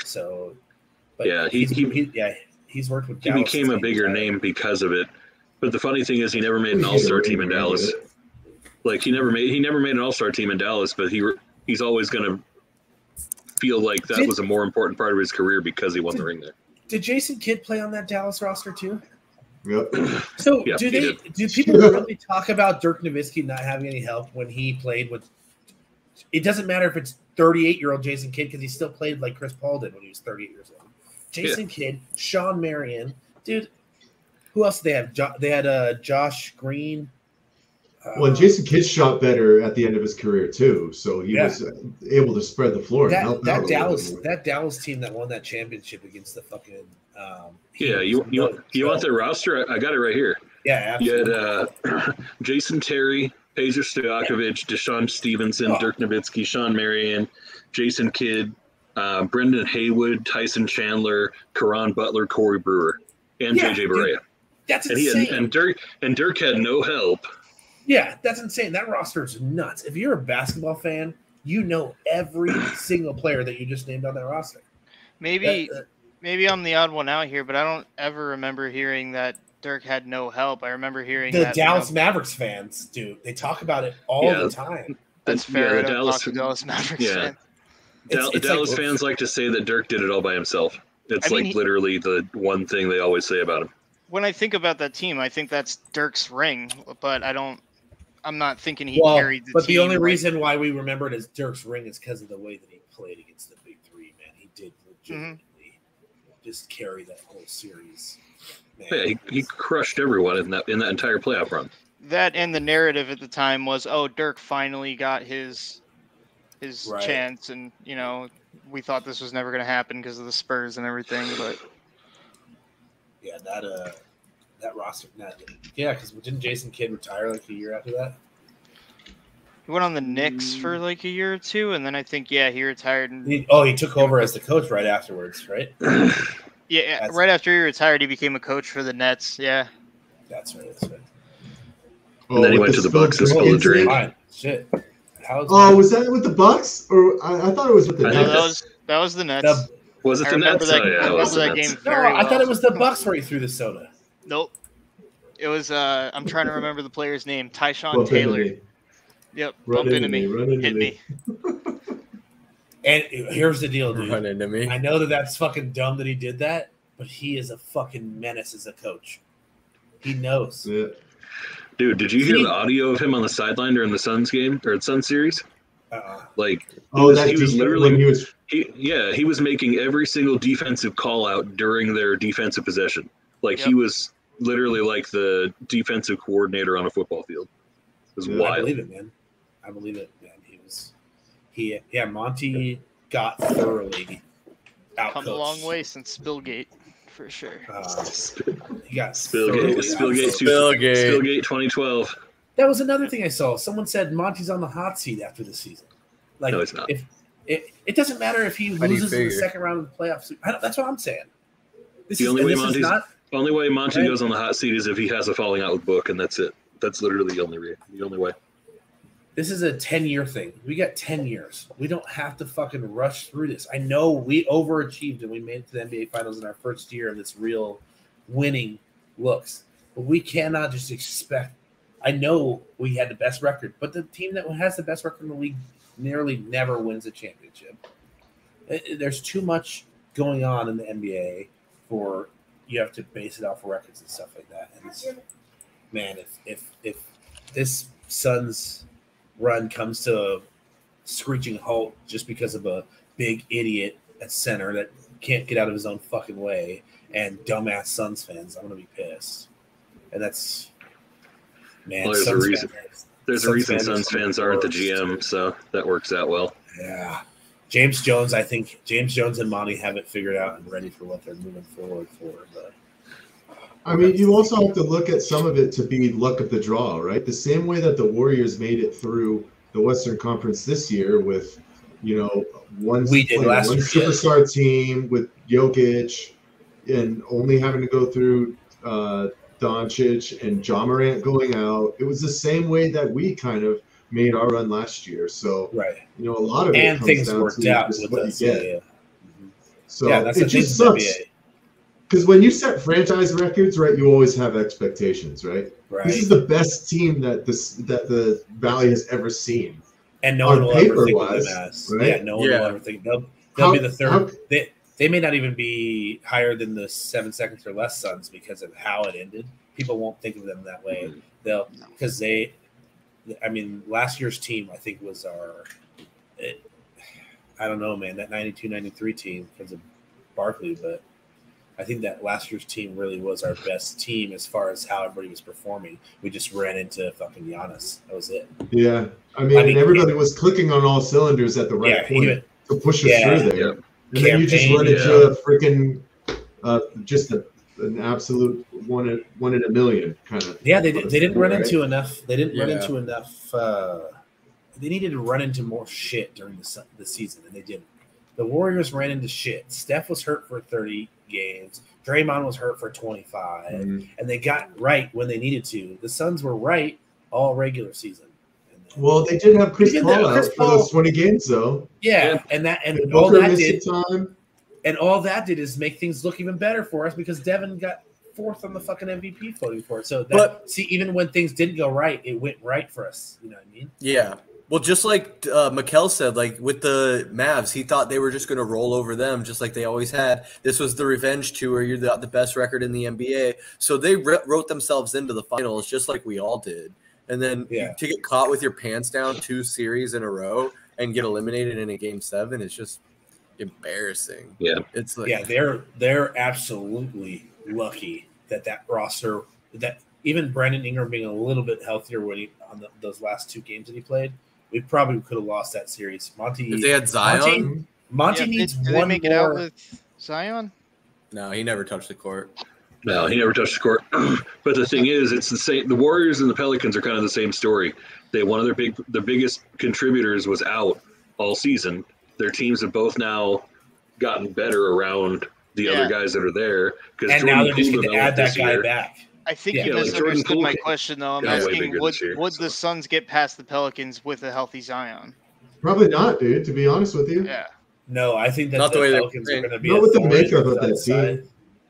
So, but yeah, he's worked with Dallas. He became a bigger name because of it. But the funny thing is, he never made an All-Star team in Dallas. Like he never made an All-Star team in Dallas. But he's always going to feel like that was a more important part of his career because he won the ring there. Did Jason Kidd play on that Dallas roster too? Yep. So do people really talk about Dirk Nowitzki not having any help when he played with – it doesn't matter if it's 38-year-old Jason Kidd because he still played like Chris Paul did when he was 38 years old. Jason Kidd, Sean Marion. Dude, who else did they have? They had Josh Green. Well, Jason Kidd shot better at the end of his career too, so he was able to spread the floor. That Dallas team that won that championship against the fucking you want their roster? I got it right here. Yeah, absolutely. You had Jason Terry, Peja Stojakovic, Deshaun Stevenson, Dirk Nowitzki, Sean Marion, Jason Kidd, Brendan Haywood, Tyson Chandler, Caron Butler, Corey Brewer, and JJ Barea. That's insane. And Dirk had no help. Yeah, that's insane. That roster is nuts. If you're a basketball fan, you know every single player that you just named on that roster. Maybe I'm the odd one out here, but I don't ever remember hearing that Dirk had no help. I remember hearing the Dallas Mavericks fans do. They talk about it all the time. That's fair. Yeah, Dallas Mavericks fans. Dallas fans like to say that Dirk did it all by himself. It's literally the one thing they always say about him. When I think about that team, I think that's Dirk's ring, but I'm not thinking he carried the team. But the only reason why we remember it as Dirk's ring is because of the way that he played against the big three, man. He did legitimately just carry that whole series. Man. Yeah, he crushed everyone in that entire playoff run. That and the narrative at the time was, oh, Dirk finally got his chance, and we thought this was never going to happen because of the Spurs and everything. But yeah, that roster. Because didn't Jason Kidd retire like a year after that? He went on the Knicks for like a year or two, and then I think he retired. He took over as the coach right afterwards, right? Right after he retired, he became a coach for the Nets. Yeah, that's right. And then he went to the Bucks and spilled a drink. Shit. Was that with the Bucks, or I thought it was with the Nets? That was the Nets. Was it the Nets? I thought it was the Bucks where he threw the soda. Nope. It was, I'm trying to remember the player's name, Tyshawn Taylor. Yep, bump into me. Hit me. And here's the deal, dude. Run into me. I know that's fucking dumb that he did that, but he is a fucking menace as a coach. He knows. Yeah. Dude, did you hear the audio of him on the sideline during the Suns game or the Suns series? He was making every single defensive call out during their defensive possession. He was literally like the defensive coordinator on a football field. It was wild. I believe it, man. Monty got thoroughly outcoached. Come a long way since Spillgate, for sure. He got Spillgate 2012. That was another thing I saw. Someone said Monty's on the hot seat after the season. Like, no, he's not. It doesn't matter if he loses in the second round of the playoffs. That's what I'm saying. The only way Monty goes on the hot seat is if he has a falling out with Book, and that's it. That's literally the only way. This is a 10-year thing. We got 10 years. We don't have to fucking rush through this. I know we overachieved and we made it to the NBA Finals in our first year of this real winning looks, but we cannot just expect. I know we had the best record, but the team that has the best record in the league nearly never wins a championship. There's too much going on in the NBA for you have to base it off records and stuff like that. And it's, man, if this Suns run comes to a screeching halt just because of a big idiot at center that can't get out of his own fucking way and dumbass Suns fans, I'm gonna be pissed. And that's, man. Well, there's a reason. There's a reason Suns fans aren't the GM, so that works out well. Yeah, James Jones. I think James Jones and Monty have it figured out and ready for what they're moving forward for. But I mean, you also have to look at some of it to be luck of the draw, right? The same way that the Warriors made it through the Western Conference this year with, you know, one superstar team with Jokic and only having to go through Doncic and John Morant going out. It was the same way that we kind of made our run last year. So, right, you know, a lot of it and comes things down worked to out just with what us. You get. Yeah. Mm-hmm. So yeah, that's it just sucks. Because when you set franchise records, right, you always have expectations, right? Right. This is the best team that the Valley has ever seen. And no one will ever think of them as. Right? Yeah, no one will ever think. They'll be the third. They may not even be higher than the 7 seconds or less Suns because of how it ended. People won't think of them that way. Mm-hmm. Last year's team, I think, was I don't know, man, that 92-93 team because of Barkley, but I think that last year's team really was our best team as far as how everybody was performing. We just ran into fucking Giannis. That was it. Yeah. I mean everybody was clicking on all cylinders at the right point to push us through there. Yep. And then you just run into a freaking an absolute one in a million kind of. Yeah, they didn't run into enough. They needed to run into more shit during the season, and they didn't. The Warriors ran into shit. Steph was hurt for 30 games. Draymond was hurt for 25, and they got right when they needed to. The Suns were right all regular season. Well, they did have Chris Paul out for those 20 games, though. Yeah, and all that did time. And all that did is make things look even better for us because Devin got fourth on the fucking MVP voting for it. So, even when things didn't go right, it went right for us. You know what I mean? Yeah. Well, just like Mikal said, like with the Mavs, he thought they were just going to roll over them just like they always had. This was the revenge tour. You're the best record in the NBA. So they wrote themselves into the finals just like we all did. And then to get caught with your pants down 2 series in a row and get eliminated in a game 7 is just embarrassing. Yeah, it's like they're absolutely lucky that roster, that even Brandon Ingram being a little bit healthier when those last 2 games that he played, we probably could have lost that series. Monty, if they had Zion, Monty needs one. Did they make it out with Zion? No, he never touched the court. No, he never touched the court. But the thing is, it's the same. The Warriors and the Pelicans are kind of the same story. The biggest contributors was out all season. Their teams have both now gotten better around the other guys that are there. And now they're just going to add that guy back. I think you misunderstood my question, though. I'm asking, would the Suns get past the Pelicans with a healthy Zion? Probably not, dude, to be honest with you. Yeah. No, I think that the Pelicans are going to be. Not with the makeup of that team.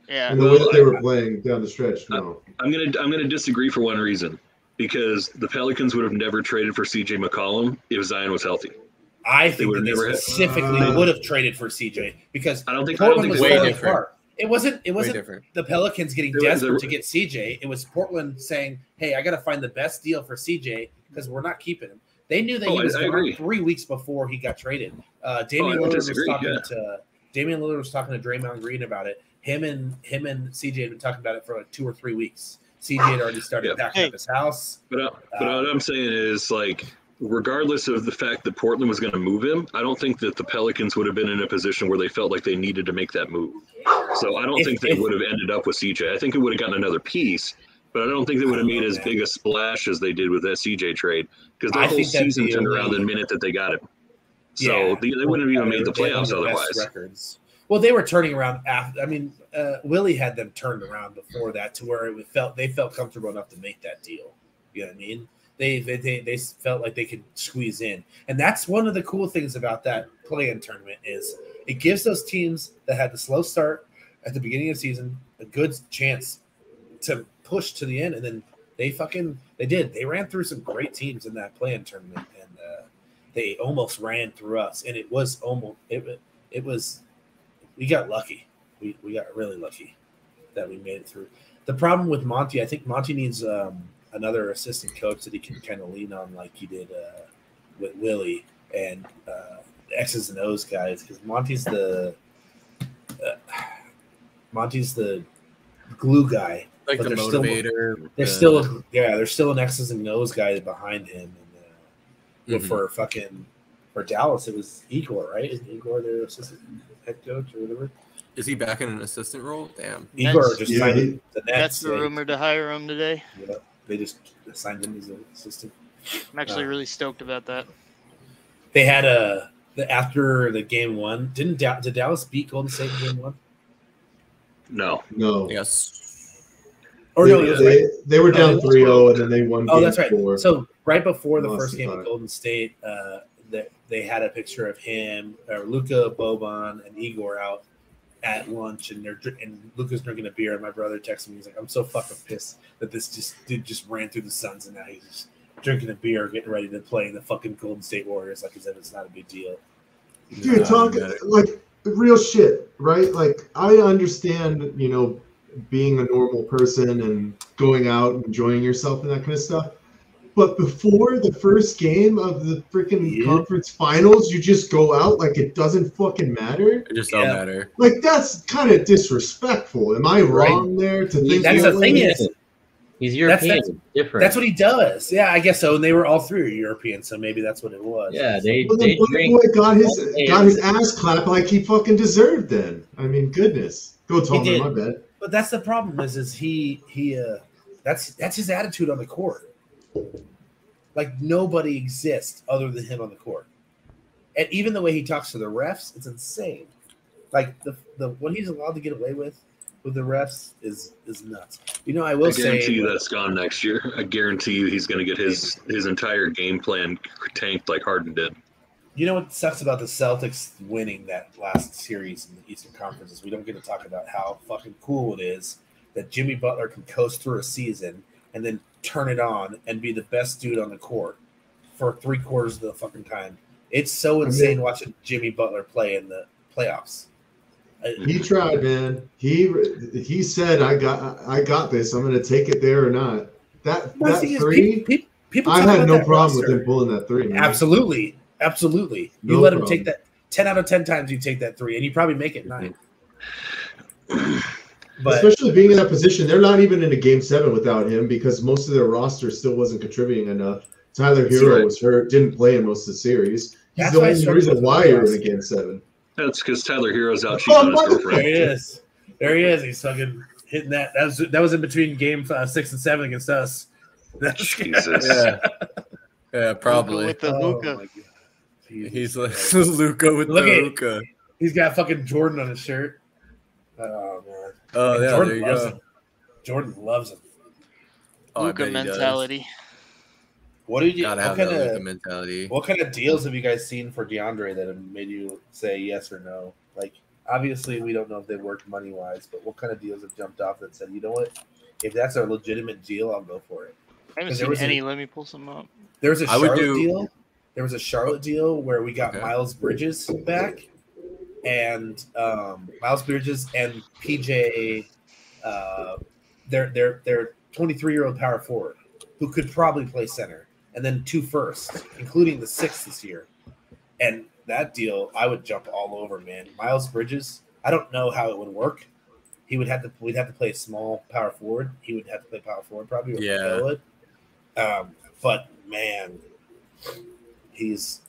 Yeah, and the way that they were playing down the stretch. No, I'm gonna disagree for one reason, because the Pelicans would have never traded for C.J. McCollum if Zion was healthy. I think they specifically would have traded for C.J. because Portland was falling apart. It wasn't the Pelicans getting desperate to get C.J. It was Portland saying, "Hey, I got to find the best deal for C.J. because we're not keeping him." They knew that he was gone 3 weeks before he got traded. Damian Lillard was talking to Draymond Green about it. Him and CJ had been talking about it for like 2 or 3 weeks. CJ had already started backing up his house. But what I'm saying is, like, regardless of the fact that Portland was going to move him, I don't think that the Pelicans would have been in a position where they felt like they needed to make that move. So I don't think they would have ended up with CJ. I think it would have gotten another piece, but I don't think they would have made as big a splash as they did with that CJ trade because the whole season turned around the minute that they got him. So they wouldn't have even made the playoffs otherwise. Well, they were turning around after. I mean, Willie had them turned around before that to where they felt comfortable enough to make that deal. You know what I mean? They felt like they could squeeze in, and that's one of the cool things about that play-in tournament is it gives those teams that had the slow start at the beginning of the season a good chance to push to the end, and then they did. They ran through some great teams in that play-in tournament, and they almost ran through us, and it was almost we got lucky. We got really lucky that we made it through. The problem with Monty, I think Monty needs another assistant coach that he can kind of lean on, like he did with Willie and X's and O's guys, because Monty's the glue guy, like the motivator. There's still an X's and O's guy behind him. Mm-hmm. For Dallas, it was Igor, right? Is Igor their assistant head coach or whatever? Is he back in an assistant role? Damn. Igor just signed him. That's the rumor to hire him today. Yeah, they just signed him as an assistant. I'm actually really stoked about that. They had after the game one. Did Dallas beat Golden State in game one? No. Yes. They were down 3-0 and then they won. Oh, that's right. Four. So right before the first game of Golden State, they had a picture of him, Luka, Boban, and Igor out at lunch, and Luka's drinking a beer. And my brother texted me, he's like, "I'm so fucking pissed that this dude just ran through the Suns, and now he's just drinking a beer, getting ready to play the fucking Golden State Warriors like as if it's not a big deal." Dude, talking like real shit, right? Like I understand, being a normal person and going out and enjoying yourself and that kind of stuff. But before the first game of the freaking conference finals, you just go out like it doesn't fucking matter. It just don't matter. Like that's kind of disrespectful. Am I wrong there to think that's the thing is he's European. That's different. That's what he does. Yeah, I guess so. And they were all three European, so maybe that's what it was. Yeah, the boy got his ass clapped like he fucking deserved. Then I mean, goodness, go Tallman. My bad. But that's the problem is he that's his attitude on the court. Like nobody exists other than him on the court. And even the way he talks to the refs, it's insane. Like the what he's allowed to get away with the refs is nuts. I guarantee you that's gone next year. I guarantee you he's going to get his entire game plan tanked like Harden did. You know what sucks about the Celtics winning that last series in the Eastern Conference is we don't get to talk about how fucking cool it is that Jimmy Butler can coast through a season and then turn it on and be the best dude on the court for 3/4 of the fucking time. It's so insane watching Jimmy Butler play in the playoffs. He tried, man. He said, "I got this. I'm going to take it there or not." That three, people I had no problem with him pulling that three. Man. Absolutely. You let him take that 10 out of 10 times you take that three, and you probably make it 9. But especially being in that position, they're not even in a game 7 without him because most of their roster still wasn't contributing enough. Tyler Hero was hurt, didn't play in most of the series. He's the only reason why you're in a game 7. That's because Tyler Hero's out cheating on his girlfriend. There he is. He's fucking hitting that. That was in between game 6 and 7 against us. That's Jesus. Yeah, probably. With the Luka. He's like Luka with Luka. He's got fucking Jordan on his shirt. Oh man. Oh yeah, Jordan there you go. Jordan loves him. Oh, Luka mentality. What did you? What kind of deals have you guys seen for DeAndre that have made you say yes or no? Like, obviously, we don't know if they worked money wise, but what kind of deals have jumped off that said, you know what? If that's a legitimate deal, I'll go for it. I haven't seen any. Let me pull some up. There's a Charlotte deal. There was a Charlotte deal where we got Miles Bridges back, and Miles Bridges and PJ, their 23-year-old power forward who could probably play center, and then 2 firsts, including the 6th this year. And that deal, I would jump all over, man. Miles Bridges, I don't know how it would work. We'd have to play small power forward. He would have to play power forward probably. But man.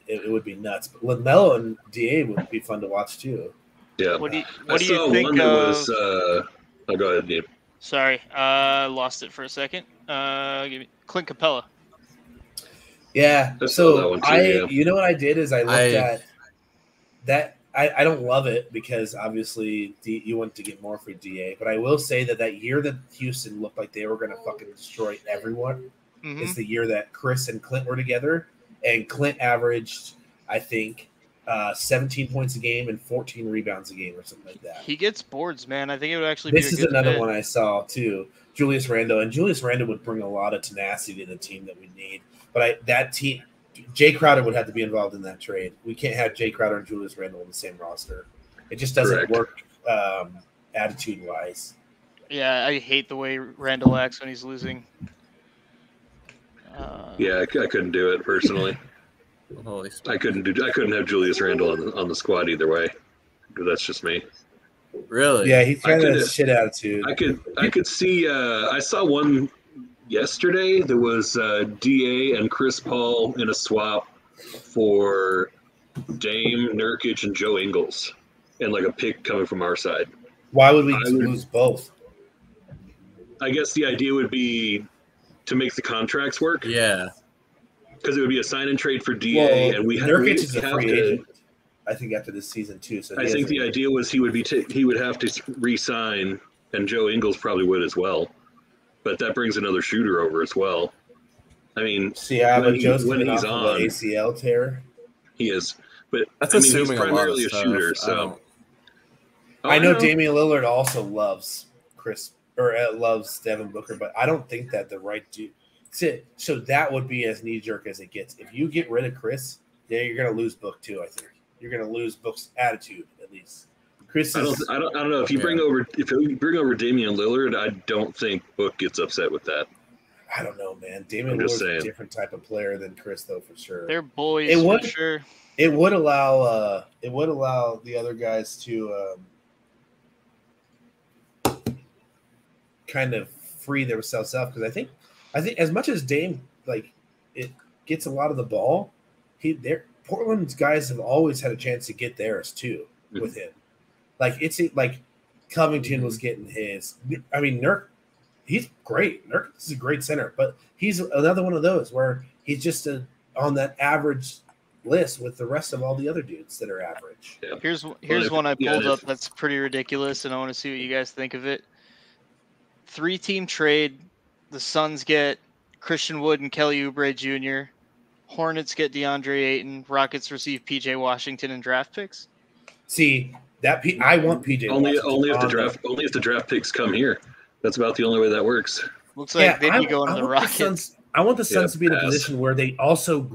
It would be nuts. But LaMelo and DA would be fun to watch too. Yeah. What do you think? Go ahead, Dave. Sorry, lost it for a second. Clint Capella. Yeah. You know what I did is I looked at that. I don't love it because obviously you want to get more for DA, but I will say that year that Houston looked like they were going to fucking destroy everyone is the year that Chris and Clint were together. And Clint averaged, I think, 17 points a game and 14 rebounds a game or something like that. He gets boards, man. I think it would actually be a good fit. This is another one I saw, too. Julius Randle. And Julius Randle would bring a lot of tenacity to the team that we need. But that team, Jay Crowder would have to be involved in that trade. We can't have Jay Crowder and Julius Randle on the same roster. It just doesn't work attitude-wise. Yeah, I hate the way Randle acts when he's losing. Yeah, I couldn't do it personally. Holy stuff. I couldn't have Julius Randle on the squad either way. That's just me. Really? Yeah, he's got that shit attitude. I could see. I saw one yesterday. There was DA and Chris Paul in a swap for Dame, Nurkic, and Joe Ingles, and like a pick coming from our side. Why would we lose both? I guess the idea would be to make the contracts work. Yeah. Because it would be a sign and trade for DA, well, and we have Nurkic is a free agent, I think, after this season too. So I think the idea was he would have to re-sign, and Joe Ingles probably would as well. But that brings another shooter over as well. I mean, when he's on ACL tear, he is. But that's assuming he's primarily a shooter. So I know Damian Lillard also loves loves Devin Booker, but I don't think that the right dude. So that would be as knee-jerk as it gets. If you get rid of Chris, yeah, you're going to lose Book too, I think. You're going to lose Book's attitude, at least. Chris, I don't know. If you bring over Damian Lillard, I don't think Book gets upset with that. I don't know, man. Damian Lillard's a different type of player than Chris, though, for sure. They're bullies, for sure. It would allow the other guys to kind of free themselves up, because I think as much as Dame it gets a lot of the ball, Portland's guys have always had a chance to get theirs too with him. It's Covington was getting his. I mean, Nurk, he's great. Nurk is a great center, but he's another one of those where he's just on that average list with the rest of all the other dudes that are average. Yeah. Here's one I pulled up that's pretty ridiculous, and I want to see what you guys think of it. 3-team trade. The Suns get Christian Wood and Kelly Oubre Jr. Hornets get DeAndre Ayton. Rockets receive PJ Washington and draft picks. See that I want PJ. Only if the draft picks come here. That's about the only way that works. Looks like you go into the Rockets. I want the Suns to be in a position where they also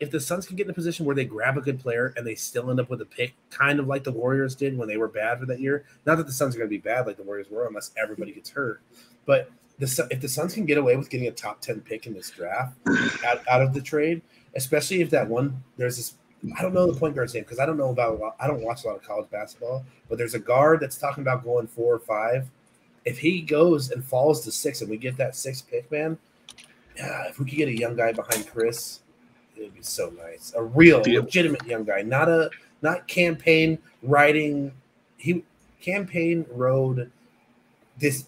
if the Suns can get in a position where they grab a good player and they still end up with a pick, kind of like the Warriors did when they were bad for that year. Not that the Suns are going to be bad like the Warriors were, unless everybody gets hurt, but. If the Suns can get away with getting a top 10 pick in this draft out of the trade, especially if that one there's this, I don't know the point guard's name because I don't watch a lot of college basketball, but there's a guard that's talking about going 4 or 5. If he goes and falls to 6 and we get that 6th pick, man, if we could get a young guy behind Chris, it would be so nice. A real legitimate young guy, not Cam Payne riding. Cam Payne rode this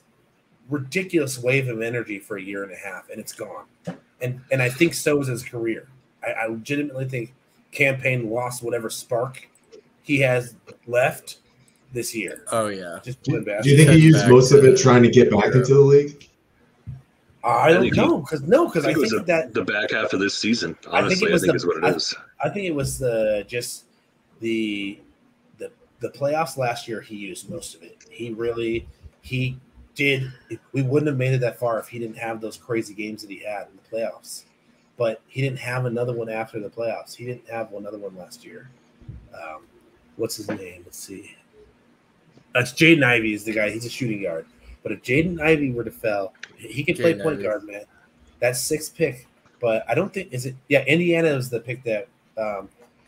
ridiculous wave of energy for a year and a half, and it's gone. And I think so was his career. I legitimately think Cam Payne lost whatever spark he has left this year. Oh, yeah. Just do you think he used most of it trying to get back into the league? I don't know. I think that the back half of this season, honestly, I think is what it is. I think it was the playoffs last year he used most of it. We wouldn't have made it that far if he didn't have those crazy games that he had in the playoffs. But he didn't have another one after the playoffs. He didn't have another one last year. What's his name? Let's see. That's Jaden Ivey is the guy. He's a shooting guard. But if Jaden Ivey were to foul, he could play point guard, man. That's 6th pick. But I don't think – is it – yeah, Indiana is the pick that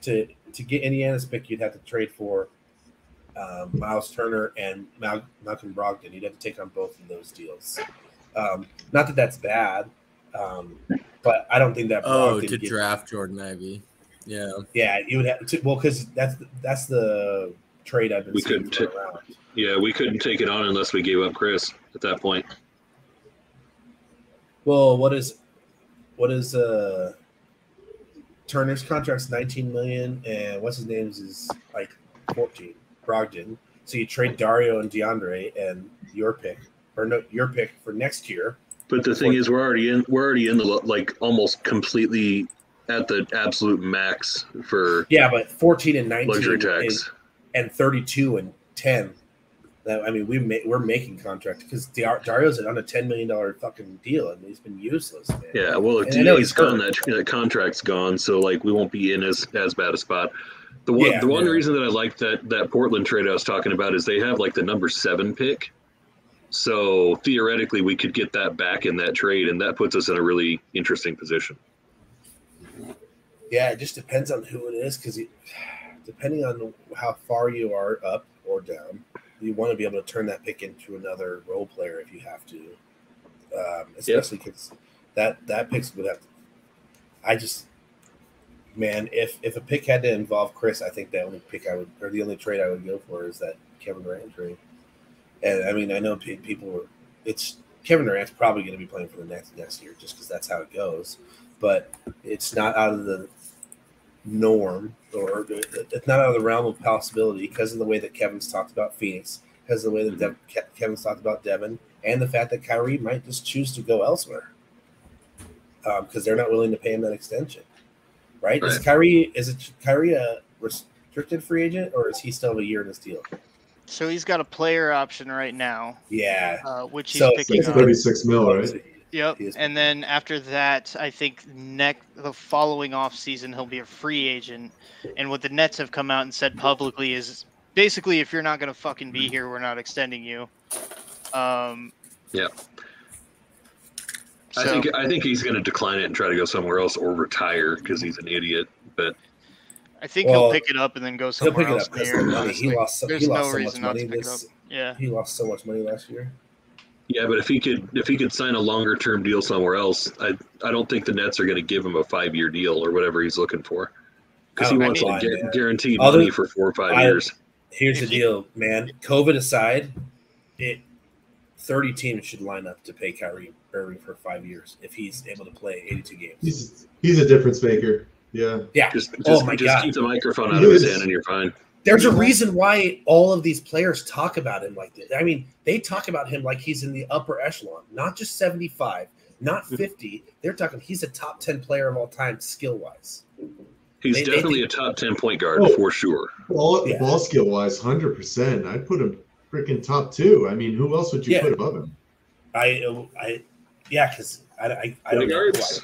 to get Indiana's pick you'd have to trade for – Miles Turner and Malcolm Brogdon. You'd have to take on both of those deals. Not that that's bad, but I don't think that. To draft Jordan Ivey. Yeah. Yeah, you would have to. Well, because that's the trade I've been. We couldn't take it on unless we gave up Chris at that point. Well, what is Turner's contract's $19 million, and what's his name's is like 14. Brogdon, so you trade Dario and DeAndre and your pick for next year. But the thing is, we're already in the almost completely at the absolute max for. Yeah, but 14 and 19 luxury tax. and 32 and 10 that, I mean, we're making contract because Dario's on a $10 million fucking deal, and he's been useless, man. Yeah, well, if D'Lo's gone, that contract's gone, so, like, we won't be in as bad a spot. The one reason that I like that Portland trade I was talking about is they have, like, the number 7 pick. So, theoretically, we could get that back in that trade, and that puts us in a really interesting position. Yeah, it just depends on who it is, because depending on how far you are up or down, you want to be able to turn that pick into another role player if you have to, especially because that pick would have to. If a pick had to involve Chris, I think the only trade I would go for is that Kevin Durant trade. And I mean, I know people were. It's Kevin Durant's probably going to be playing for the next year just because that's how it goes. But it's not out of the norm, or it's not out of the realm of possibility because of the way that Kevin's talked about Phoenix, because of the way that Kevin's talked about Devin, and the fact that Kyrie might just choose to go elsewhere because they're not willing to pay him that extension, right? Is Kyrie a restricted free agent, or is he still a year in his deal? So he's got a player option right now, which he's picking up. $36 million, right? Yep, and then after that, I think the following offseason, he'll be a free agent. And what the Nets have come out and said publicly is basically, if you're not going to fucking be here, we're not extending you. I think he's going to decline it and try to go somewhere else or retire because he's an idiot. But I think he'll pick it up and then go somewhere else. There's no reason not to pick it up. Yeah, he lost so much money last year. Yeah, but if he could sign a longer term deal somewhere else, I don't think the Nets are going to give him a 5-year deal or whatever he's looking for, because he wants guaranteed money for 4 or 5 years. Here's the deal, man. COVID aside, 30 teams should line up to pay Kyrie Irving for 5 years if he's able to play 82 games. He's a difference maker. Yeah. Yeah. Just keep the microphone out of his hand and you're fine. There's a reason why all of these players talk about him like this. I mean, they talk about him like he's in the upper echelon, not just 75, not 50. They're talking he's a top 10 player of all time skill-wise. He's definitely a top 10 point guard for sure. Ball skill-wise, 100%. I'd put him freaking top 2. I mean, who else would you put above him? Because I don't know.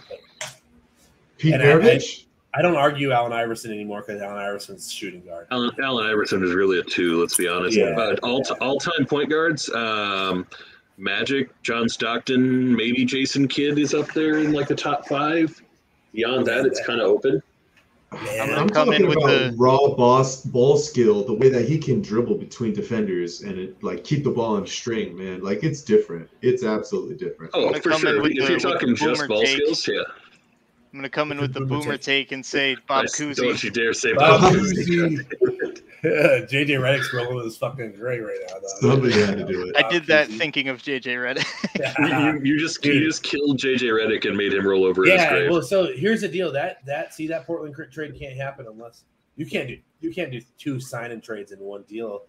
Pete Maravich? I don't argue Allen Iverson anymore because Allen Iverson's shooting guard. Allen Iverson is really a 2, let's be honest. Yeah, but all-time point guards, Magic, John Stockton, maybe Jason Kidd is up there in like the top 5. Beyond that, it's kind of open. Man, I'm talking about raw ball skill, the way that he can dribble between defenders and keep the ball on string, man. Like, it's different. It's absolutely different. Oh, for sure. If you're talking just ball skills, yeah. I'm gonna come in with the boomer take and say Bob Cousy. Don't you dare say Bob Cousy. JJ Redick's rolling with his fucking gray right now. Though. Somebody had to do it. I did that thinking of JJ Redick. you just killed JJ Redick and made him roll over in his grave. Yeah, well, so here's the deal. That Portland trade can't happen unless you can't do 2 sign and trades in one deal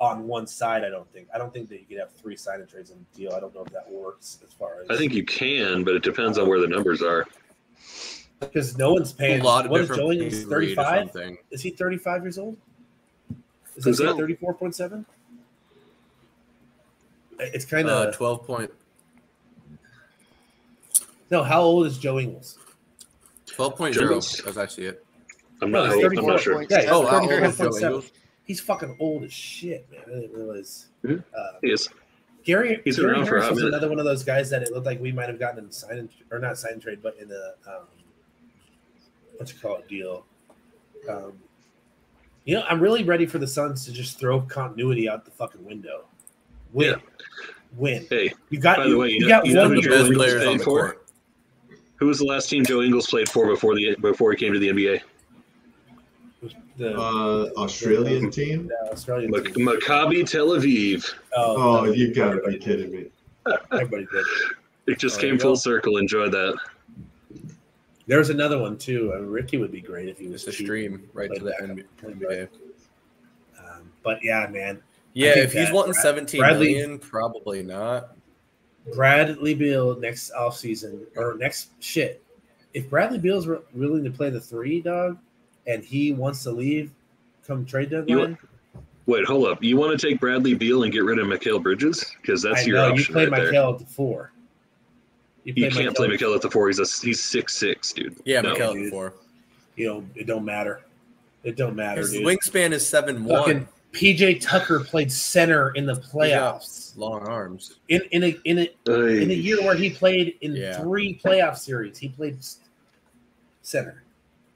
on one side. I don't think that you could have 3 sign and trades in a deal. I don't know if that works as far as. I think you can, but it depends on where the numbers are. Because no one's paying. A lot of different. What is Joel? 35. Is he 35 years old? Is he 34.7? It's kind of 12. No, how old is Joe Ingles? 12.0, as I see it. I'm not sure. Yeah, oh, how old is Joe Ingles? He's fucking old as shit, man. I didn't realize. Mm-hmm. He is. Gary Harris was another one of those guys that it looked like we might have gotten in not sign and trade, but in the deal. I'm really ready for the Suns to just throw continuity out the fucking window. Win. Hey, you got one of the best players on the court. Who was the last team Joe Ingles played for before he came to the NBA? The Australian team? The Australian team. Maccabi Tel Aviv. Oh, you've got to be kidding me. Everybody did. It just came full circle. Enjoy that. There's another one, too. I mean, Ricky would be great if he was just a stream right to the NBA. But, yeah, man. Yeah, if he's wanting $17 million, probably not. Bradley Beal next offseason or next shit. If Bradley Beal's willing to play the 3, dog, and he wants to leave come trade deadline, Wait, hold up. You want to take Bradley Beal and get rid of Mikal Bridges? Because that's your option right there. You played Mikal at the four. You can't play Mikal at the four. He's 6'6", dude. Yeah, no. Mikal at the four. You know, it don't matter. It don't matter, his dude. Wingspan is 7'1". Fucking PJ Tucker played center in the playoffs. Long arms. In a year where he played in three playoff series, he played center.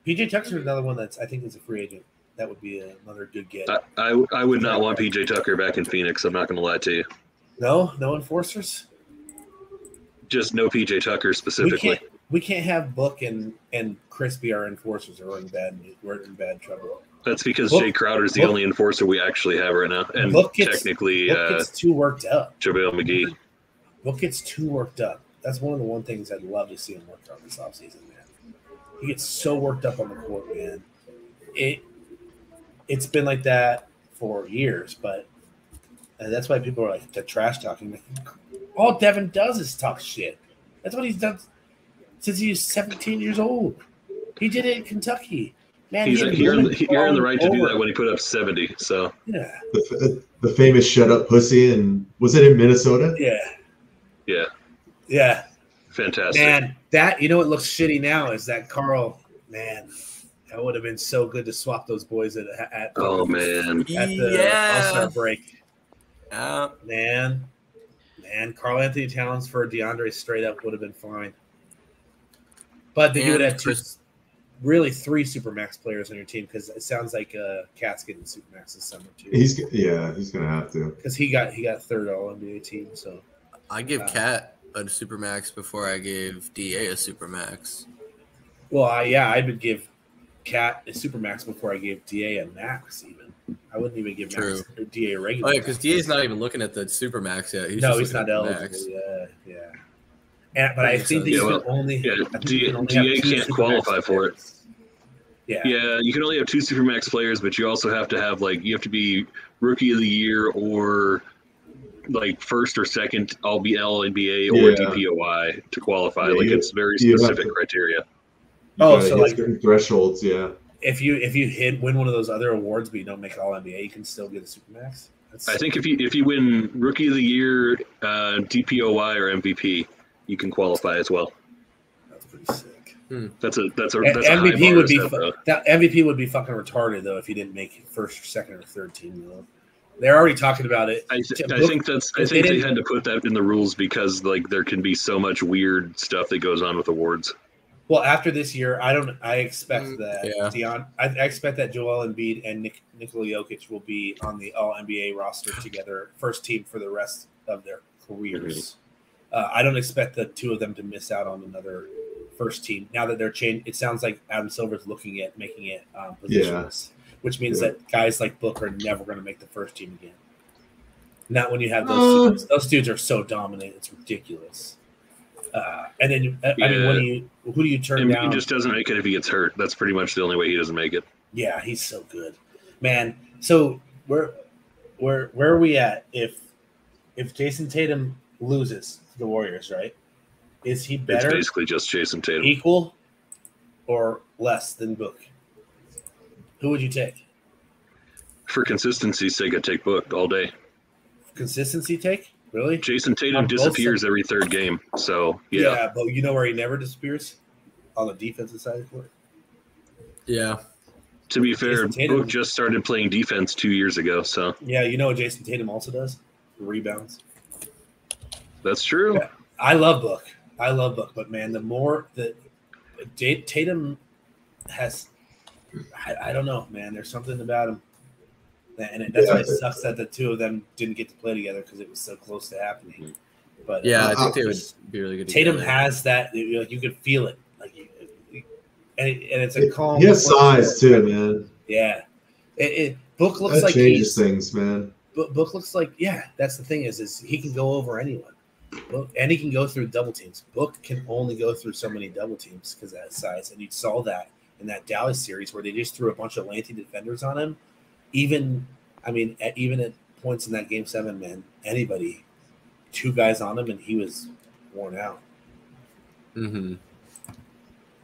PJ Tucker is another one that's I think is a free agent. That would be another good get. I would not want PJ Tucker back in Phoenix. I'm not going to lie to you. No enforcers. Just no PJ Tucker specifically. We can't have Book and Chris be our enforcers, or we're in bad trouble. That's because Book, Jay Crowder's the only enforcer we actually have right now, and Book gets too worked up. JaVale McGee. Book gets too worked up. That's one of the one things I'd love to see him worked on this offseason, man. He gets so worked up on the court, man. It's been like that for years, but that's why people are like the trash talking. All Devin does is talk shit. That's what he's done since he was 17 years old. He did it in Kentucky. Man, he earned the right to do that when he put up 70. So yeah, the famous "shut up, pussy," and was it in Minnesota? Yeah. Fantastic. Man, that what looks shitty now is that Carl. Man. That would have been so good to swap those boys at the All-Star break. Man, Carl Anthony Towns for DeAndre straight up would have been fine. But then you would have three Supermax players on your team because it sounds like Cat's getting Supermax this summer too. He's gonna have to because he got third All-NBA team. So I give Cat a Supermax before I gave DA a Supermax. Well, I would give Cat a Supermax before I gave DA a max even. I wouldn't even give Max or DA a regular. Oh, yeah, because DA's not even looking at the Supermax yet. He's not eligible. Max. Yeah. But I think that DA can't qualify for it. Yeah. Yeah, you can only have two Supermax players, but you also have to have you have to be Rookie of the Year or first or second All-NBA or DPOI to qualify. It's very specific criteria. Oh, so certain thresholds, yeah. If you win one of those other awards, but you don't make All NBA, you can still get a Supermax. I think if you win Rookie of the Year, DPOY or MVP, you can qualify as well. That's pretty sick. That's a MVP would be that MVP would be fucking retarded though if you didn't make first, second, or third team though. They're already talking about it. I think they had to put that in the rules because there can be so much weird stuff that goes on with awards. Well, after this year, I expect that Joel Embiid and Nikola Jokic will be on the All-NBA roster together, first team for the rest of their careers. Mm-hmm. I don't expect the two of them to miss out on another first team. Now that they're changed, it sounds like Adam Silver's looking at making it positionless, which means that guys like Booker are never going to make the first team again. Not when you have those dudes. Those dudes are so dominant, it's ridiculous. And then, who do you turn down? He just doesn't make it if he gets hurt. That's pretty much the only way he doesn't make it. Yeah, he's so good, man. So where are we at? If Jason Tatum loses to the Warriors, right? Is he better? It's basically just Jason Tatum. Equal or less than Book? Who would you take? For consistency's sake, I'd take Book all day. Consistency take? Really? Jason Tatum disappears every third game. So, yeah. Yeah, but you know where he never disappears? On the defensive side of the court. Yeah. To be fair, Book just started playing defense 2 years ago. So, yeah, you know what Jason Tatum also does? Rebounds. That's true. Yeah. I love Book. But, man, the more that Tatum has – I don't know, man. There's something about him. And why it sucks that the two of them didn't get to play together because it was so close to happening. But I think they would be really good. Tatum has that; you could feel it, and it's a calm. He has size too, man. Yeah, Book looks like changes things, man. Book looks like That's the thing is he can go over anyone, and he can go through double teams. Book can only go through so many double teams because of that size, and you saw that in that Dallas series where they just threw a bunch of lanky defenders on him. Even at points in that Game 7, man, anybody, two guys on him, and he was worn out. Mm-hmm.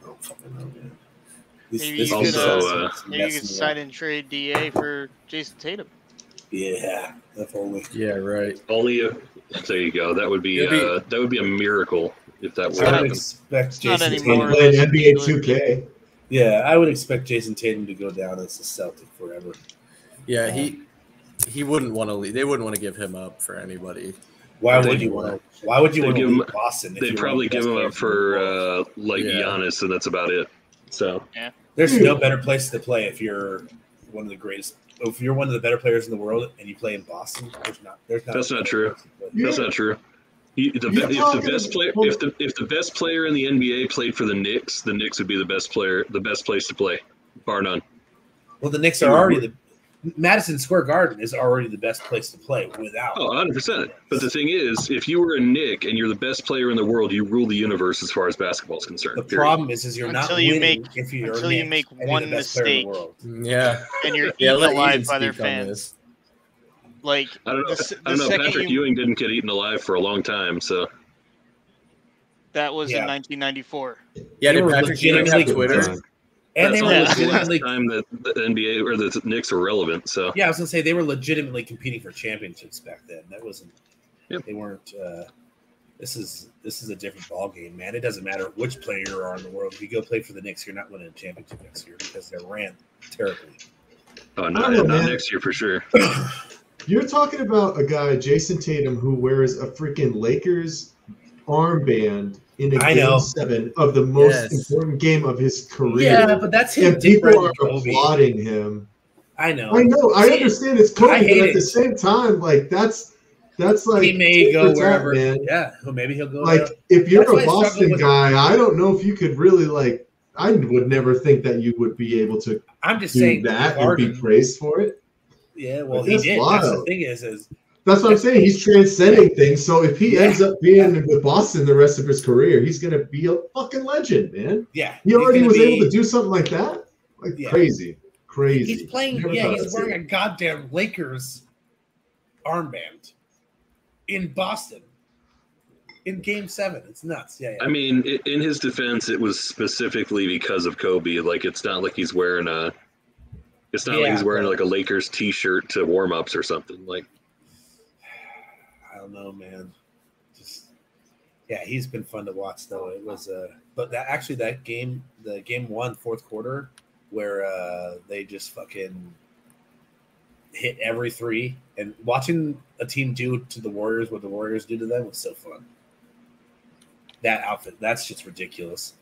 Oh, fucking no, man. Maybe you could sign and trade DA for Jason Tatum. Yeah, if only. Yeah, right. Only if, there you go. That would be a miracle if that would happen. Expect Jason Tatum played NBA 2K. Yeah, I would expect Jason Tatum to go down as a Celtic forever. Yeah, he wouldn't want to leave. They wouldn't want to give him up for anybody. Why would you want to leave Boston? They'd probably give him up for Giannis, and that's about it. So yeah. There's no better place to play if you're one of the greatest. If you're one of the better players in the world and you play in Boston, there's not. That's not true. That's not true. If the best player in the NBA played for the Knicks would be the best place to play, bar none. Well, the Knicks are already Madison Square Garden is already the best place to play without. Oh, 100%. But the thing is, if you were a Knick and you're the best player in the world, you rule the universe as far as basketball is concerned. The problem is you're not winning until you make one mistake. Yeah, and you're eaten alive by their fans. Like I don't know. Patrick Ewing didn't get eaten alive for a long time, so that was in 1994. Yeah, did Patrick Ewing have Twitter? And that's the last time that the NBA or the Knicks were relevant. So yeah, I was gonna say they were legitimately competing for championships back then. That wasn't. Yep. They weren't. This is a different ballgame, man. It doesn't matter which player you are in the world. If you go play for the Knicks, you're not winning a championship next year because they ran terribly. Oh, not next year for sure. You're talking about a guy, Jason Tatum, who wears a freaking Lakers armband in a Game 7 of the most important game of his career. Yeah, but that's him. And people are applauding him. I know. I understand it's Kobe, but at the same time, like that's like he may go wherever. Man. Yeah, well, maybe he'll go. Like if you're a Boston guy, I don't know if you could really like. I would never think that you would be able to. I'm just saying that and be praised for it. Yeah, well, he did. That's the thing is. That's what I'm saying. He's transcending things. So if he ends up being with Boston the rest of his career, he's going to be a fucking legend, man. Yeah. He already was able to do something like that? Like crazy. He's playing, he's wearing a goddamn Lakers armband in Boston in Game 7. It's nuts. Yeah. I mean, in his defense, it was specifically because of Kobe. Like, it's not like he's wearing like a Lakers t-shirt to warm-ups or something. Like, I don't know, man. He's been fun to watch though. It was that game, the Game 1 fourth quarter, where they just fucking hit every three, and watching a team do to the Warriors what the Warriors do to them was so fun. That outfit, that's just ridiculous.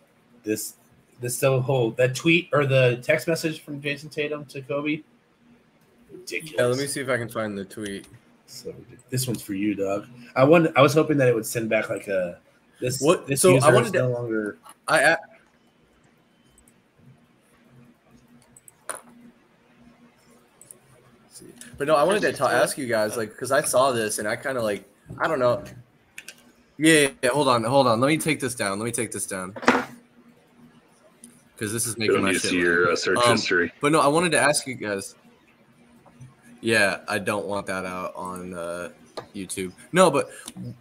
That tweet or the text message from Jason Tatum to Kobe, ridiculous. Yeah, let me see if I can find the tweet. So this one's for you, dog. I was hoping that it would send back like a this. What? This so I wanted to no longer. But no, I wanted to ask you guys, like, because I saw this and I kind of like, I don't know. Yeah. Hold on. Let me take this down. Because this is making my shit. Your search history. But no, I wanted to ask you guys. Yeah, I don't want that out on YouTube. No, but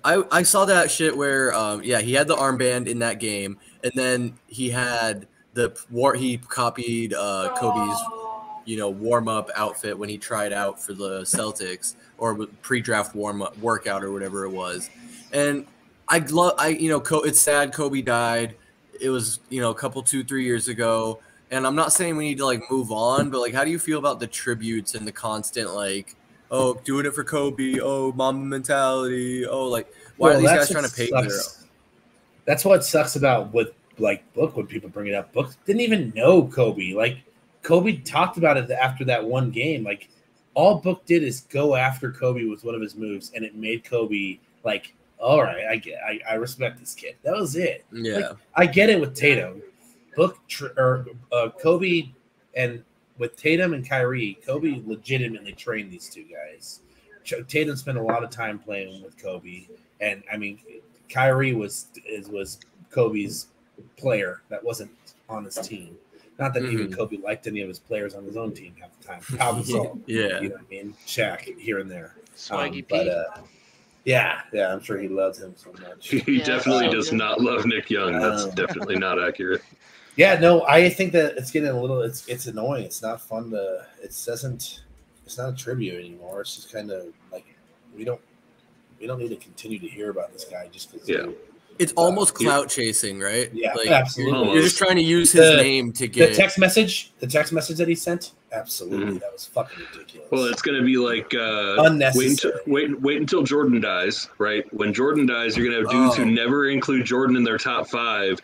I saw that shit where, he had the armband in that game, and then he had he copied Kobe's, warm-up outfit when he tried out for the Celtics, or pre-draft warm-up workout or whatever it was. And it's sad Kobe died. It was, a couple, 2-3 years ago. And I'm not saying we need to like move on, but like, how do you feel about the tributes and the constant like, oh, doing it for Kobe, oh, mama mentality, oh, like why are these guys trying to pay for their own? That's what sucks about with like Book when people bring it up. Book didn't even know Kobe. Like Kobe talked about it after that one game. Like all Book did is go after Kobe with one of his moves, and it made Kobe like, all right, I respect this kid. That was it. Yeah, like, I get it with Tatum. Kobe and with Tatum and Kyrie, Kobe legitimately trained these two guys. Tatum spent a lot of time playing with Kobe, and I mean, Kyrie was Kobe's player that wasn't on his team. Not that even Kobe liked any of his players on his own team half the time. You know what I mean? Shaq here and there, Swaggy P. Yeah, I'm sure he loves him so much. He definitely does not love Nick Young. That's definitely not accurate. Yeah, no, I think that it's getting a little. It's annoying. It's not fun to. It doesn't. it's not a tribute anymore. It's just kind of like we don't need to continue to hear about this guy just because. Yeah. It's almost clout chasing, right? Yeah, like, absolutely. You're just trying to use his name to get the text message that he sent. Absolutely, that was fucking ridiculous. Well, it's going to be like unnecessary. Wait until Jordan dies, right? When Jordan dies, you're going to have dudes who never include Jordan in their top five,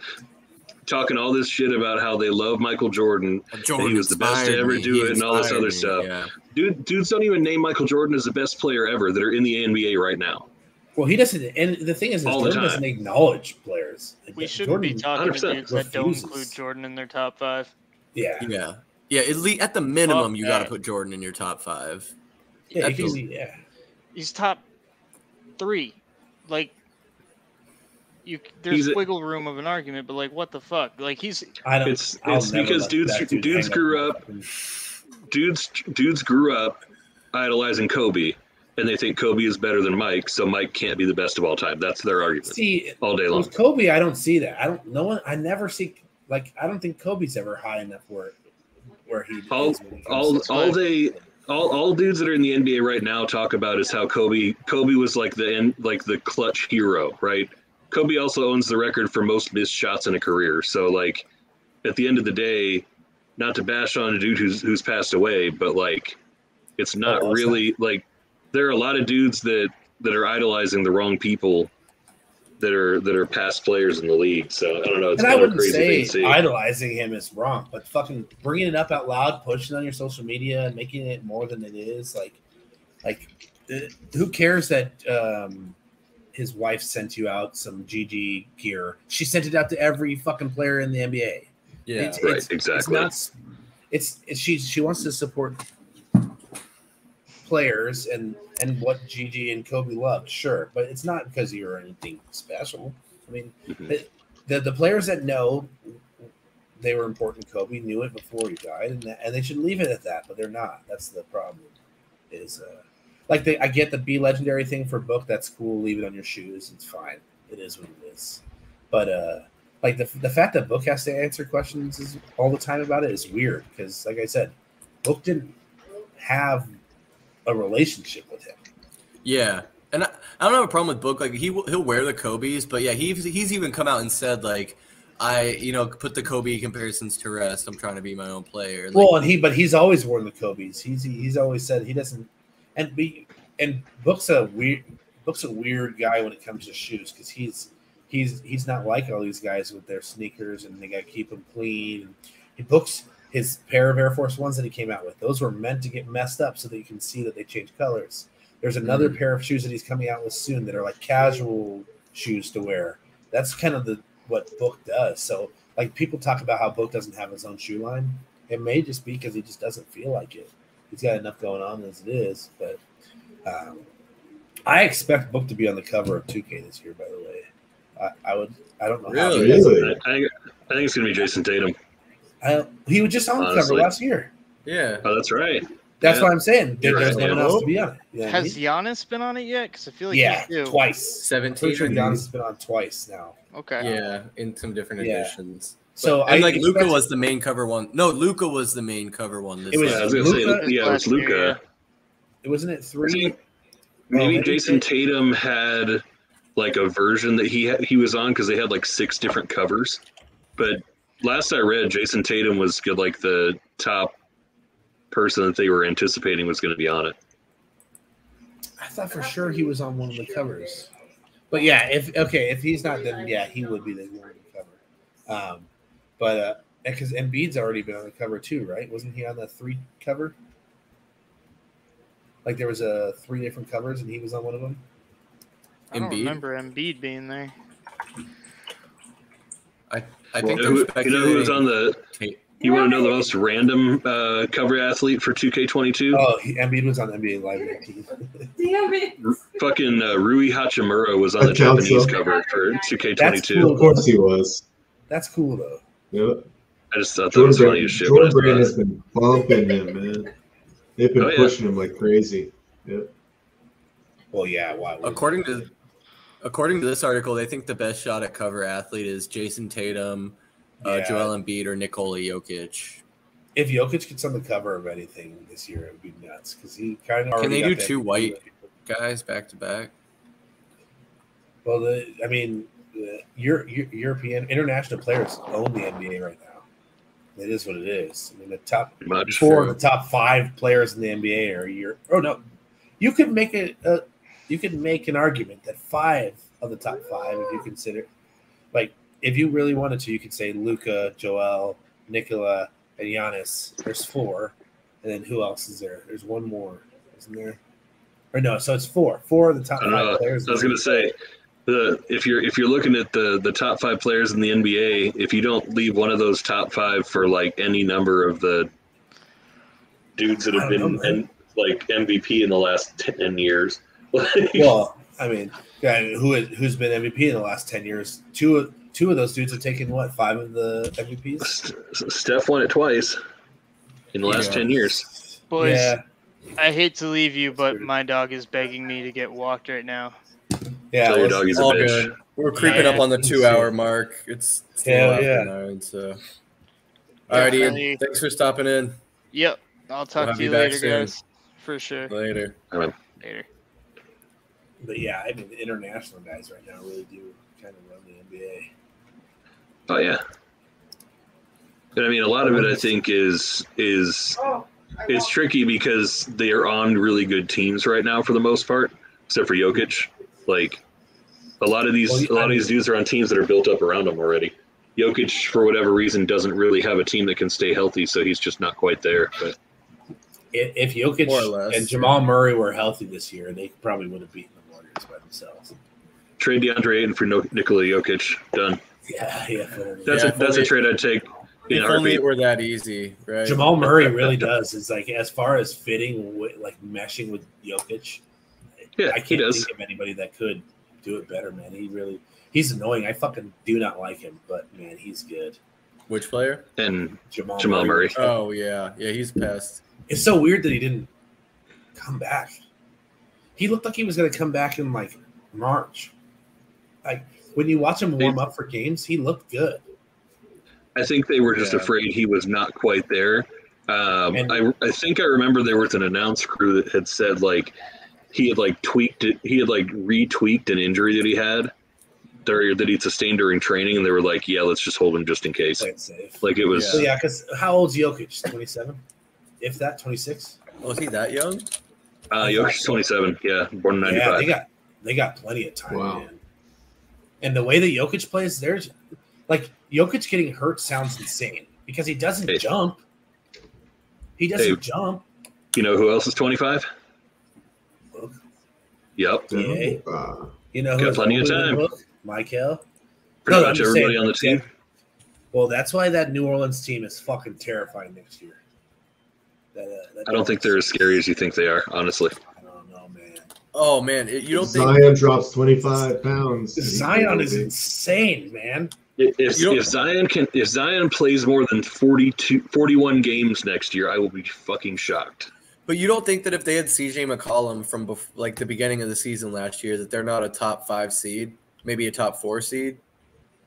talking all this shit about how they love Michael Jordan. He was the best to ever do it, and all this other stuff. Yeah. Dudes don't even name Michael Jordan as the best player ever that are in the NBA right now. Well, he doesn't, and the thing is Jordan doesn't acknowledge players. We shouldn't be talking to dudes that don't include Jordan in their top five. Yeah. At least at the minimum, you got to put Jordan in your top five. Yeah, he's top three. Like, there's wiggle room of an argument, but like, what the fuck? Like, it's because dudes grew up idolizing Kobe. And they think Kobe is better than Mike, so Mike can't be the best of all time. That's their argument. See, all day long. With Kobe, I don't see that. I never see I don't think Kobe's ever high enough where he all dudes that are in the NBA right now talk about is how Kobe was like the clutch hero, right? Kobe also owns the record for most missed shots in a career. So like at the end of the day, not to bash on a dude who's passed away, but like it's not like. There are a lot of dudes that are idolizing the wrong people that are past players in the league. So I don't know. It's kind of a crazy thing to see. Idolizing him is wrong, but fucking bringing it up out loud, pushing it on your social media, and making it more than it is. Who cares that his wife sent you out some GG gear? She sent it out to every fucking player in the NBA. Yeah, exactly. She wants to support players and what Gigi and Kobe loved, sure, but it's not because you're anything special. I mean, the players that know they were important, Kobe knew it before he died, and they should leave it at that. But they're not. That's the problem. Is I get the be legendary thing for book. That's cool. Leave it on your shoes. It's fine. It is what it is. But the fact that Book has to answer questions all the time about it is weird because, like I said, Book didn't have a relationship with him. Yeah. And I don't have a problem with Book. Like he'll wear the Kobe's, but yeah, he's even come out and said like, I put the Kobe comparisons to rest. I'm trying to be my own player. Like, well, but he's always worn the Kobe's. He's always said he doesn't. And Book's a weird guy when it comes to shoes because he's not like all these guys with their sneakers and they got to keep them clean. His pair of Air Force Ones that he came out with, those were meant to get messed up so that you can see that they change colors. There's another pair of shoes that he's coming out with soon that are like casual shoes to wear. That's kind of what Book does. So like people talk about how Book doesn't have his own shoe line. It may just be because he just doesn't feel like it. He's got enough going on as it is. But I expect Book to be on the cover of 2K this year. By the way, I don't know. Really? I think it's gonna be Jason Tatum. He was just on the cover last year. Yeah. Oh, that's right. That's what I'm saying. There's no one else to be on it. You know Has Giannis been on it yet? Because I feel like twice. 17. I'm sure Giannis has been on twice now. Okay. Yeah, in some different editions. So Luka was the main cover one. No, Luka was the main cover one. It was Luka. It wasn't at three. Maybe Jason Tatum had like a version that he was on because they had like six different covers, but. Last I read, Jason Tatum was like the top person that they were anticipating was going to be on it. I thought for sure he was on one of the covers, but yeah, if he's not, then yeah, he would be the one on the cover. But because Embiid's already been on the cover too, right? Wasn't he on the three cover? Like there was a three different covers, and he was on one of them. I don't remember Embiid being there. I think who was on the – you want to know the most random cover athlete for 2K22? Oh, Embiid was on NBA Live 19. Damn it. Fucking Rui Hachimura was on the Japanese cover for 2K22. That's cool. Of course he was. That's cool, though. Yeah. I just thought that was funny as shit. Jordan Brand has been bumping him, man. They've been pushing him like crazy. Yep. Well, yeah. Wow. According to this article, they think the best shot at cover athlete is Jason Tatum, Joel Embiid, or Nikola Jokic. If Jokic gets on the cover of anything this year, it would be nuts because he kind of already. Can they do two white guys back to back? Well, European international players own the NBA right now. It is what it is. I mean, the top four of the top five players in the NBA are Europe. Oh no, you could make you could make an argument that five of the top five, if you consider, like if you really wanted to, you could say Luka, Joel, Nikola, and Giannis. There's four, and then who else is there? There's one more, isn't there? Or no, so it's four. Four of the top five players. I was going to say, if you're looking at the top five players in the NBA, if you don't leave one of those top five for like any number of the dudes that have been like MVP in the last 10 years. Well, I mean, who's been MVP in the last 10 years? Two of those dudes have taken, what, five of the MVPs? Steph won it twice in the last 10 years. Boys, yeah. I hate to leave you, but my dog is begging me to get walked right now. Yeah, your dog is all good. We're creeping up on the 2 hour mark. It's hell yeah. Nine, so. All right, Ian, thanks for stopping in. Yep. I'll talk to you later, guys. For sure. Later. Later. But, yeah, I mean, the international guys right now really do kind of run the NBA. Oh yeah, but I mean, a lot of it I think is tricky because they are on really good teams right now for the most part, except for Jokic. Like a lot of these dudes are on teams that are built up around them already. Jokic, for whatever reason, doesn't really have a team that can stay healthy, so he's just not quite there. But if Jokic and Jamal Murray were healthy this year, they probably would have beaten the Warriors by themselves. Trade DeAndre Ayton for Nikola Jokic. Done. Yeah. That's a trade I'd take. If only it were that easy, right? Jamal Murray really does. It's like, as far as fitting, like meshing with Jokic, yeah, I can't think of anybody that could do it better, man. He's annoying. I fucking do not like him, but man, he's good. Which player? And Jamal Murray. Oh yeah, he's pissed. It's so weird that he didn't come back. He looked like he was gonna come back in like March. Like when you watch him warm up for games, he looked good. I think they were just afraid he was not quite there. I think I remember there was an announce crew that had said like he had like tweaked it. He had like retweaked an injury that he had that he sustained during training, and they were like, "Yeah, let's just hold him just in case." Like it was. Yeah, because how old's Jokic? 27, if that. 26. Oh, is he that young? Jokic's 27. Yeah, born in 95. Yeah, they got plenty of time. Wow. Man. And the way that Jokic plays, there's like Jokic getting hurt sounds insane because he doesn't jump. He doesn't jump. You know who else is 25? Book. Yep. Yeah. You know who got plenty of time? Michael. Pretty much everybody on the team. Well, that's why that New Orleans team is fucking terrifying next year. I don't think they're as scary as you think they are, honestly. Oh, man. You don't think Zion drops 25 pounds. Zion is insane, man. If Zion plays more than 41 games next year, I will be fucking shocked. But you don't think that if they had CJ McCollum from like the beginning of the season last year, that they're not a top 5 seed, maybe a top 4 seed?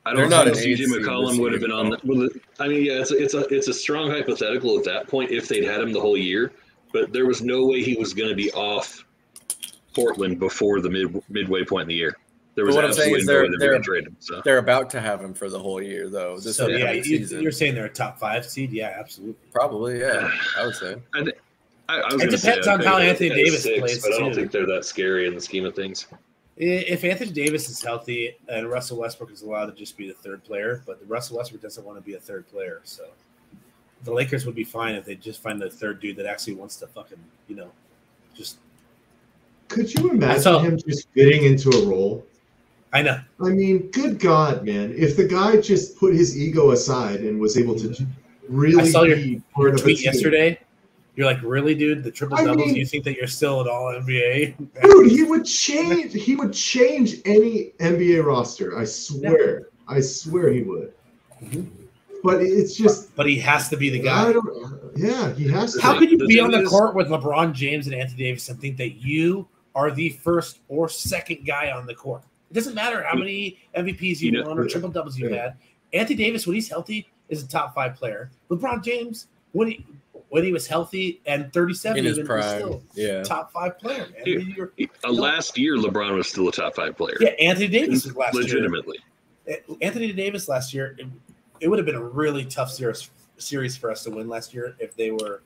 I don't know if CJ McCollum would have been on that. I mean, yeah, it's a strong hypothetical at that point if they'd had him the whole year, but there was no way he was going to be off Portland before the midway point in the year. There was absolutely no way they were going to trade him. So. They're about to have him for the whole year, though. You're saying they're a top 5 seed? Yeah, absolutely. Probably, yeah. I would say. It depends on how Anthony Davis plays. But I don't think they're that scary in the scheme of things. If Anthony Davis is healthy and Russell Westbrook is allowed to just be the third player, but Russell Westbrook doesn't want to be a third player, so the Lakers would be fine if they just find the third dude that actually wants to fucking, just. Could you imagine him just fitting into a role? I know. I mean, good God, man. If the guy just put his ego aside and was able to really be part of a team. I saw your tweet yesterday. You're like, really, dude? The triple-doubles? You think that you're still an all-NBA? Dude, he would change any NBA roster. I swear. Yeah. I swear he would. Mm-hmm. But it's just... But he has to be the guy. He has to. How could you be on the court with LeBron James and Anthony Davis and think that you are the first or second guy on the court? It doesn't matter how many MVPs you've won or triple doubles you've had. Anthony Davis, when he's healthy, is a top 5 player. LeBron James when he was healthy and 37 in his prime, still top five player. Last year, LeBron was still a top five player. Yeah, Anthony Davis last year. Legitimately. Anthony Davis last year, it would have been a really tough series for us to win last year if they were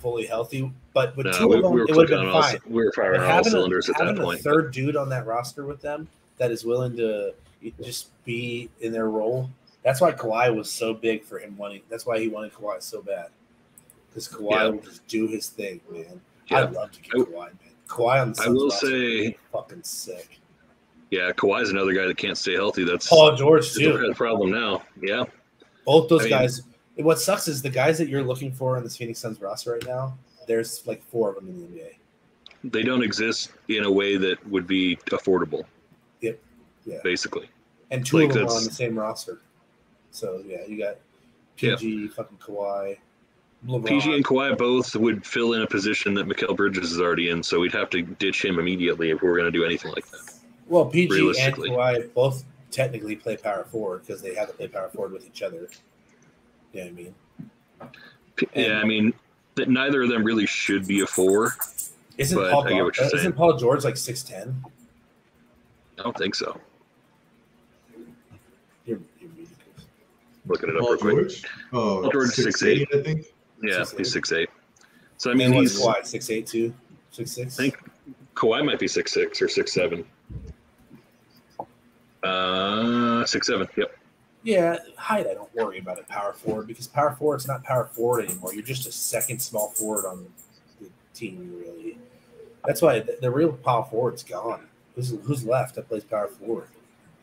fully healthy. But with two alone, it would have been fine. We were firing all cylinders at that point. Having a third dude on that roster with them that is willing to just be in their role. That's why Kawhi was so big for him wanting. That's why he wanted Kawhi so bad. Because Kawhi will just do his thing, man. Yeah. I'd love to get Kawhi, man. Kawhi on the Suns. I will say, fucking sick. Yeah, Kawhi's another guy that can't stay healthy. That's Paul George too. The problem now. Yeah, both those guys. What sucks is the guys that you're looking for on this Phoenix Suns roster right now. There's like four of them in the NBA. They don't exist in a way that would be affordable. Yep. Yeah. Basically. And two of them are on the same roster. So yeah, you got PG, fucking Kawhi. LeBron. PG and Kawhi both would fill in a position that Mikal Bridges is already in, so we'd have to ditch him immediately if we were going to do anything like that. Well, PG and Kawhi both technically play power forward because they have to play power forward with each other. You know what I mean? Yeah, I mean, neither of them really should be a four. Isn't Paul George like 6'10"? I don't think so. You're looking it up real quick. Paul George is 6'8", I think. Yeah, he's 6'8". So I mean, he's Kawhi 6'8" too, 6'6". I think Kawhi might be 6'6" or 6'7". 6'7". Yep. Yeah, height I don't worry about at power forward because power forward's not power forward anymore. You're just a second small forward on the team, really. That's why the real power forward's gone. Who's left that plays power forward?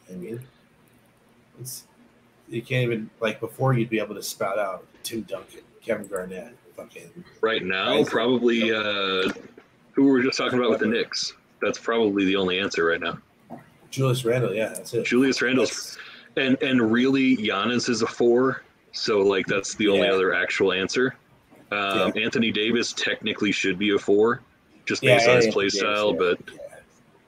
I mean, you can't even like before you'd be able to spout out Tim Duncan, Kevin Garnett, fucking right now Isaac, probably who we were just talking about with the Knicks. That's probably the only answer right now. Julius Randle, yeah, that's it. Julius Randle's and really Giannis is a four, so like that's the only other actual answer. Anthony Davis technically should be a four, just based on his play style, but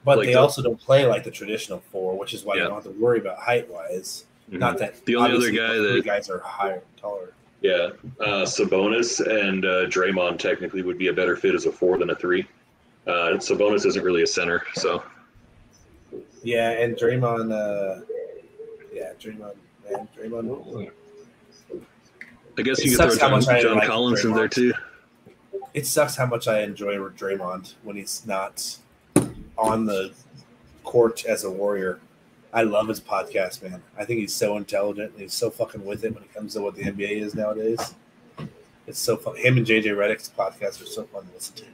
like they also don't play like the traditional four, which is why you don't have to worry about height wise. Mm-hmm. Not that the only other guy that guys are higher, taller. Yeah, Sabonis and Draymond technically would be a better fit as a four than a three. Sabonis isn't really a center, so. Yeah, and Draymond, Draymond. I guess you could throw John Collins in there too. It sucks how much I enjoy Draymond when he's not on the court as a Warrior. I love his podcast, man. I think he's so intelligent and he's so fucking with it when it comes to what the NBA is nowadays. It's so fun. Him and JJ Redick's podcasts are so fun to listen to.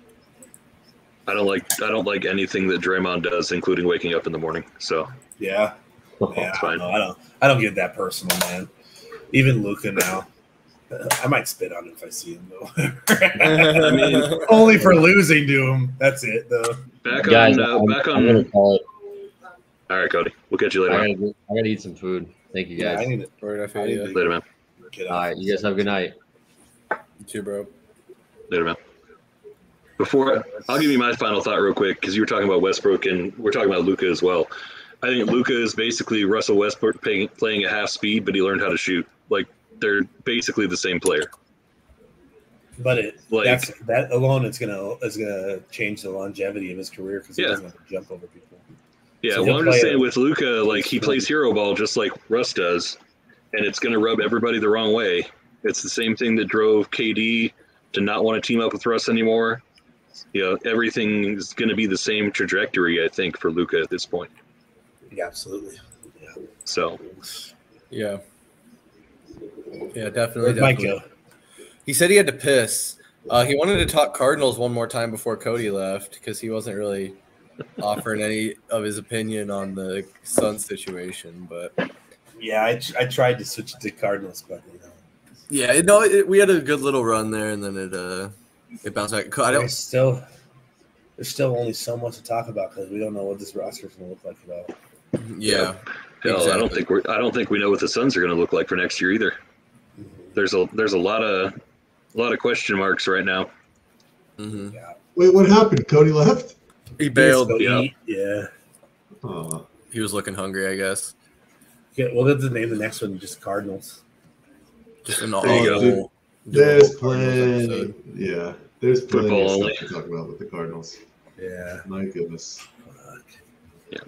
I don't like anything that Draymond does, including waking up in the morning. So yeah, it's fine. I don't get that personal, man. Even Luka now, I might spit on him if I see him though. I mean, only for losing to him. That's it though. Back on. I'm gonna call it. All right, Cody. We'll catch you later. I gotta eat some food. Thank you guys. Yeah, I need it. Later, man. All right, you guys have a good night. You too, bro. Later, man. I'll give you my final thought real quick because you were talking about Westbrook and we're talking about Luka as well. I think Luka is basically Russell Westbrook playing at half speed, but he learned how to shoot. Like they're basically the same player. But that alone is gonna change the longevity of his career because he doesn't have to jump over people. Yeah, so I'm just saying with Luka, like he plays hero ball just like Russ does, and it's going to rub everybody the wrong way. It's the same thing that drove KD to not want to team up with Russ anymore. You know, everything's going to be the same trajectory, I think, for Luka at this point. Yeah, absolutely. Yeah. So. Yeah. Yeah, definitely. Where'd Mike go? He said he had to piss. He wanted to talk Cardinals one more time before Cody left because he wasn't really – offering any of his opinion on the Sun situation, but yeah, I tried to switch to Cardinals, but you know, we had a good little run there, and then it bounced back. There's still only so much to talk about because we don't know what this roster is going to look like at all. Yeah, exactly. I don't think we know what the Suns are going to look like for next year either. Mm-hmm. There's a lot of question marks right now. Mm-hmm. Yeah. Wait, what happened? Cody left. He bailed. Yeah. He was looking hungry, I guess. Yeah, well, that's the name of the next one, just Cardinals. Just an all There's plenty. Yeah, there's plenty of stuff to talk about with the Cardinals. Yeah. My goodness. Fuck. Yeah.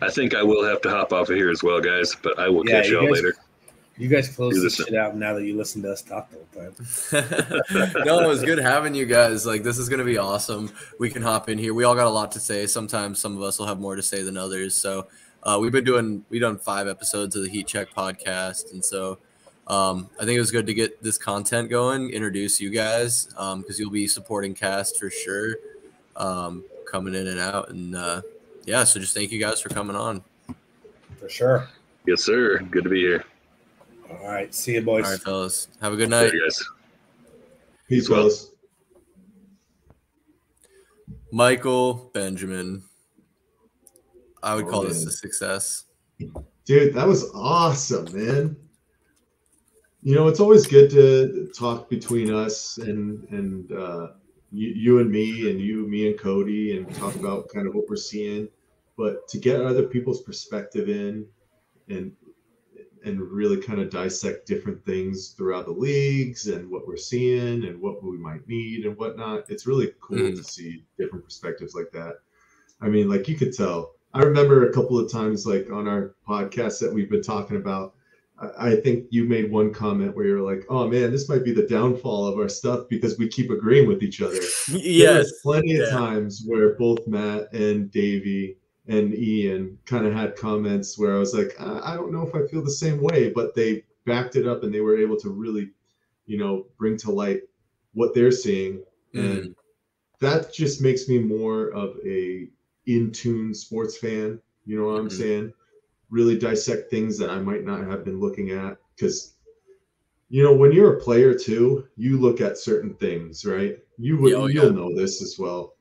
I think I will have to hop off of here as well, guys, but I will catch y'all later. You guys close this shit out now that you listen to us talk the whole time. No, it was good having you guys. Like, this is going to be awesome. We can hop in here. We all got a lot to say. Sometimes some of us will have more to say than others. So we've done 5 episodes of the Heat Check podcast. And so I think it was good to get this content going, introduce you guys, because you'll be supporting cast for sure, coming in and out. And so just thank you guys for coming on. For sure. Yes, sir. Good to be here. All right. See you, boys. All right, fellas. Have a good night. Guys. Peace, fellas. Michael Benjamin. I would call this a success. Dude, that was awesome, man. You know, it's always good to talk between us and you and me and you, me and Cody, and talk about kind of what we're seeing. But to get other people's perspective in and really kind of dissect different things throughout the leagues and what we're seeing and what we might need and whatnot. It's really cool to see different perspectives like that. I mean, like you could tell, I remember a couple of times, like on our podcast that we've been talking about, I think you made one comment where you're like, oh man, this might be the downfall of our stuff because we keep agreeing with each other. Yes. There's plenty of times where both Matt and Davey and Ian kind of had comments where I was like, I don't know if I feel the same way, but they backed it up and they were able to really, you know, bring to light what they're seeing. And that just makes me more of a in-tune sports fan. You know what I'm saying? Really dissect things that I might not have been looking at. Because, you know, when you're a player too, you look at certain things, right? You'll know this as well.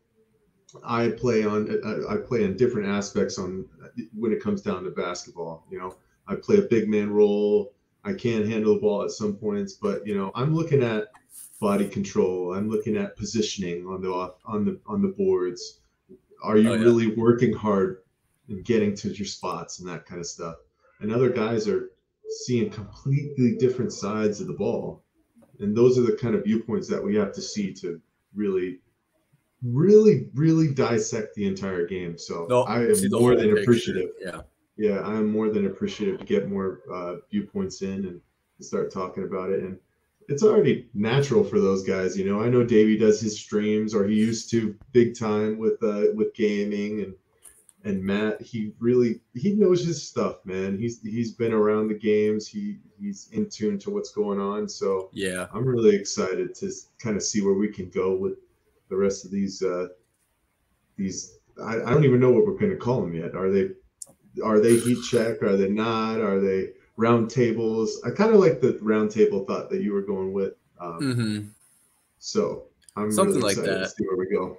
I play in different aspects on when it comes down to basketball. You know, I play a big man role. I can handle the ball at some points, but you know, I'm looking at body control. I'm looking at positioning on the boards. Are you really working hard and getting to your spots and that kind of stuff? And other guys are seeing completely different sides of the ball. And those are the kind of viewpoints that we have to see to really dissect the entire game. So I am more than appreciative. Yeah, I am more than appreciative to get more viewpoints in and start talking about it. And it's already natural for those guys, you know. I know Davey does his streams, or he used to, big time with gaming, and Matt, he knows his stuff, man. He's been around the games. He's in tune to what's going on. So yeah, I'm really excited to kind of see where we can go with the rest of these I don't even know what we're going to call them yet. Are they Heat Check? Are they not? Are they round tables? I kind of like the round table thought that you were going with. So I'm something really excited like that. To see where we go.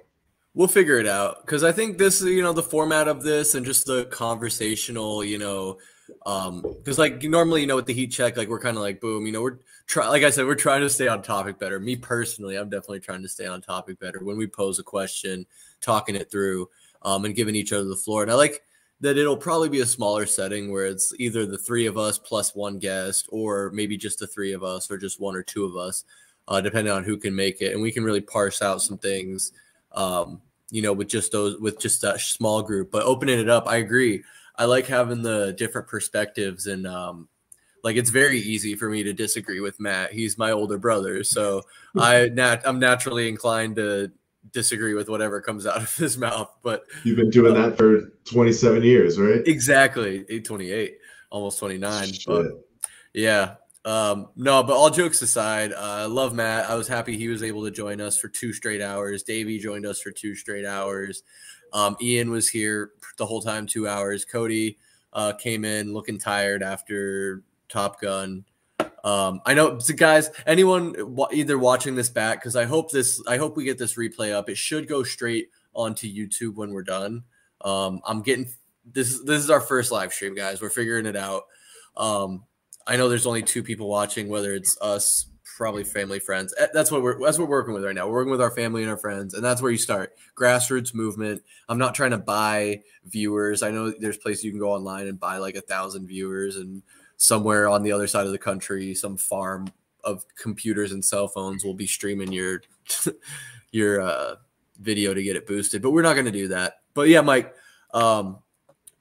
We'll figure it out, because I think this, you know, the format of this and just the conversational, you know, because like normally, you know, with the Heat Check, like we're kind of like boom, you know, like I said, we're trying to stay on topic better. Me personally, I'm definitely trying to stay on topic better when we pose a question, talking it through, and giving each other the floor. And I like that it'll probably be a smaller setting where it's either the three of us plus one guest, or maybe just the three of us, or just one or two of us, depending on who can make it. And we can really parse out some things, you know, with just that small group. But opening it up, I agree. I like having the different perspectives, and like it's very easy for me to disagree with Matt. He's my older brother, so I'm naturally inclined to disagree with whatever comes out of his mouth. But you've been doing that for 27 years, right? Exactly, 28, almost 29. Shit. But yeah, no. But all jokes aside, I love Matt. I was happy he was able to join us for 2 straight hours. Davey joined us for 2 straight hours. Ian was here the whole time, 2 hours. Cody came in looking tired after Top Gun. I know, guys, anyone either watching this back, because I hope we get this replay up. It should go straight onto YouTube when we're done. I'm getting this is our first live stream, guys. We're figuring it out. I know there's only 2 people watching, whether it's us, probably family, friends. That's what we're working with right now. We're working with our family and our friends, and that's where you start. Grassroots movement. I'm not trying to buy viewers. I know there's places you can go online and buy like 1,000 viewers, and somewhere on the other side of the country, some farm of computers and cell phones will be streaming your video to get it boosted. But we're not going to do that. But yeah, Mike, I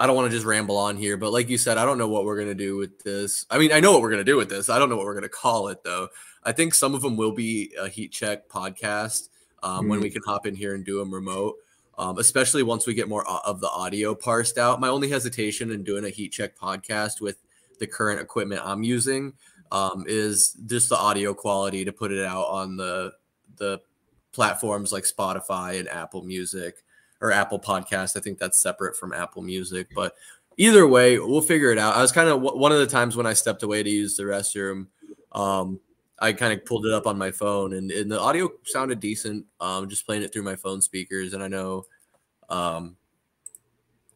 don't want to just ramble on here, but like you said, I don't know what we're going to do with this. I mean, I know what we're going to do with this. I don't know what we're going to call it, though. I think some of them will be a Heat Check podcast when we can hop in here and do them remote, especially once we get more of the audio parsed out. My only hesitation in doing a Heat Check podcast with the current equipment I'm using is just the audio quality to put it out on the platforms like Spotify and Apple Music. Or Apple Podcast. I think that's separate from Apple Music. But either way, we'll figure it out. I was kind of one of the times when I stepped away to use the restroom, I kind of pulled it up on my phone, and the audio sounded decent, just playing it through my phone speakers. And I know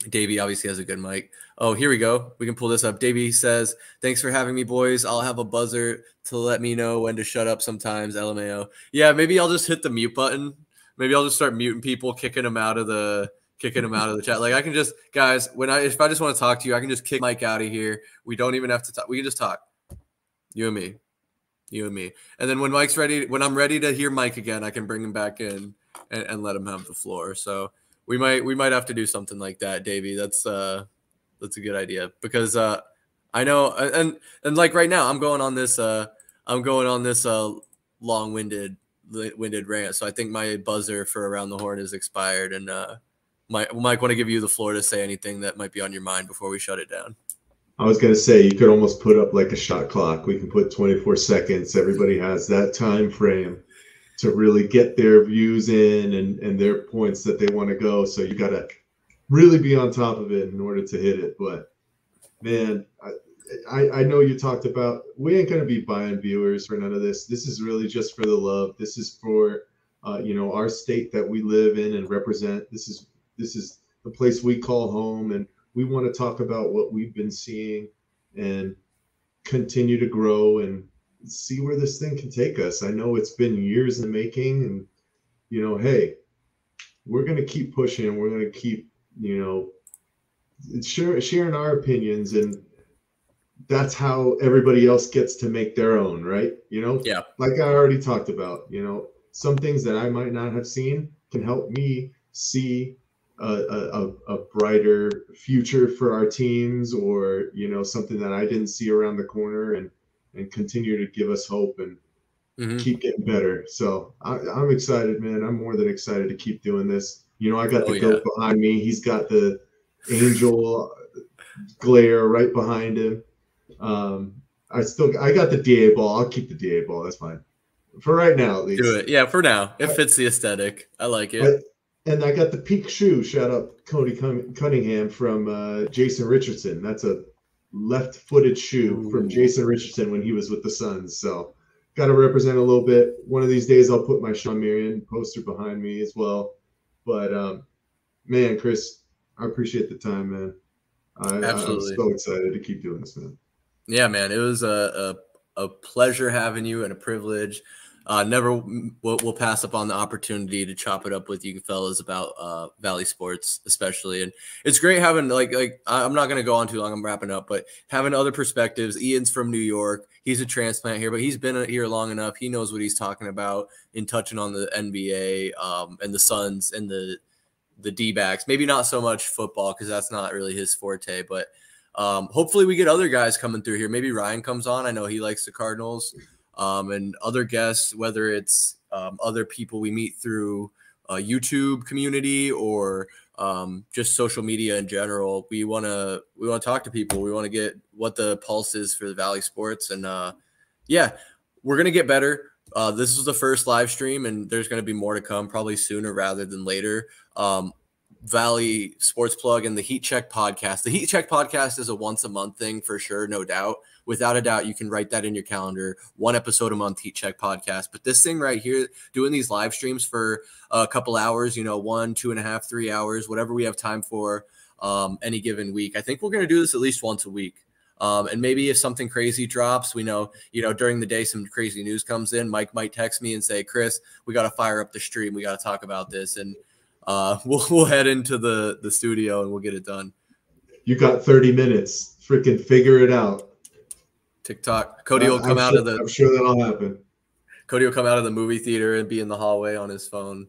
Davey obviously has a good mic. Oh, here we go. We can pull this up. Davey says, "Thanks for having me, boys. I'll have a buzzer to let me know when to shut up sometimes. LMAO." Yeah, maybe I'll just hit the mute button. Maybe I'll just start muting people, kicking them out of the chat. Like I can just, guys, if I just want to talk to you, I can just kick Mike out of here. We don't even have to talk. We can just talk, you and me. And then when Mike's ready, when I'm ready to hear Mike again, I can bring him back in and let him have the floor. So we might have to do something like that, Davey. That's a good idea because I know and like right now I'm going on this long-winded rant, so I think my buzzer for Around the Horn is expired, and Mike, want to give you the floor to say anything that might be on your mind before we shut it down. I was going to say, you could almost put up like a shot clock. We can put 24 seconds. Everybody has that time frame to really get their views in and their points that they want to go, so you got to really be on top of it in order to hit it. But man, I know you talked about, we ain't going to be buying viewers for none of this. This is really just for the love. This is for, our state that we live in and represent. This is the place we call home, and we want to talk about what we've been seeing and continue to grow and see where this thing can take us. I know it's been years in the making, and, hey, we're going to keep pushing. We're going to keep, sharing our opinions, and that's how everybody else gets to make their own, right? Yeah. Like I already talked about, some things that I might not have seen can help me see a brighter future for our teams, or, something that I didn't see around the corner, and continue to give us hope and keep getting better. So I'm excited, man. I'm more than excited to keep doing this. I got the goat behind me. He's got the angel glare right behind him. I got the DA ball. I'll keep the DA ball. That's fine for right now, at least. Do it, yeah. For now, it fits the aesthetic. I like it. And I got the peak shoe. Shout out Cody Cunningham from Jason Richardson. That's a left-footed shoe from Jason Richardson when he was with the Suns. So, got to represent a little bit. One of these days, I'll put my Sean Marion poster behind me as well. But man, Chris, I appreciate the time, man. Absolutely. I'm so excited to keep doing this, man. Yeah, man, it was a pleasure having you and a privilege. Never we'll pass up on the opportunity to chop it up with you fellas about Valley sports, especially. And it's great having like I'm not going to go on too long. I'm wrapping up, but having other perspectives. Ian's from New York. He's a transplant here, but he's been here long enough. He knows what he's talking about in touching on the NBA and the Suns and the D-backs. Maybe not so much football because that's not really his forte, but. Hopefully we get other guys coming through here. Maybe Ryan comes on. I know he likes the Cardinals, and other guests, whether it's other people we meet through YouTube community or just social media in general. We want to talk to people. We want to get what the pulse is for the Valley sports. And yeah, we're going to get better. This was the first live stream, and there's going to be more to come, probably sooner rather than later. Valley Sports Plug and the Heat Check Podcast. The Heat Check Podcast is a once-a-month thing for sure, no doubt. Without a doubt, you can write that in your calendar. One episode a month, Heat Check Podcast. But this thing right here, doing these live streams for a couple hours, 1, 2.5, 3 hours, whatever we have time for any given week. I think we're going to do this at least once a week. And maybe if something crazy drops, we know, during the day, some crazy news comes in. Mike might text me and say, Chris, we got to fire up the stream. We got to talk about this. And we'll head into the studio and we'll get it done. You got 30 minutes. Freaking figure it out. TikTok. Cody will come out of the. I'm sure that'll happen. Cody will come out of the movie theater and be in the hallway on his phone,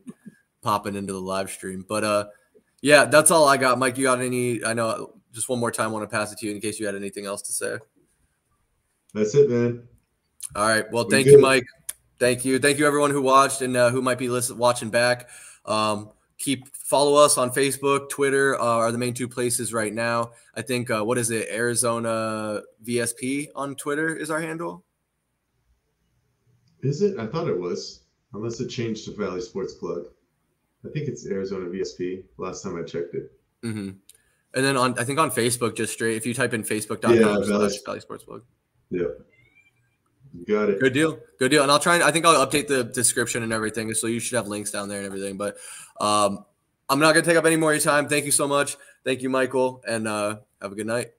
popping into the live stream. But yeah, that's all I got. Mike, you got any? I know. Just one more time, I want to pass it to you in case you had anything else to say. That's it, man. All right. Well, thank you, Mike. Thank you. Thank you, everyone who watched and who might be watching back. Follow us on Facebook, Twitter are the main two places right now. I think, what is it? Arizona VSP on Twitter is our handle. Is it? I thought it was, unless it changed to Valley Sports Plug. I think it's Arizona VSP. Last time I checked it. Mm-hmm. And then on, I think on Facebook, just straight, if you type in facebook.com/Valley Sports Plug. Yeah. Got it. Good deal. Good deal. And I'll try and I think I'll update the description and everything. So you should have links down there and everything, but I'm not going to take up any more of your time. Thank you so much. Thank you, Michael. And have a good night.